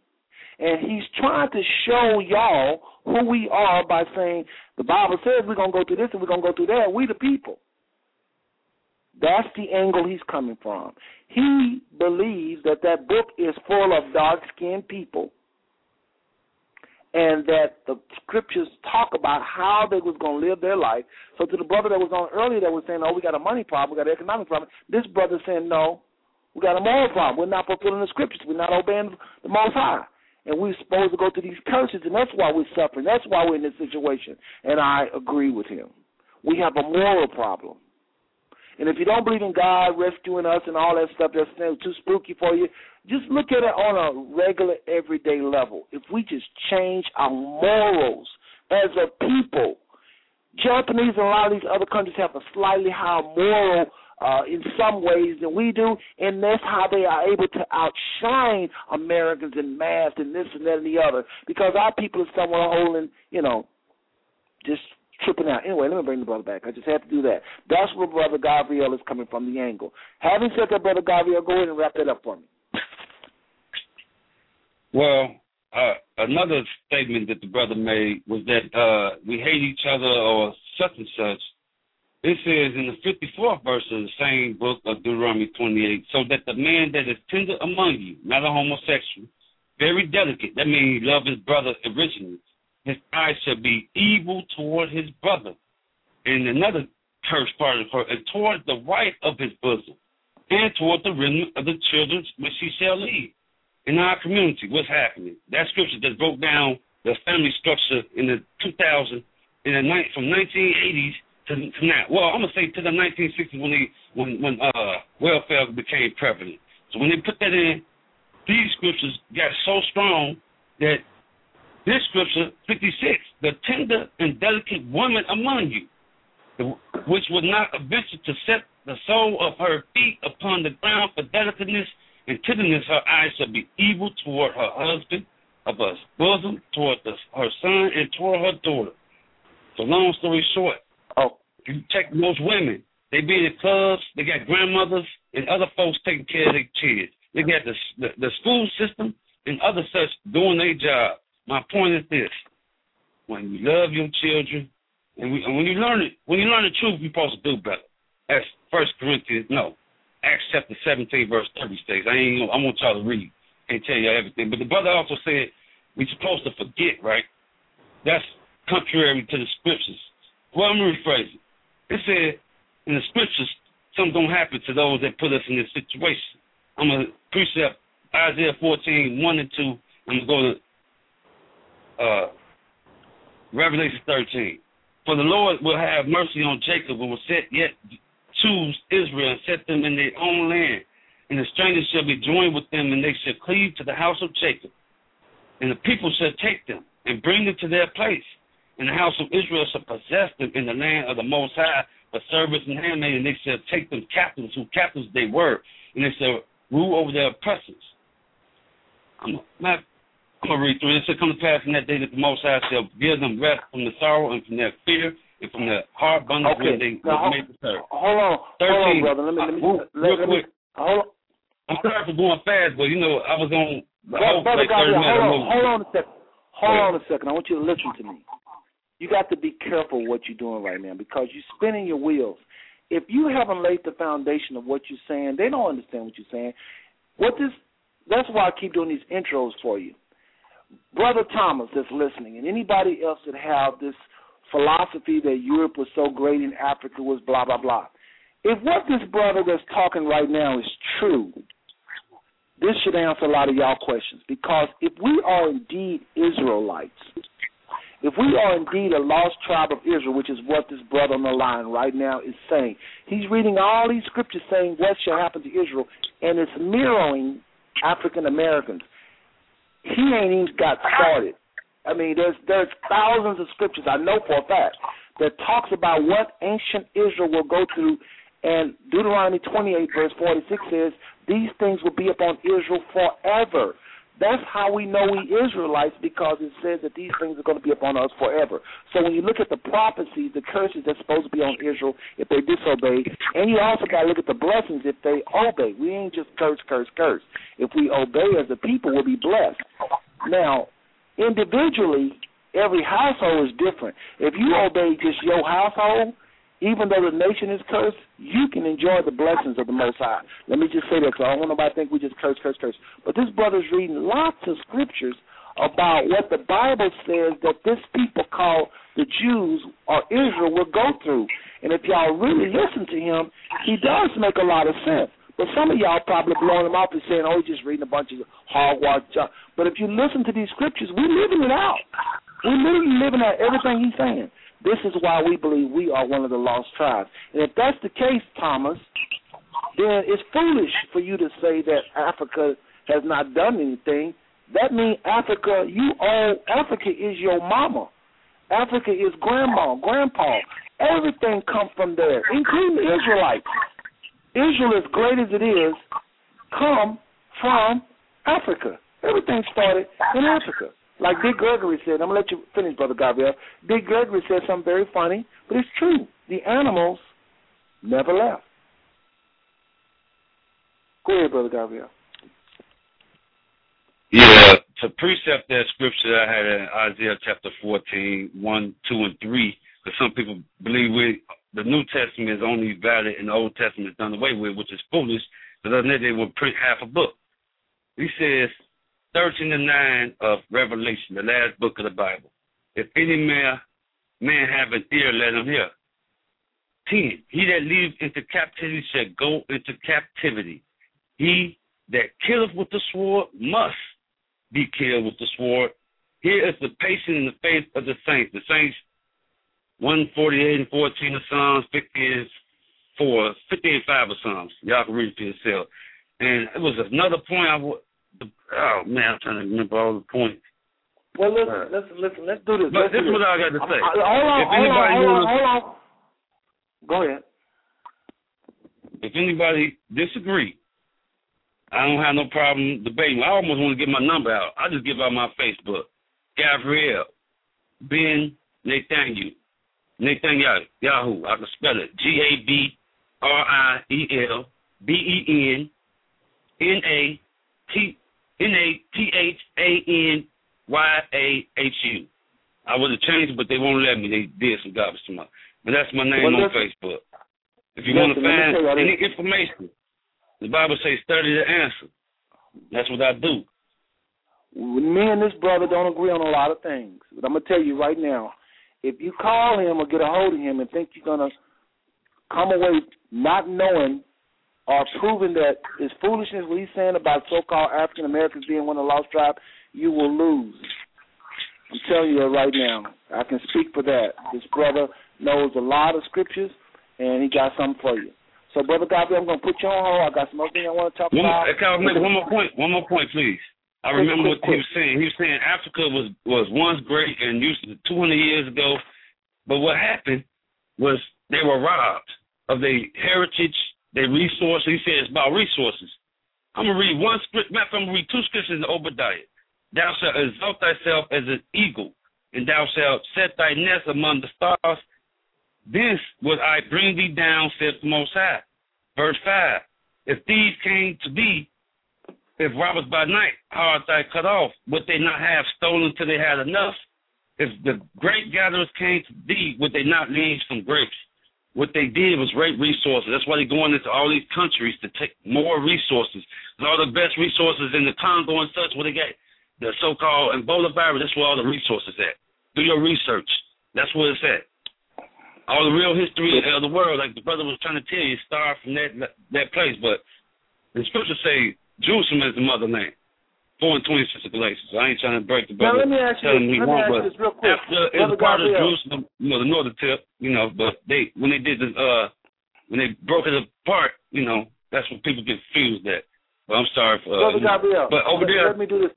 And he's trying to show y'all who we are by saying, the Bible says we're going to go through this and we're going to go through that. We the people. That's the angle he's coming from. He believes that book is full of dark-skinned people and that the scriptures talk about how they was going to live their life. So to the brother that was on earlier that was saying, oh, we got a money problem, we got an economic problem, this brother saying, no, we got a moral problem. We're not fulfilling the scriptures. We're not obeying the Most High. And we're supposed to go to these curses, and that's why we're suffering. That's why we're in this situation. And I agree with him. We have a moral problem. And if you don't believe in God rescuing us and all that stuff that's too spooky for you, just look at it on a regular, everyday level. If we just change our morals as a people, Japanese and a lot of these other countries have a slightly higher moral in some ways than we do, and that's how they are able to outshine Americans in math and this and that and the other, because our people are somewhat holding, just tripping out. Anyway, let me bring the brother back. I just had to do that. That's where Brother Gabriel is coming from, the angle. Having said that, Brother Gabriel, go ahead and wrap that up for me. Well, another statement that the brother made was that we hate each other or such and such. It says in the 54th verse of the same book of Deuteronomy 28, so that the man that is tender among you, not a homosexual, very delicate, that means he loves his brother originally, his eyes shall be evil toward his brother. And another curse part of her, and toward the right of his bosom, and toward the remnant of the children which he shall lead. In our community, what's happening? That scripture that broke down the family structure in the 2000, from 1980s, to now. Well, I'm going to say to the 1960s when welfare became prevalent. So when they put that in, these scriptures got so strong that this scripture, 56, the tender and delicate woman among you, which would not venture to set the sole of her feet upon the ground for delicateness and tenderness, her eyes shall be evil toward her husband, of her bosom, toward her son, and toward her daughter. So long story short, you check most women, they be in the clubs, they got grandmothers and other folks taking care of their kids. They got the school system and other such doing their job. My point is this: when you love your children, and when you learn the truth, you're supposed to do better. That's Acts chapter 17, verse 30 states. I want y'all to read and tell you everything. But the brother also said we're supposed to forget, right? That's contrary to the scriptures. Well, I'm going to rephrase it. It said in the scriptures, something going to happen to those that put us in this situation. I'm going to precept Isaiah 14, 1 and 2. I'm going to go to Revelation 13. For the Lord will have mercy on Jacob and will choose Israel and set them in their own land. And the strangers shall be joined with them, and they shall cleave to the house of Jacob. And the people shall take them and bring them to their place. And the house of Israel shall possess them in the land of the Most High for servants and handmaid, and they shall take them captives, who captives they were, and they shall rule over their oppressors. I'm going to read through it. It shall come to pass in that day that the Most High shall give them rest from the sorrow and from their fear and from the hard bondage where they were made to serve. Hold on, brother. Let me, real quick. I'm sorry for going fast, but, I was on the whole place. Hold on a second. I want you to listen to me. You got to be careful what you're doing right now, because you're spinning your wheels. If you haven't laid the foundation of what you're saying, they don't understand what you're saying. That's why I keep doing these intros for you. Brother Thomas that's listening, and anybody else that have this philosophy that Europe was so great and Africa was blah, blah, blah. If what this brother that's talking right now is true, this should answer a lot of y'all questions, because if we are indeed Israelites, if we are indeed a lost tribe of Israel, which is what this brother on the line right now is saying, he's reading all these scriptures saying what shall happen to Israel, and it's mirroring African Americans. He ain't even got started. I mean, there's thousands of scriptures, I know for a fact, that talks about what ancient Israel will go through, and Deuteronomy 28, verse 46 says, these things will be upon Israel forever. That's how we know we Israelites, because it says that these things are going to be upon us forever. So when you look at the prophecies, the curses that's supposed to be on Israel if they disobey, and you also got to look at the blessings if they obey. We ain't just curse. If we obey as a people, we'll be blessed. Now, individually, every household is different. If you obey just your household, even though the nation is cursed, you can enjoy the blessings of the Most High. Let me just say that, because I don't want nobody to think we just curse. But this brother's reading lots of scriptures about what the Bible says that this people called the Jews or Israel will go through. And if y'all really listen to him, he does make a lot of sense. But some of y'all probably blowing him off and saying, oh, he's just reading a bunch of hogwash. But if you listen to these scriptures, we're living it out. We're literally living out everything he's saying. This is why we believe we are one of the lost tribes. And if that's the case, Thomas, then it's foolish for you to say that Africa has not done anything. That means Africa, you own, Africa is your mama. Africa is grandma, grandpa. Everything comes from there, including the Israelites. Israel, as great as it is, come from Africa. Everything started in Africa. Like Dick Gregory said, I'm going to let you finish, Brother Gabriel. Dick Gregory said something very funny, but it's true. The animals never left. Go ahead, Brother Gabriel. Yeah, to precept that scripture I had in Isaiah chapter 14, 1, 2, and 3, because some people believe the New Testament is only valid and the Old Testament is done away with, which is foolish, because other than that, they would print half a book. He says, 13 and 9 of Revelation, the last book of the Bible. If any man have an ear, let him hear. 10, he that leaves into captivity shall go into captivity. He that killeth with the sword must be killed with the sword. Here is the patience and the faith of the saints. The saints, 148 and 14 of Psalms, 50 and 5 of Psalms. Y'all can read it for yourself. And it was another point I'm trying to remember all the points. Well, listen, let's do this. But this is what I got to say. Hold on. Go ahead. If anybody disagree, I don't have no problem debating. I almost want to get my number out. I just give out my Facebook. Gabriel, Ben, Nathaniel, Yahoo. I can spell it. Gabrielbennathaniyu. I would have changed it, but they won't let me. They did some garbage to me. But that's my name on Facebook. If you want to find any information, the Bible says study the answer. That's what I do. Me and this brother don't agree on a lot of things. But I'm going to tell you right now, if you call him or get a hold of him and think you're going to come away not knowing or proving that it's foolishness what he's saying about so-called African Americans being one of the lost tribe, you will lose. I'm telling you right now. I can speak for that. This brother knows a lot of scriptures, and he got something for you. So, Brother Godfrey, I'm going to put you on hold. I got some other thing I want to talk about. Can I make one more point, please? I remember what he was saying. He was saying Africa was once great and used to 200 years ago, but what happened was they were robbed of their heritage, their resources. He said it's about resources. I'm going to read one script. Matter of fact, I'm going to read two scriptures in Obadiah. Thou shalt exalt thyself as an eagle, and thou shalt set thy nest among the stars. This would I bring thee down, saith the Most High. Verse 5, if thieves came to thee, if robbers by night, how art thou cut off? Would they not have stolen till they had enough? If the grape gatherers came to thee, would they not leave some grapes? What they did was rape resources. That's why they're going into all these countries to take more resources. There's all the best resources in the Congo and such, where they got the so-called Ebola virus. That's where all the resources at. Do your research. That's where it's at. All the real history of the world, like the brother was trying to tell you, starved from that place. But the scriptures say Jerusalem is the motherland. 4:26 of Galatians. So I ain't trying to break the brother. Now, let me ask you this real quick. After it was part of Jerusalem, the northern tip, but they when they broke it apart, that's when people get confused at. But I'm sorry for Gabriel, but over there. Let me do this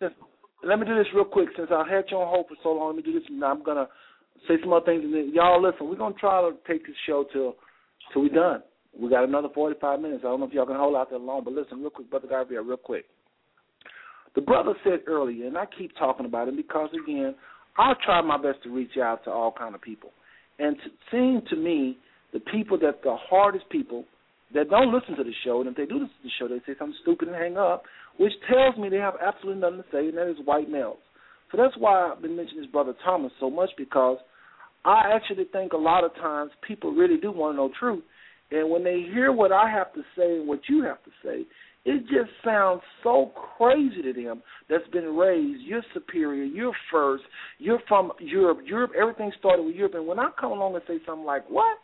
real quick, since I had you on hold for so long. Let me do this, and I'm gonna say some other things, and then y'all listen. We're going to try to take this show till we're done. We got another 45 minutes. I don't know if y'all can hold out that long, but listen real quick, Brother Gabriel, real quick. The brother said earlier, and I keep talking about it because, again, I try my best to reach out to all kind of people. And it seemed to me the people that the hardest people that don't listen to the show, and if they do listen to the show, they say something stupid and hang up, which tells me they have absolutely nothing to say, and that is white males. So that's why I've been mentioning his brother Thomas so much, because I actually think a lot of times people really do want to know truth. And when they hear what I have to say and what you have to say, It just sounds so crazy to them that's been raised, you're superior, you're first, you're from Europe, everything started with Europe. And when I come along and say something like, what?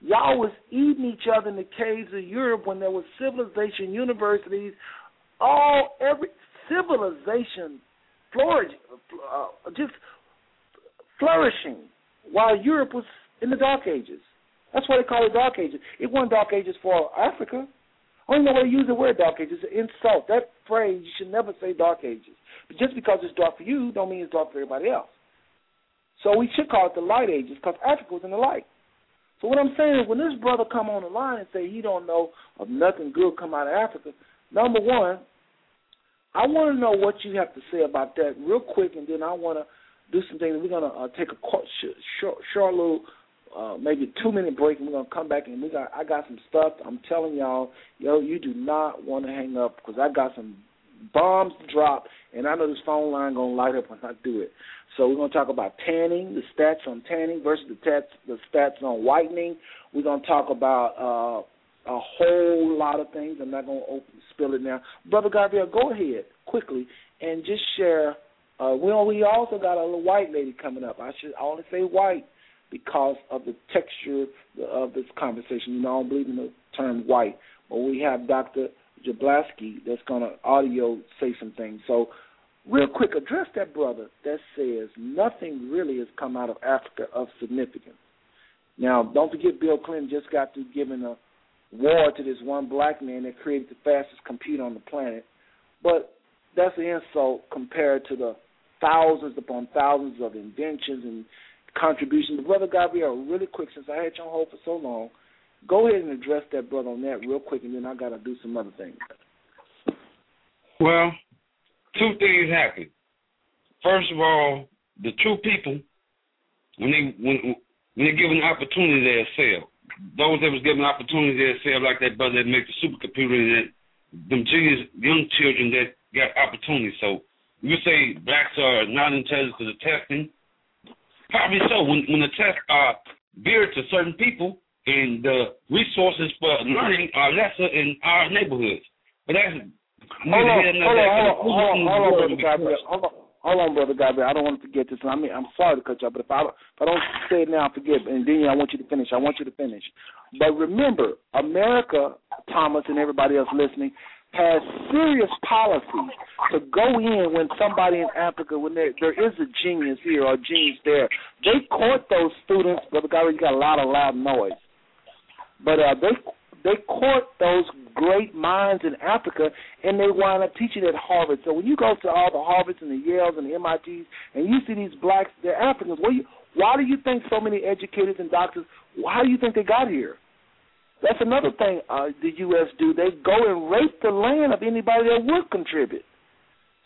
Y'all was eating each other in the caves of Europe when there was civilization, universities, every civilization just flourishing while Europe was in the Dark Ages. That's why they call it Dark Ages. It wasn't Dark Ages for Africa. I don't know why they use the word Dark Ages. It's an insult. That phrase, you should never say Dark Ages. But just because it's dark for you don't mean it's dark for everybody else. So we should call it the Light Ages because Africa was in the light. So what I'm saying is when this brother come on the line and say he don't know of nothing good come out of Africa, number one, I want to know what you have to say about that real quick, and then I want to do some things. We're going to take a short little maybe 2-minute break, and we're going to come back, and I got some stuff. I'm telling y'all, you do not want to hang up because I got some bombs to drop, and I know this phone line going to light up when I do it. So we're going to talk about tanning, the stats on tanning versus the stats on whitening. We're going to talk about a whole lot of things. I'm not going to spill it now. Brother Gabriel, go ahead quickly and just share. We also got a little white lady coming up. I only say white because of the texture of this conversation. You know, I don't believe in the term white. But we have Dr. Jablaski that's going to audio say some things. So real quick, address that brother that says nothing really has come out of Africa of significance. Now, don't forget Bill Clinton just got through giving a war to this one black man that created the fastest computer on the planet. But that's an insult compared to the thousands upon thousands of inventions and contributions. But Brother Gabriel, really quick, since I had you on hold for so long, go ahead and address that brother on that real quick, and then I got to do some other things. Well, two things happened. First of all, the true people, when they're given an opportunity, they excel. Those that was given opportunity to sell, like that brother that made the supercomputer, and that them genius young children that got opportunity. So you say blacks are not intelligent to the testing? Probably so. When the tests are geared to certain people and the resources for learning are lesser in our neighborhoods. But that's hold on, Brother Gabriel. I don't want to forget this. I mean, I'm sorry to cut you off, but if I don't say it now, I forget. And then I want you to finish. But remember, America, Thomas, and everybody else listening, has serious policies to go in when somebody in Africa, when there is a genius here or a genius there, they court those students. Brother Gabriel, you got a lot of loud noise. But they court those great minds in Africa, and they wind up teaching at Harvard. So when you go to all the Harvards and the Yales and the MITs, and you see these blacks, they're Africans. Why do you think so many educators and doctors, how do you think they got here? That's another thing the U.S. do. They go and rape the land of anybody that would contribute.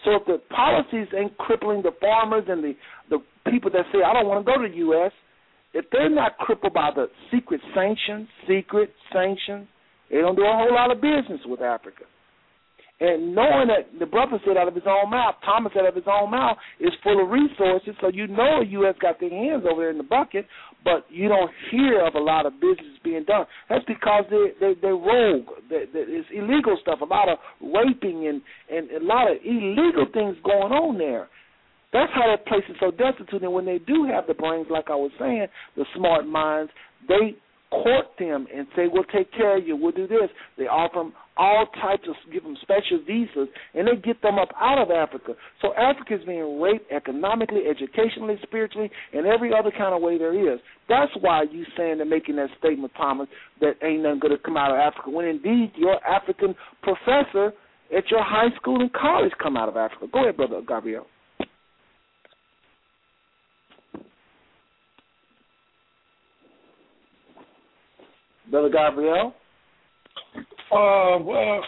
So if the policies ain't crippling the farmers and the people that say, I don't want to go to the U.S., if they're not crippled by the secret sanctions, they don't do a whole lot of business with Africa. And knowing that the brother said out of his own mouth, Thomas said out of his own mouth, is full of resources, so you know the U.S. got their hands over there in the bucket, but you don't hear of a lot of business being done. That's because they're rogue. It's illegal stuff, a lot of raping and a lot of illegal things going on there. That's how that place is so destitute. And when they do have the brains, like I was saying, the smart minds, they court them and say, we'll take care of you, we'll do this. They offer them all types of, give them special visas, and they get them up out of Africa. So Africa is being raped economically, educationally, spiritually, and every other kind of way there is. That's why you saying and making that statement, Thomas, that ain't nothing going to come out of Africa, when indeed your African professor at your high school and college come out of Africa. Go ahead, Brother Gabriel. Brother Gabriel? Well,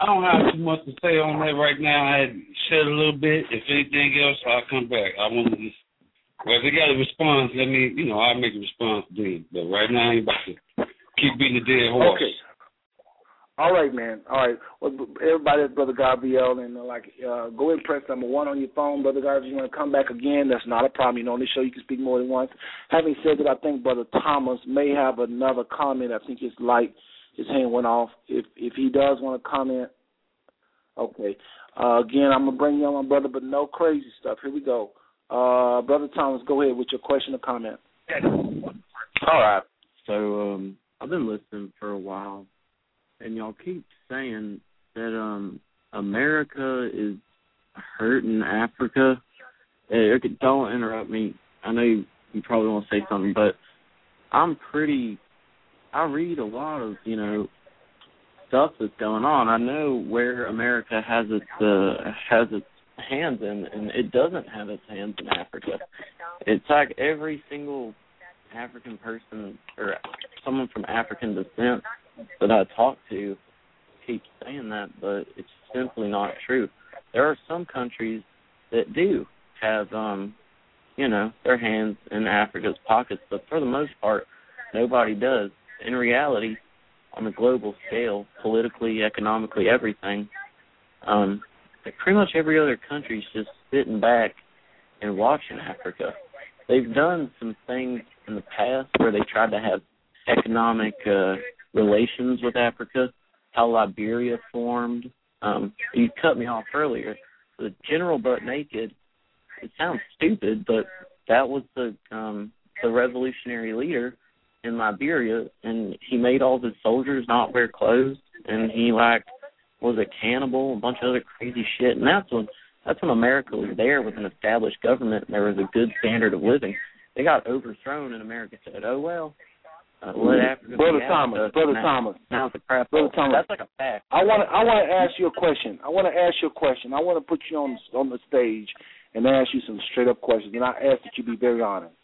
I don't have too much to say on that right now. I had said a little bit. If anything else, I'll come back. I want to just, well, if they got a response, let me, I'll make a response then. But right now, I ain't about to keep beating the dead horse. Okay. All right, man. All right. Well, everybody, Brother Gabriel, and go ahead and press number 1 on your phone. Brother Gabriel, you want to come back again? That's not a problem. On this show you can speak more than once. Having said that, I think Brother Thomas may have another comment. I think his hand went off. If he does want to comment, Okay. Again, I'm going to bring you on, my brother, but no crazy stuff. Here we go. Brother Thomas, go ahead with your question or comment. All right. So I've been listening for a while, and y'all keep saying that America is hurting Africa. Don't interrupt me. I know you probably want to say something, but I read a lot of, stuff that's going on. I know where America has its hands in, and it doesn't have its hands in Africa. It's like every single African person or someone from African descent that I talk to keeps saying that, but it's simply not true. There are some countries that do have, their hands in Africa's pockets, but for the most part, nobody does. In reality, on a global scale, politically, economically, everything, pretty much every other country is just sitting back and watching Africa. They've done some things in the past where they tried to have economic relations with Africa, how Liberia formed. You cut me off earlier. The general butt naked, it sounds stupid, but that was the revolutionary leader in Liberia, and he made all the soldiers not wear clothes, and he was a cannibal, a bunch of other crazy shit, and that's when America was there with an established government and there was a good standard of living. They got overthrown, and America said, "Oh well, let Africa." Brother Thomas, that's like a fact. I want to ask you a question. I want to put you on the stage and ask you some straight up questions, and I ask that you be very honest.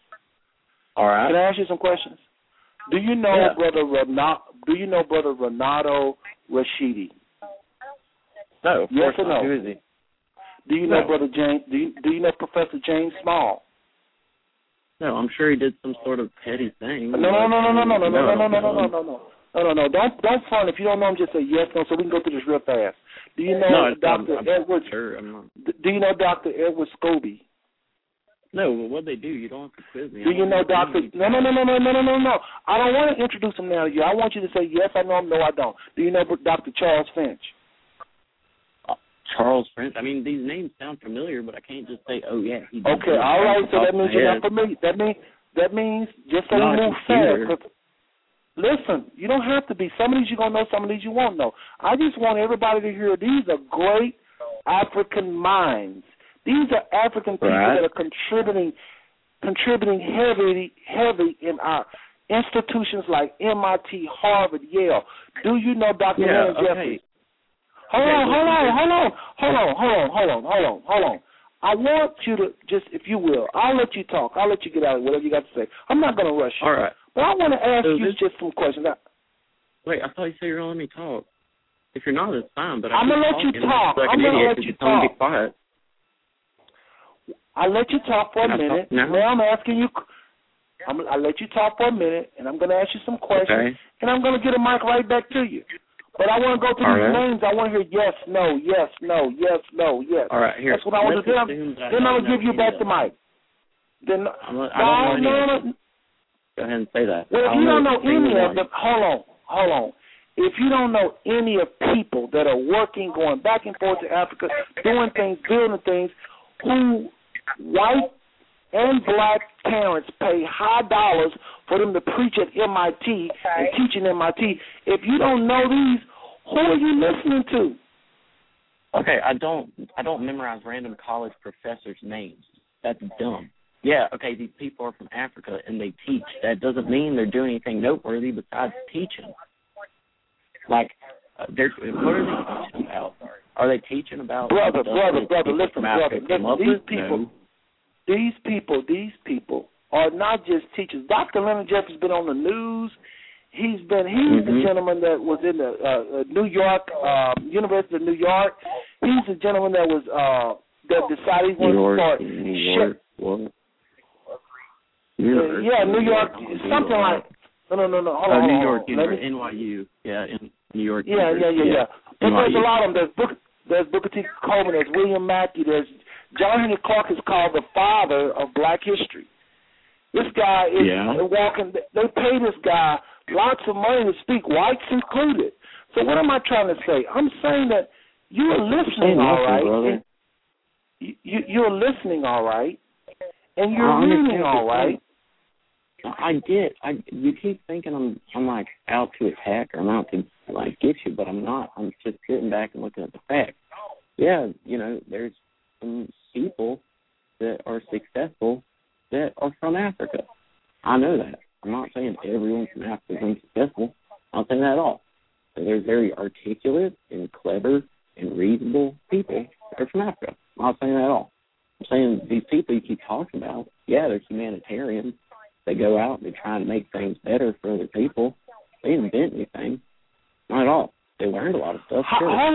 All right. Can I ask you some questions? Do you know Brother Renato Rashidi? No. Yes or no? Who is he? Do you know Brother James? Do you know Professor James Small? No, I'm sure he did some sort of petty thing. No. Don't front. If you don't know him, just say yes, no, so we can go through this real fast. Do you know Dr. Edward? Do you know Dr. Edward Scobie? No, what they do, you don't have to quiz me. Do you know Dr. No. I don't want to introduce him now to you. I want you to say yes, I know him, no, I don't. Do you know Dr. Charles Finch? Charles Prince. I mean, these names sound familiar, but I can't just say, "Oh yeah." Okay, all right. So that means you're not familiar. That means just so you move fast. Listen, you don't have to be. Some of these you're gonna know. Some of these you won't know. I just want everybody to hear. These are great African minds. These are African people that are contributing heavy in our institutions like MIT, Harvard, Yale. Do you know Dr. William Jeffries? Hold on. I want you to just, if you will, I'll let you talk. I'll let you get out of whatever you got to say. I'm not going to rush you. All right. But I want to ask you just some questions. Wait, I thought you said you were going to let me talk. If you're not, it's fine. But I'm going to let you talk. I'm going to let you talk. Be quiet. I'll let you talk for a minute. Now I'm asking you. I'll let you talk for a minute, and I'm going to ask you some questions, and I'm going to get a mic right back to you. But I want to go through these names. I want to hear yes, no, yes, no, yes, no, yes. All right, here. That's what I want to do. Then I'm going to give you back the mic. Then go ahead and say that. Well, if you don't know any of them, hold on. If you don't know any of people that are working, going back and forth to Africa, doing things, building things, who white and black parents pay high dollars for them to preach at MIT and teach in MIT. If you don't know these, who are you listening to? Okay, I don't memorize random college professors' names. That's dumb. Yeah, okay, these people are from Africa and they teach. That doesn't mean they're doing anything noteworthy besides teaching. What are they teaching about? Are they teaching about... Brother, listen. These people are not just teachers. Dr. Leonard Jeffries has been on the news. He's the gentleman that was in the University of New York. He's the gentleman that was that decided he wanted to start. New York. Yeah. But NYU. There's a lot of them. There's Booker T. Coleman. There's William Mackey. There's John Henry Clark is called the father of black history. This guy is walking. They pay this guy lots of money to speak, whites included. So what am I trying to say? I'm saying that You're listening, all right. You're listening, all right. And you're reading, all right. I did. You keep thinking I'm like out to attack or I'm out to like get you, but I'm not. I'm just sitting back and looking at the facts. Yeah, you know, there's some people that are successful that are from Africa. I know that. I'm not saying everyone from Africa is unsuccessful. I'm not saying that at all. They're very articulate and clever and reasonable people that are from Africa. I'm not saying that at all. I'm saying these people you keep talking about, yeah, they're humanitarians. They go out and they try and make things better for other people. They didn't invent anything. Not at all. They learned a lot of stuff. Hold on.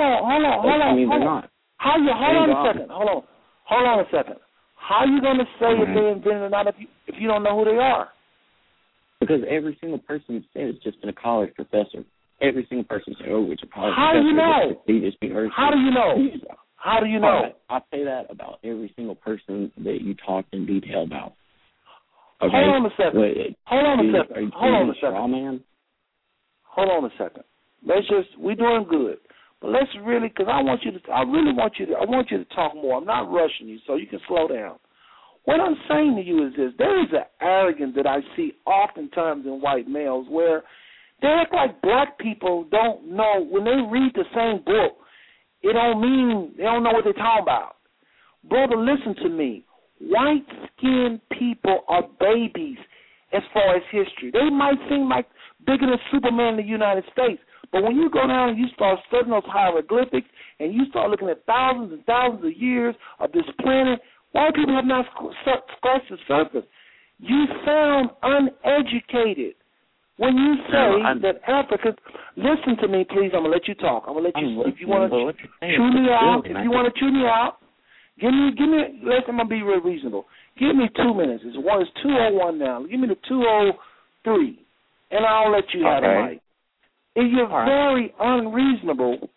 Hold on a second. How are you going to say if they invented or not if you don't know who they are? Because every single person who said it's just been a college professor. Every single person said, oh, it's a college professor. How do you know? I say that about every single person that you talked in detail about. Okay. Hold on a second. We're doing good, but let's really, because I really want you to talk more. I'm not rushing you, so you can slow down. What I'm saying to you is this: there is an arrogance that I see oftentimes in white males, where they act like black people don't know when they read the same book. It don't mean they don't know what they're talking about, brother. Listen to me. White-skinned people are babies as far as history. They might seem like bigger than Superman in the United States, but when you go down and you start studying those hieroglyphics and you start looking at thousands and thousands of years of this planet, white people have not scratched the surface. You sound uneducated when you say that Africa. Listen to me, please. I'm going to let you talk. I'm going to let you speak. If you want to chew me out, give me. I'm gonna be real reasonable. Give me 2 minutes. It's 2:01 now. Give me the 2:03, and I'll let you have the mic. If you're very unreasonable,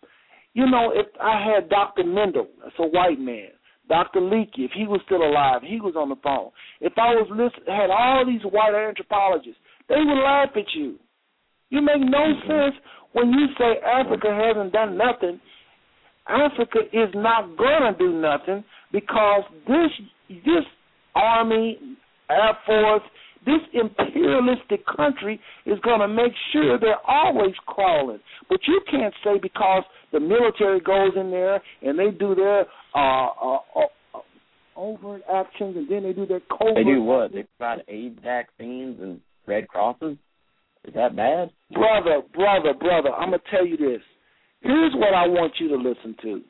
you know. If I had Dr. Mendel, that's a white man, Dr. Leakey, if he was still alive, he was on the phone. If I had all these white anthropologists, they would laugh at you. You make no sense when you say Africa hasn't done nothing. Africa is not going to do nothing because this Army, Air Force, this imperialistic country is going to make sure they're always crawling. But you can't say because the military goes in there and they do their overt actions and then they do their covert. They do what? They provide aid vaccines and Red Crosses? Is that bad? Brother, I'm going to tell you this. Here's what I want you to listen to.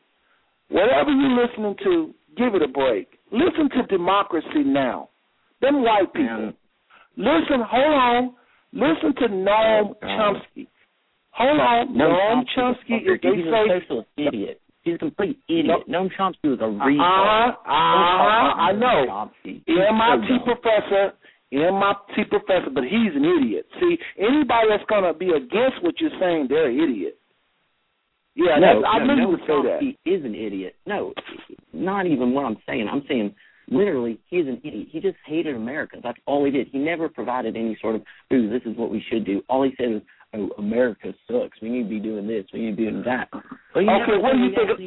Whatever you're listening to, give it a break. Listen to Democracy Now!, them white people. Listen, hold on. Listen to Noam Chomsky. Hold on. Noam Chomsky is a socialist idiot. He's a complete idiot. Noam Chomsky was a reader. I know. MIT professor, but he's an idiot. See, anybody that's going to be against what you're saying, they're an idiot. Yeah, he is an idiot. No, not even what I'm saying. I'm saying literally he's an idiot. He just hated America. That's all he did. He never provided any sort of, ooh, this is what we should do. All he said is, oh, America sucks. We need to be doing this. We need to be doing that. Okay, what do you think?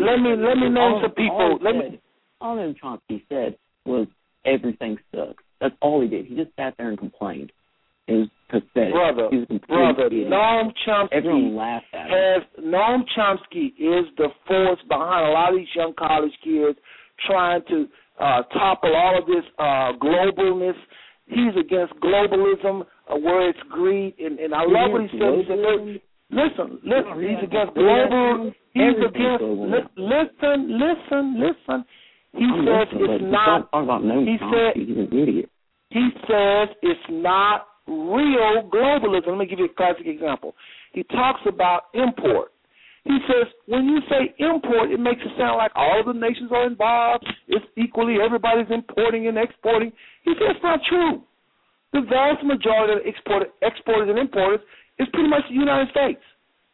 Let me know some people. All that Chomsky said was everything sucks. That's all he did. He just sat there and complained. It was pathetic. Brother, Noam Chomsky is the force behind a lot of these young college kids trying to topple all of this globalness. He's against globalism, where it's greed, and I love what he said. He said, listen, he's against global. Listen. He says it's not. He's an idiot. He says it's not real globalism. Let me give you a classic example. He talks about import. He says when you say import, it makes it sound like all the nations are involved. It's equally everybody's importing and exporting. He says it's not true. The vast majority of exporters and importers is pretty much the United States.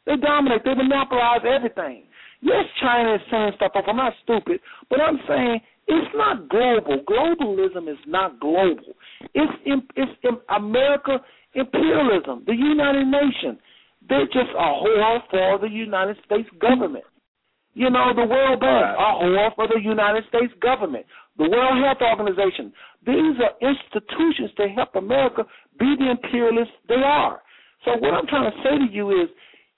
They dominate. They monopolize everything. Yes, China is saying stuff off. I'm not stupid, but I'm saying it's not global. Globalism is not global. It's America imperialism, the United Nations. They're just a whore for the United States government. You know, the World Bank, or for the United States government, the World Health Organization. These are institutions that help America be the imperialist they are. So what I'm trying to say to you is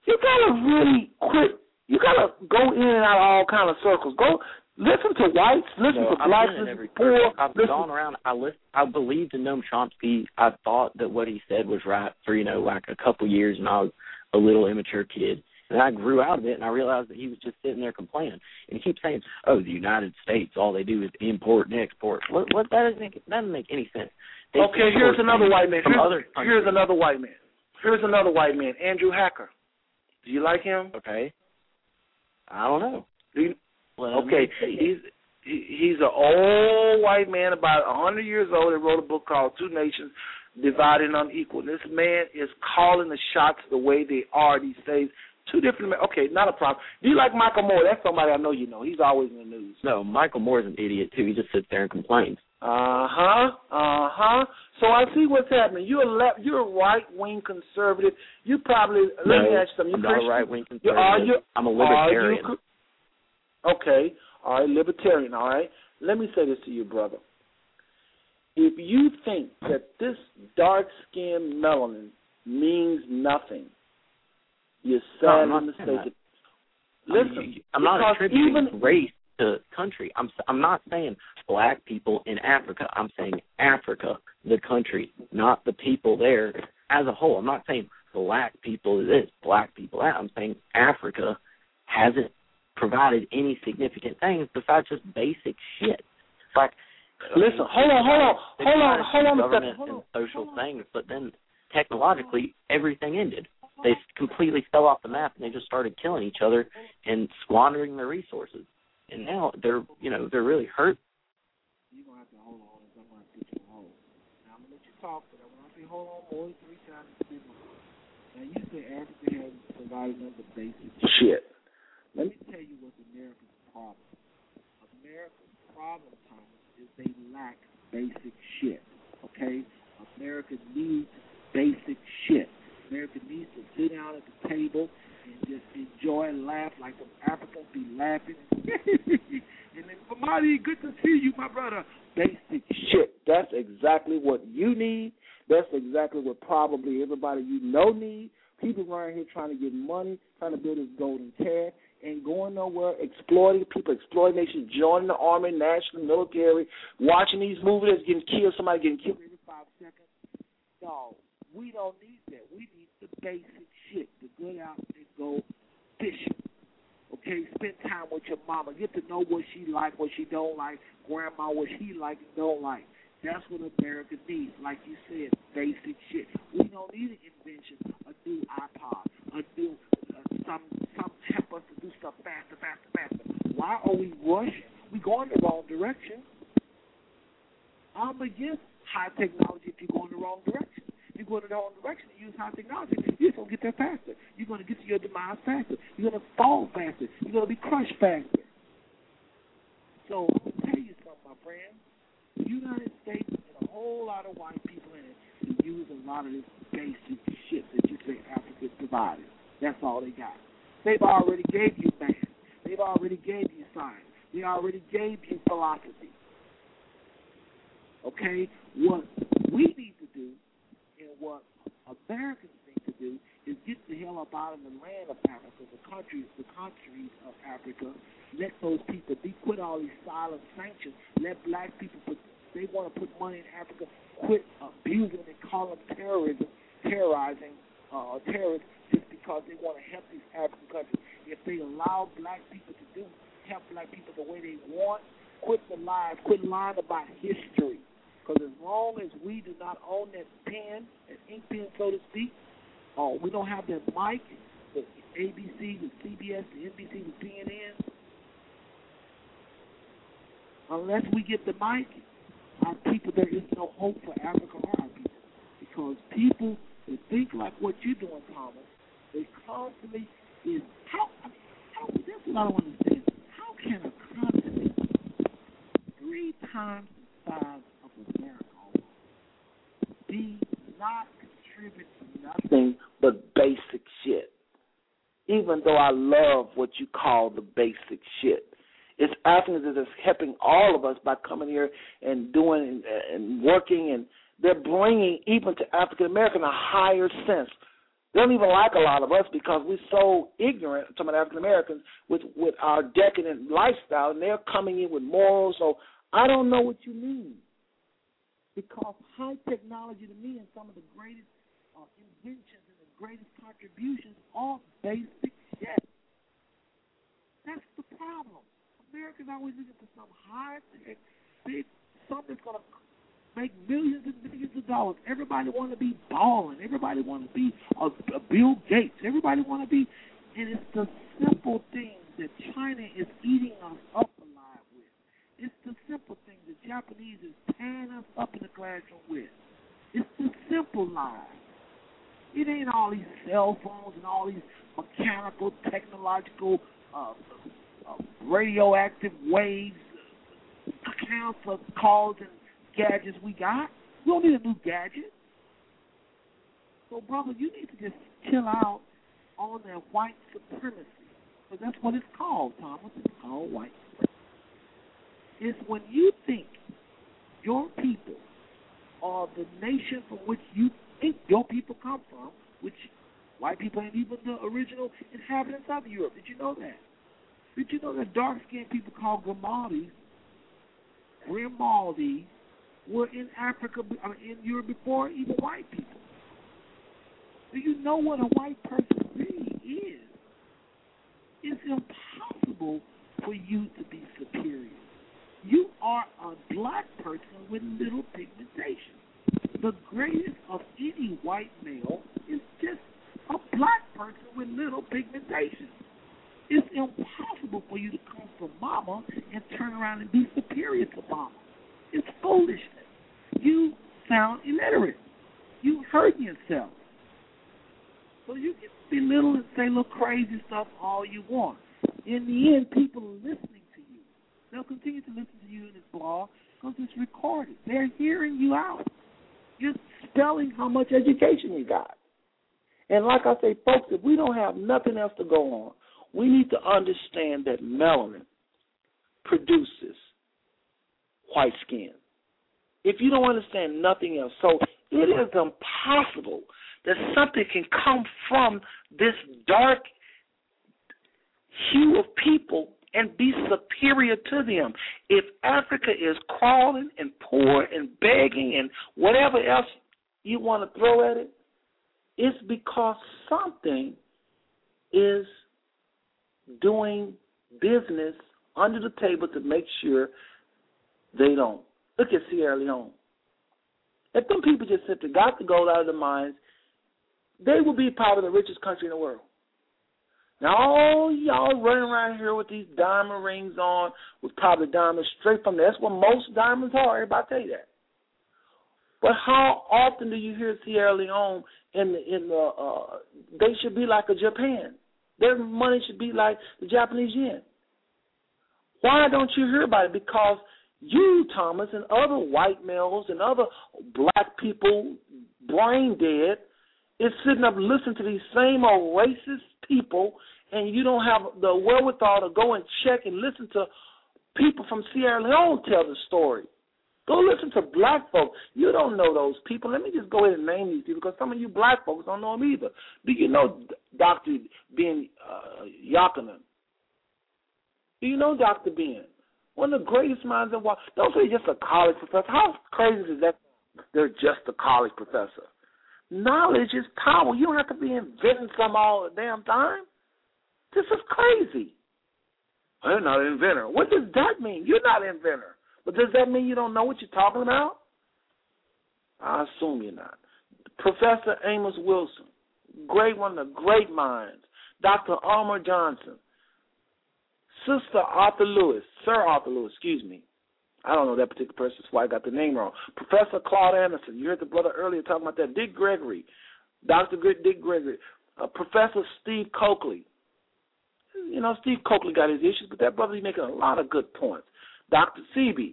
you got to really quit. You got to go in and out of all kind of circles. Go listen to whites, listen to blacks, listen to poor. I've gone around. I believed in Noam Chomsky. I thought that what he said was right for, like a couple years, and I was a little immature kid. And I grew out of it, and I realized that he was just sitting there complaining. And he keeps saying, the United States, all they do is import and export. What? That doesn't make any sense. Okay, here's another white man. Here's another white man, Andrew Hacker. Do you like him? Okay. I don't know. He's an old white man, about 100 years old, that wrote a book called Two Nations, Divided and Unequal. And this man is calling the shots the way they are these days. Two different – okay, not a problem. Do you like Michael Moore? That's somebody I know you know. He's always in the news. No, Michael Moore's an idiot, too. He just sits there and complains. So I see what's happening. You're a right-wing conservative. You probably – let me ask you something. I'm not a right-wing conservative. I'm a libertarian. Okay. All right, libertarian, all right? Let me say this to you, brother. If you think that this dark-skinned melanin means nothing, you're sad and mistaken. Listen, I'm not attributing race to country. I'm not saying black people in Africa. I'm saying Africa, the country, not the people there as a whole. I'm not saying black people this, black people that. I'm saying Africa hasn't provided any significant things besides just basic shit. Like, listen, hold on a second. Social things, but then technologically everything ended. They completely fell off the map, and they just started killing each other and squandering their resources. And now they're really hurt. You're gonna have to hold on. I'm gonna put you on hold. Now I'm gonna let you talk, but I want to say hold on only 3 times. Now you say Africa has provided us the basic shit. Let me tell you what's America's problem. America's problem, Thomas, is they lack basic shit. Okay, America needs basic shit. America needs to sit down at the table and just enjoy and laugh like some Africans be laughing. And then, Mamadi, good to see you, my brother. Basic shit. That's exactly what you need. That's exactly what probably everybody you know needs. People around here trying to get money, trying to build this golden calf, and going nowhere, exploiting people, exploiting nations, joining the Army, National Military, watching these movies that's getting killed, somebody getting killed every 5 seconds. No. We don't need that. We need the basic shit, the good out and go fishing, okay? Spend time with your mama. Get to know what she like, what she don't like, grandma, what she like and don't like. That's what America needs. Like you said, basic shit. We don't need an invention, a new iPod, a new some help us to do stuff faster. Why are we rushing? We going the wrong direction. I'm against high technology if you go in the wrong direction. You go in the wrong direction and use high technology, you're going to get there faster. You're going to get to your demise faster. You're going to fall faster. You're going to be crushed faster. So I'm going to tell you something, my friend. The United States and a whole lot of white people in it to use a lot of this basic shit that you say Africa provided. That's all they got. They've already gave you math. They've already gave you science. They already gave you philosophy. Okay? What we need to do, what Americans need to do, is get the hell up out of the land of Africa, the countries of Africa. Let those people be. Quit all these silent sanctions. Let black people they want to put money in Africa. Quit abusing and calling terrorism terrorists just because they want to help these African countries. If they allow black people to help black people the way they want, quit lying about history. Because as long as we do not own that pen, that ink pen, so to speak, we don't have that mic, the ABC, the CBS, the NBC, the CNN, unless we get the mic, our people, there is no hope for Africa or our people. Because people that think like what you're doing, Thomas, they constantly is, that's what I don't understand. How can a continent 3 times the size America be not contributing nothing but basic shit? even though I love what you call the basic shit. It's Africans that's helping all of us by coming here and doing and working, and they're bringing even to African American a higher sense. They don't even like a lot of us because we're so ignorant, some of the African Americans, with our decadent lifestyle, and they're coming in with morals. So I don't know what you mean, because high technology to me and some of the greatest inventions and the greatest contributions are basic shit. That's the problem. Americans always looking for some high tech, big something that's going to make millions and millions of dollars. Everybody want to be balling. Everybody want to be a Bill Gates. Everybody want to be, and it's the simple things that China is eating us up alive with. It's the simple things the Japanese is tearing us up in the classroom with. It's the simple lives. It ain't all these cell phones and all these mechanical, technological, radioactive waves, accounts of calls and gadgets we got. We don't need a new gadget. So, brother, you need to just chill out on that white supremacy. Because that's what it's called, Thomas. It's called white supremacy. It's when you think your people are the nation from which you think your people come from, which white people ain't even the original inhabitants of Europe. Did you know that? Did you know that dark-skinned people called Grimaldi, were in Africa, in Europe before even white people? Do you know what a white person really is? It's impossible for you to be superior. You are a black person with little pigmentation. The greatest of any white male is just a black person with little pigmentation. It's impossible for you to come from mama and turn around and be superior to mama. It's foolishness. You sound illiterate. You hurt yourself. So you can belittle and say little crazy stuff all you want. In the end, people are listening to you. They'll continue to listen to you in this blog because it's recorded. They're hearing you out. You're spelling how much education you got. And like I say, folks, if we don't have nothing else to go on, we need to understand that melanin produces white skin. If you don't understand nothing else, so it is impossible that something can come from this dark hue of people and be superior to them. If Africa is crawling and poor and begging and whatever else you want to throw at it, it's because something is doing business under the table to make sure they don't. Look at Sierra Leone. If them people just simply got the gold out of the mines, they would be probably the richest country in the world. Now, all y'all running around here with these diamond rings on, with probably diamonds straight from there. That's what most diamonds are. Everybody tell you that. But how often do you hear Sierra Leone they should be like a Japan. Their money should be like the Japanese yen. Why don't you hear about it? Because you, Thomas, and other white males and other black people, brain dead, is sitting up listening to these same old racist people, and you don't have the wherewithal to go and check and listen to people from Sierra Leone tell the story. Go listen to black folks. You don't know those people. Let me just go ahead and name these people because some of you black folks don't know them either. Do you know Dr. Ben Yakinen? Do you know Dr. Ben? One of the greatest minds in the world. Don't say just a college professor. How crazy is that? They're just a college professor. Knowledge is power. You don't have to be inventing some all the damn time. This is crazy. I'm not an inventor. What does that mean? You're not an inventor. But does that mean you don't know what you're talking about? I assume you're not. Professor Amos Wilson, great, one of the great minds. Dr. Almer Johnson. Sister Arthur Lewis, Sir Arthur Lewis, excuse me. I don't know that particular person, that's why I got the name wrong. Professor Claude Anderson, you heard the brother earlier talking about that. Dick Gregory, Dr. Dick Gregory. Professor Steve Coakley. You know, Steve Coakley got his issues, but that brother, he's making a lot of good points. Dr. Sebi,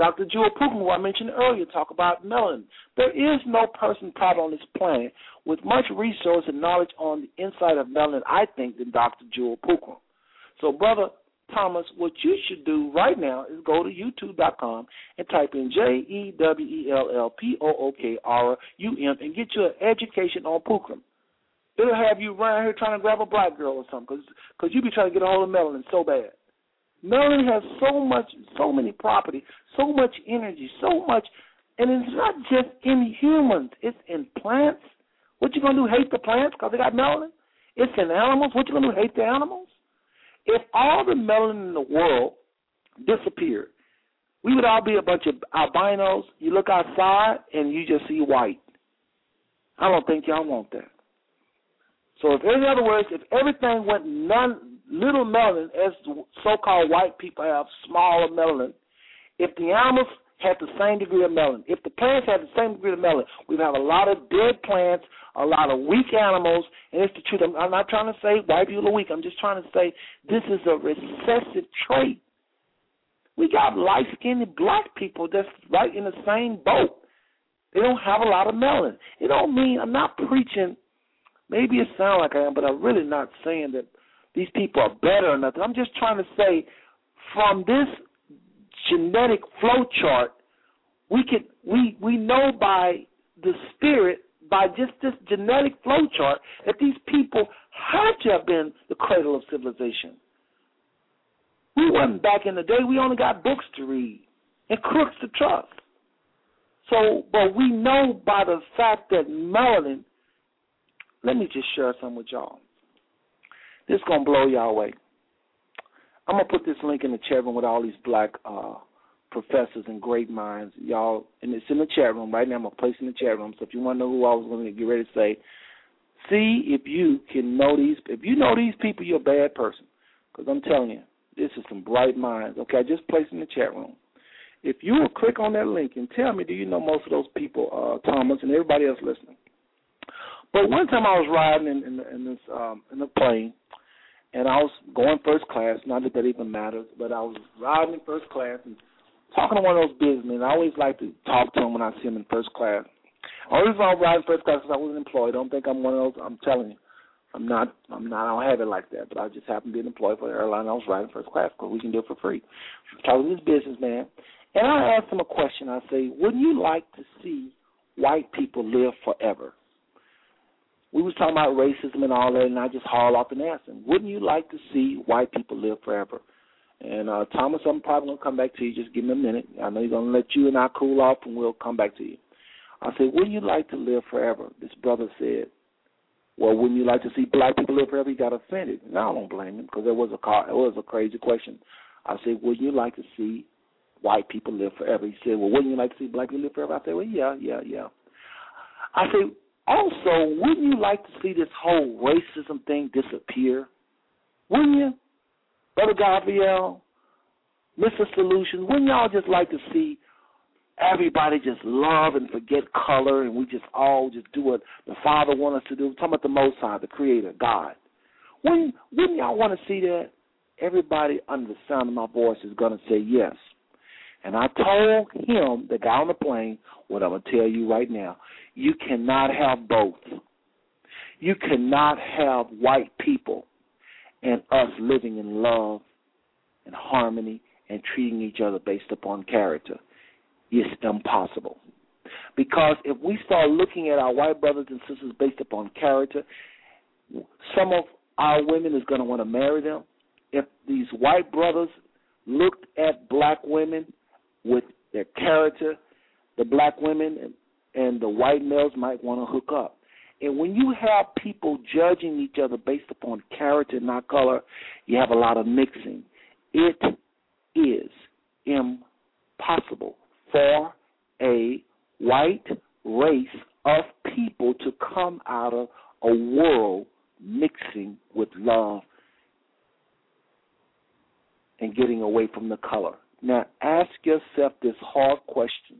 Dr. Jewel Pookrum, who I mentioned earlier, talk about melanin. There is no person probably on this planet with much resource and knowledge on the inside of melanin, I think, than Dr. Jewel Pookrum. So, Brother Thomas, what you should do right now is go to YouTube.com and type in JEWELLPOOKRUM and get your education on Pookrum. It'll have you around here trying to grab a black girl or something because you be trying to get a hold of melanin so bad. Melanin has so many properties, so much energy, so much, and it's not just in humans. It's in plants. What you going to do, hate the plants because they got melanin? It's in animals. What you going to do, hate the animals? If all the melanin in the world disappeared, we would all be a bunch of albinos. You look outside and you just see white. I don't think y'all want that. So in other words, if everything went little melanin, as so-called white people have smaller melanin, if the animals had the same degree of melanin, if the plants had the same degree of melanin, we'd have a lot of dead plants, a lot of weak animals, and it's the truth. I'm not trying to say white people are weak. I'm just trying to say this is a recessive trait. We got light-skinned black people that's right in the same boat. They don't have a lot of melanin. It don't mean I'm not preaching. Maybe it sounds like I am, but I'm really not saying that these people are better or nothing. I'm just trying to say from this genetic flow chart, we know by the spirit, by just this genetic flow chart, that these people had to have been the cradle of civilization. We wasn't back in the day. We only got books to read and crooks to trust. So, but we know by the fact that melanin, let me just share something with y'all. This is going to blow y'all away. I'm going to put this link in the chat room with all these black professors and great minds, y'all. And it's in the chat room right now. I'm going to place it in the chat room. So if you want to know who I was going to get ready to say, see if you can know these. If you know these people, you're a bad person. Because I'm telling you, this is some bright minds. Okay, I just placed it in the chat room. If you will click on that link and tell me, do you know most of those people, Thomas, and everybody else listening? But one time I was riding in a plane, and I was going first class. Not that that even matters, but I was riding in first class and talking to one of those businessmen. I always like to talk to him when I see him in first class. The only reason I was riding first class is because I wasn't employed. I don't think I'm one of those. I'm telling you, I'm not. I don't have it like that. But I just happened to be employed for the airline. I was riding first class because we can do it for free. Talking to this businessman, and I asked him a question. I say, "Wouldn't you like to see white people live forever?" We was talking about racism and all that, and I just hauled off and asked him, wouldn't you like to see white people live forever? And, Thomas, I'm probably going to come back to you. Just give me a minute. I know you're going to let you and I cool off, and we'll come back to you. I said, wouldn't you like to live forever? This brother said, well, wouldn't you like to see black people live forever? He got offended. And I don't blame him because it was a crazy question. I said, wouldn't you like to see white people live forever? He said, well, wouldn't you like to see black people live forever? I said, well, yeah. I said, also, wouldn't you like to see this whole racism thing disappear? Wouldn't you? Brother Gabriel, Mr. Solution, wouldn't y'all just like to see everybody just love and forget color and we just all just do what the Father wants us to do? We're talking about the Most High, the Creator, God. Wouldn't y'all want to see that? Everybody under the sound of my voice is going to say yes. And I told him, the guy on the plane, what I'm going to tell you right now, you cannot have both. You cannot have white people and us living in love and harmony and treating each other based upon character. It's impossible. Because if we start looking at our white brothers and sisters based upon character, some of our women is going to want to marry them. If these white brothers looked at black women with their character, the black women and the white males might want to hook up. And when you have people judging each other based upon character, not color, you have a lot of mixing. It is impossible for a white race of people to come out of a world mixing with love and getting away from the color. Now, ask yourself this hard question.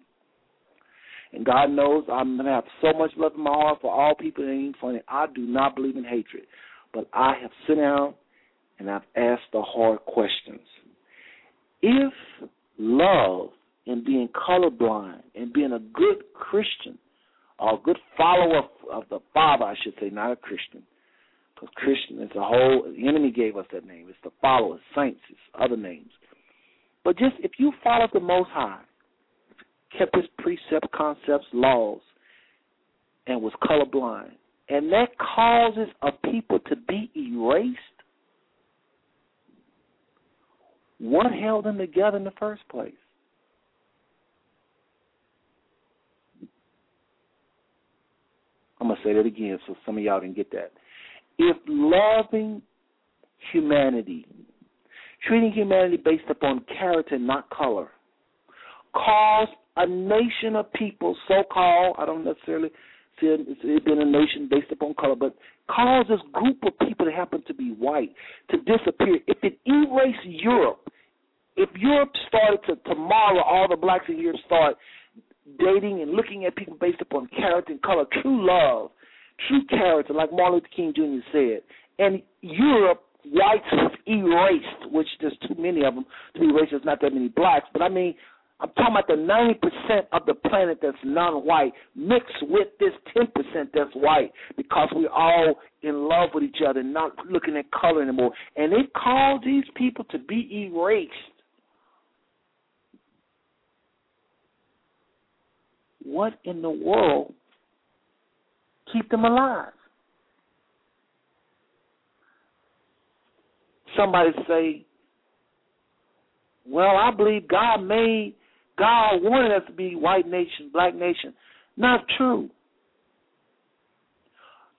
And God knows I'm going to have so much love in my heart for all people. It ain't funny. I do not believe in hatred. But I have sat down and I've asked the hard questions. If love and being colorblind and being a good Christian or a good follower of the Father, I should say, not a Christian. Because Christian is a whole, the enemy gave us that name. It's the followers, saints, it's other names. But just if you follow the Most High, kept his precepts, concepts, laws, and was colorblind, and that causes a people to be erased, what held them together in the first place? I'm going to say that again so some of y'all didn't get that. If loving humanity, treating humanity based upon character, not color, caused a nation of people, so-called, I don't necessarily see it being a nation based upon color, but caused this group of people that happen to be white to disappear. If it erased Europe, if Europe started to tomorrow, all the blacks in Europe start dating and looking at people based upon character and color, true love, true character, like Martin Luther King Jr. said, and Europe, whites was erased, which there's too many of them to be erased. There's not that many blacks, but I mean, I'm talking about the 90% of the planet that's non-white mixed with this 10% that's white because we're all in love with each other, not looking at color anymore. And it caused these people to be erased. What in the world keep them alive? Somebody say, well, I believe God wanted us to be white nation, black nation. Not true.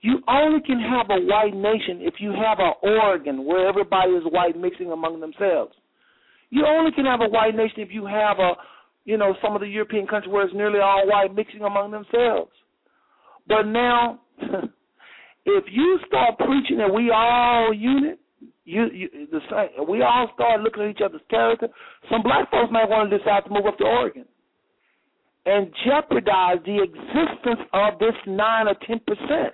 You only can have a white nation if you have an Oregon where everybody is white mixing among themselves. You only can have a white nation if you have a, you know, some of the European countries where it's nearly all white mixing among themselves. But now, if you start preaching that we all unit, we all start looking at each other's character, some black folks might want to decide to move up to Oregon and jeopardize the existence of this 9 or 10%.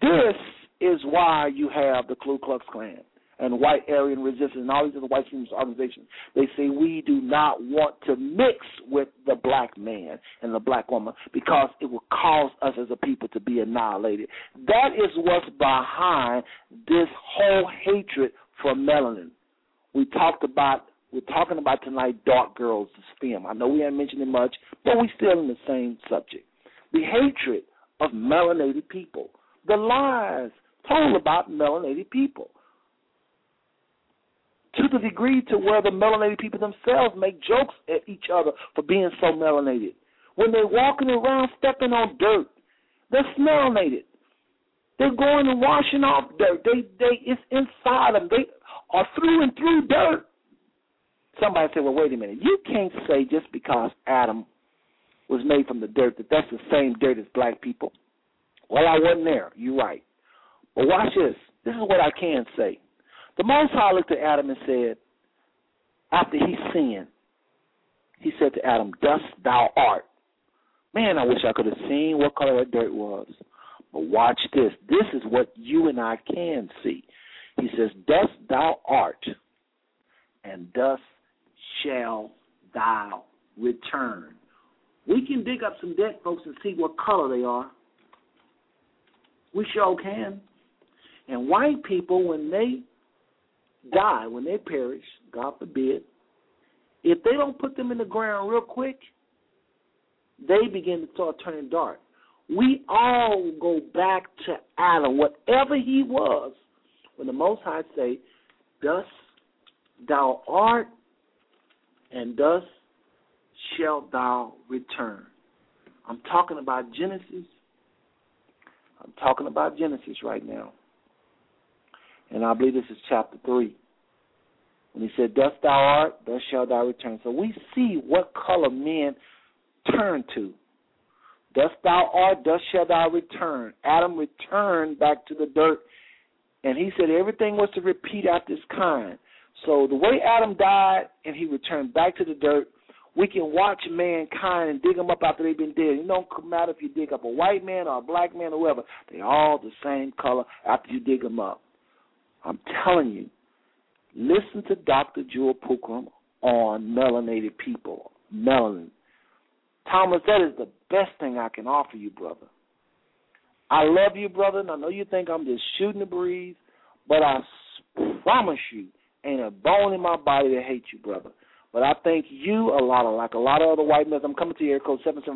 This is why you have the Ku Klux Klan and white Aryan resistance and all these other white supremacist organizations. They say we do not want to mix with the black man and the black woman because it will cause us as a people to be annihilated. That is what's behind this whole hatred for melanin. We're talking about tonight Dark Girls, this film. I know we haven't mentioned it much, but we're still in the same subject. The hatred of melanated people. The lies told about melanated people, to the degree to where the melanated people themselves make jokes at each other for being so melanated. When they're walking around stepping on dirt, they're melanated. They're going and washing off dirt. It's inside them. They are through and through dirt. Somebody said, well, wait a minute. You can't say just because Adam was made from the dirt that that's the same dirt as black people. Well, I wasn't there. You're right. But watch this. This is what I can say. The Most High looked at Adam and said, after he sinned, he said to Adam, dust thou art. Man, I wish I could have seen what color that dirt was. But watch this. This is what you and I can see. He says, dust thou art, and dust shall thou return. We can dig up some dead folks and see what color they are. We sure can. And white people, when they die, when they perish, God forbid, if they don't put them in the ground real quick, they begin to start turning dark. We all go back to Adam, whatever he was, when the Most High say, dust thou art, and dust shalt thou return. I'm talking about Genesis. I'm talking about Genesis right now. And I believe this is chapter 3. When he said, dust thou art, thus shalt thou return. So we see what color men turn to. Dust thou art, thus shalt thou return. Adam returned back to the dirt. And he said everything was to repeat after his kind. So the way Adam died and he returned back to the dirt, we can watch mankind and dig them up after they've been dead. It don't matter if you dig up a white man or a black man or whoever. They're all the same color after you dig them up. I'm telling you, listen to Dr. Jewel Pookrum on melanated people, melanin. Thomas, that is the best thing I can offer you, brother. I love you, brother, and I know you think I'm just shooting the breeze, but I promise you, ain't a bone in my body that hates you, brother. But I think you, a lot of other white men, I'm coming to your area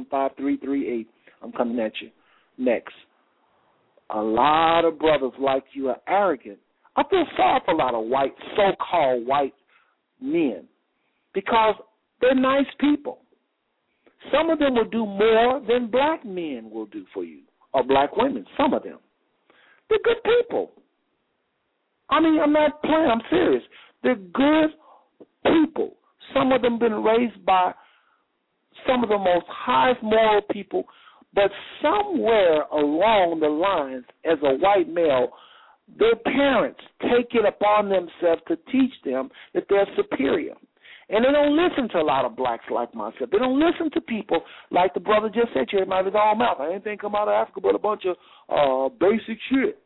code 775-338. I'm coming at you next. A lot of brothers like you are arrogant. I feel sorry for a lot of white, so-called white men because they're nice people. Some of them will do more than black men will do for you, or black women, some of them. They're good people. I mean, I'm not playing, I'm serious. They're good people. Some of them been raised by some of the most highest moral people, but somewhere along the lines, as a white male, their parents take it upon themselves to teach them that they're superior. And they don't listen to a lot of blacks like myself. They don't listen to people like the brother just said to him out of his own mouth. I ain't think I'm out of Africa but a bunch of basic shit.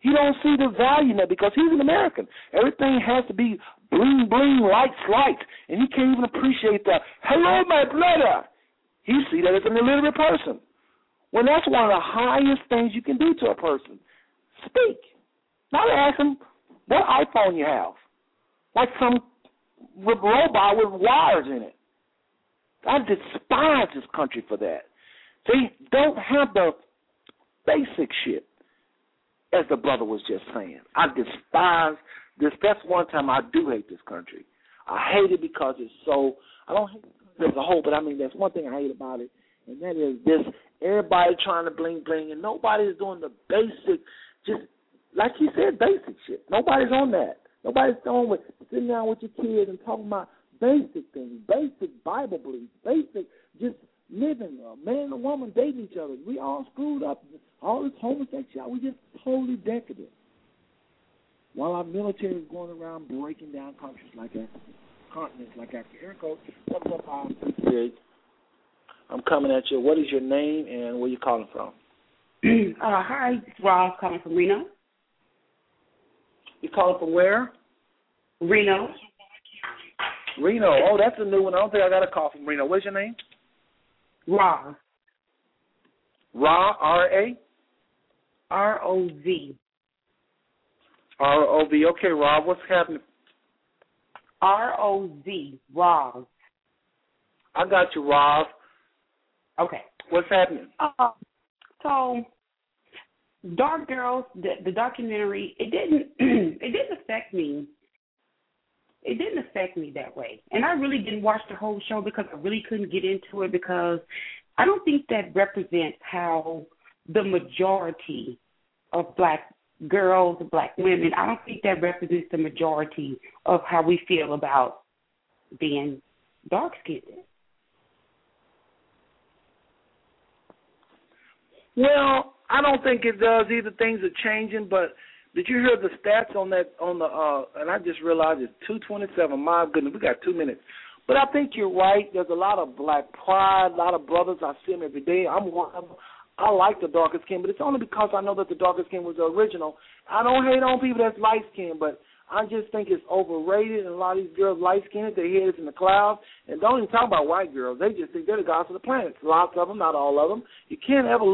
He don't see the value in that because he's an American. Everything has to be bling, bling, lights, lights. And he can't even appreciate that. Hello, my brother. He see that as an illiterate person. When that's one of the highest things you can do to a person. Speak. Not ask him what iPhone you have. Like some robot with wires in it. I despise this country for that. They don't have the basic shit, as the brother was just saying. I despise this. That's one time I do hate this country. I hate it because it's so, I don't hate it as a whole, but I mean, that's one thing I hate about it, and that is this, everybody trying to bling bling, and nobody is doing the basic, just like he said, basic shit. Nobody's on that. Nobody's going with sitting down with your kids and talking about basic things, basic Bible beliefs, basic just living, a man and a woman dating each other. We all screwed up. All this homosexuality, we just totally decadent. While our military is going around breaking down countries like Africa, continents like Africa. Here it goes. I'm coming at you. What is your name and where you calling from? Hi, it's Ross calling from Reno. You calling from where? Reno. Reno. Oh, that's a new one. I don't think I got a call from Reno. What's your name? Ra. Ra, R-A? R-O-V. R-O-V. Okay, Ra, what's happening? R-O-V, Ra. I got you, Ra. Okay. What's happening? So... Dark Girls, the documentary, it didn't affect me. It didn't affect me that way. And I really didn't watch the whole show because I really couldn't get into it because I don't think that represents how the majority of black girls, black women, I don't think that represents the majority of how we feel about being dark-skinned. Well, I don't think it does either. Things are changing, but did you hear the stats on that? On the and I just realized it's 2:27. My goodness, we got 2 minutes. But I think you're right. There's a lot of black pride, a lot of brothers. I see them every day. I'm one of them. I like the darker skin, but it's only because I know that the darker skin was the original. I don't hate on people that's light skinned, but I just think it's overrated. And a lot of these girls light skinned, their heads in the clouds, and don't even talk about white girls. They just think they're the gods of the planet. Lots of them, not all of them. You can't ever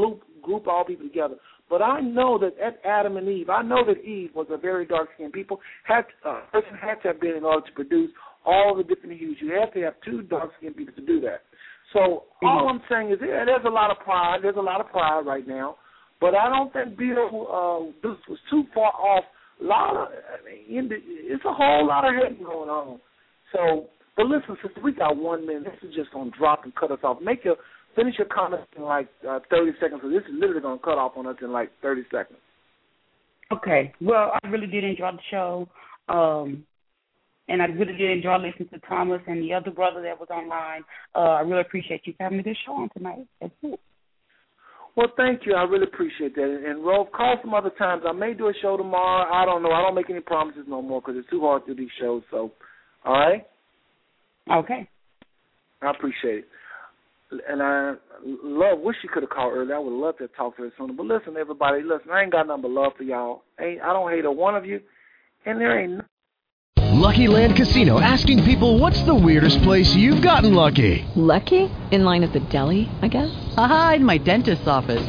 group all people together. But I know that at Adam and Eve, I know that Eve was a very dark-skinned people. Person had to have been in order to produce all the different hues. You have to have two dark-skinned people to do that. So all I'm saying is there's a lot of pride. There's a lot of pride right now. But I don't think this was too far off. It's a whole lot of hate going on. So, but listen, sister, we got 1 minute. This is just going to drop and cut us off. Finish your comments in like 30 seconds, because this is literally going to cut off on us in like 30 seconds. Okay. Well, I really did enjoy the show, and I really did enjoy listening to Thomas and the other brother that was online. I really appreciate you having this show on tonight. That's it. Well, thank you. I really appreciate that. And, Rolf, call some other times. I may do a show tomorrow. I don't know. I don't make any promises no more because it's too hard to do these shows. So, all right? Okay. I appreciate it. And wish you could have called earlier. I would love to talk to her sooner. But listen, everybody, I ain't got nothing but love for y'all. I don't hate a one of you, and there ain't nothing. Lucky Land Casino asking people, what's the weirdest place you've gotten lucky? Lucky? In line at the deli, I guess? Aha, in my dentist's office.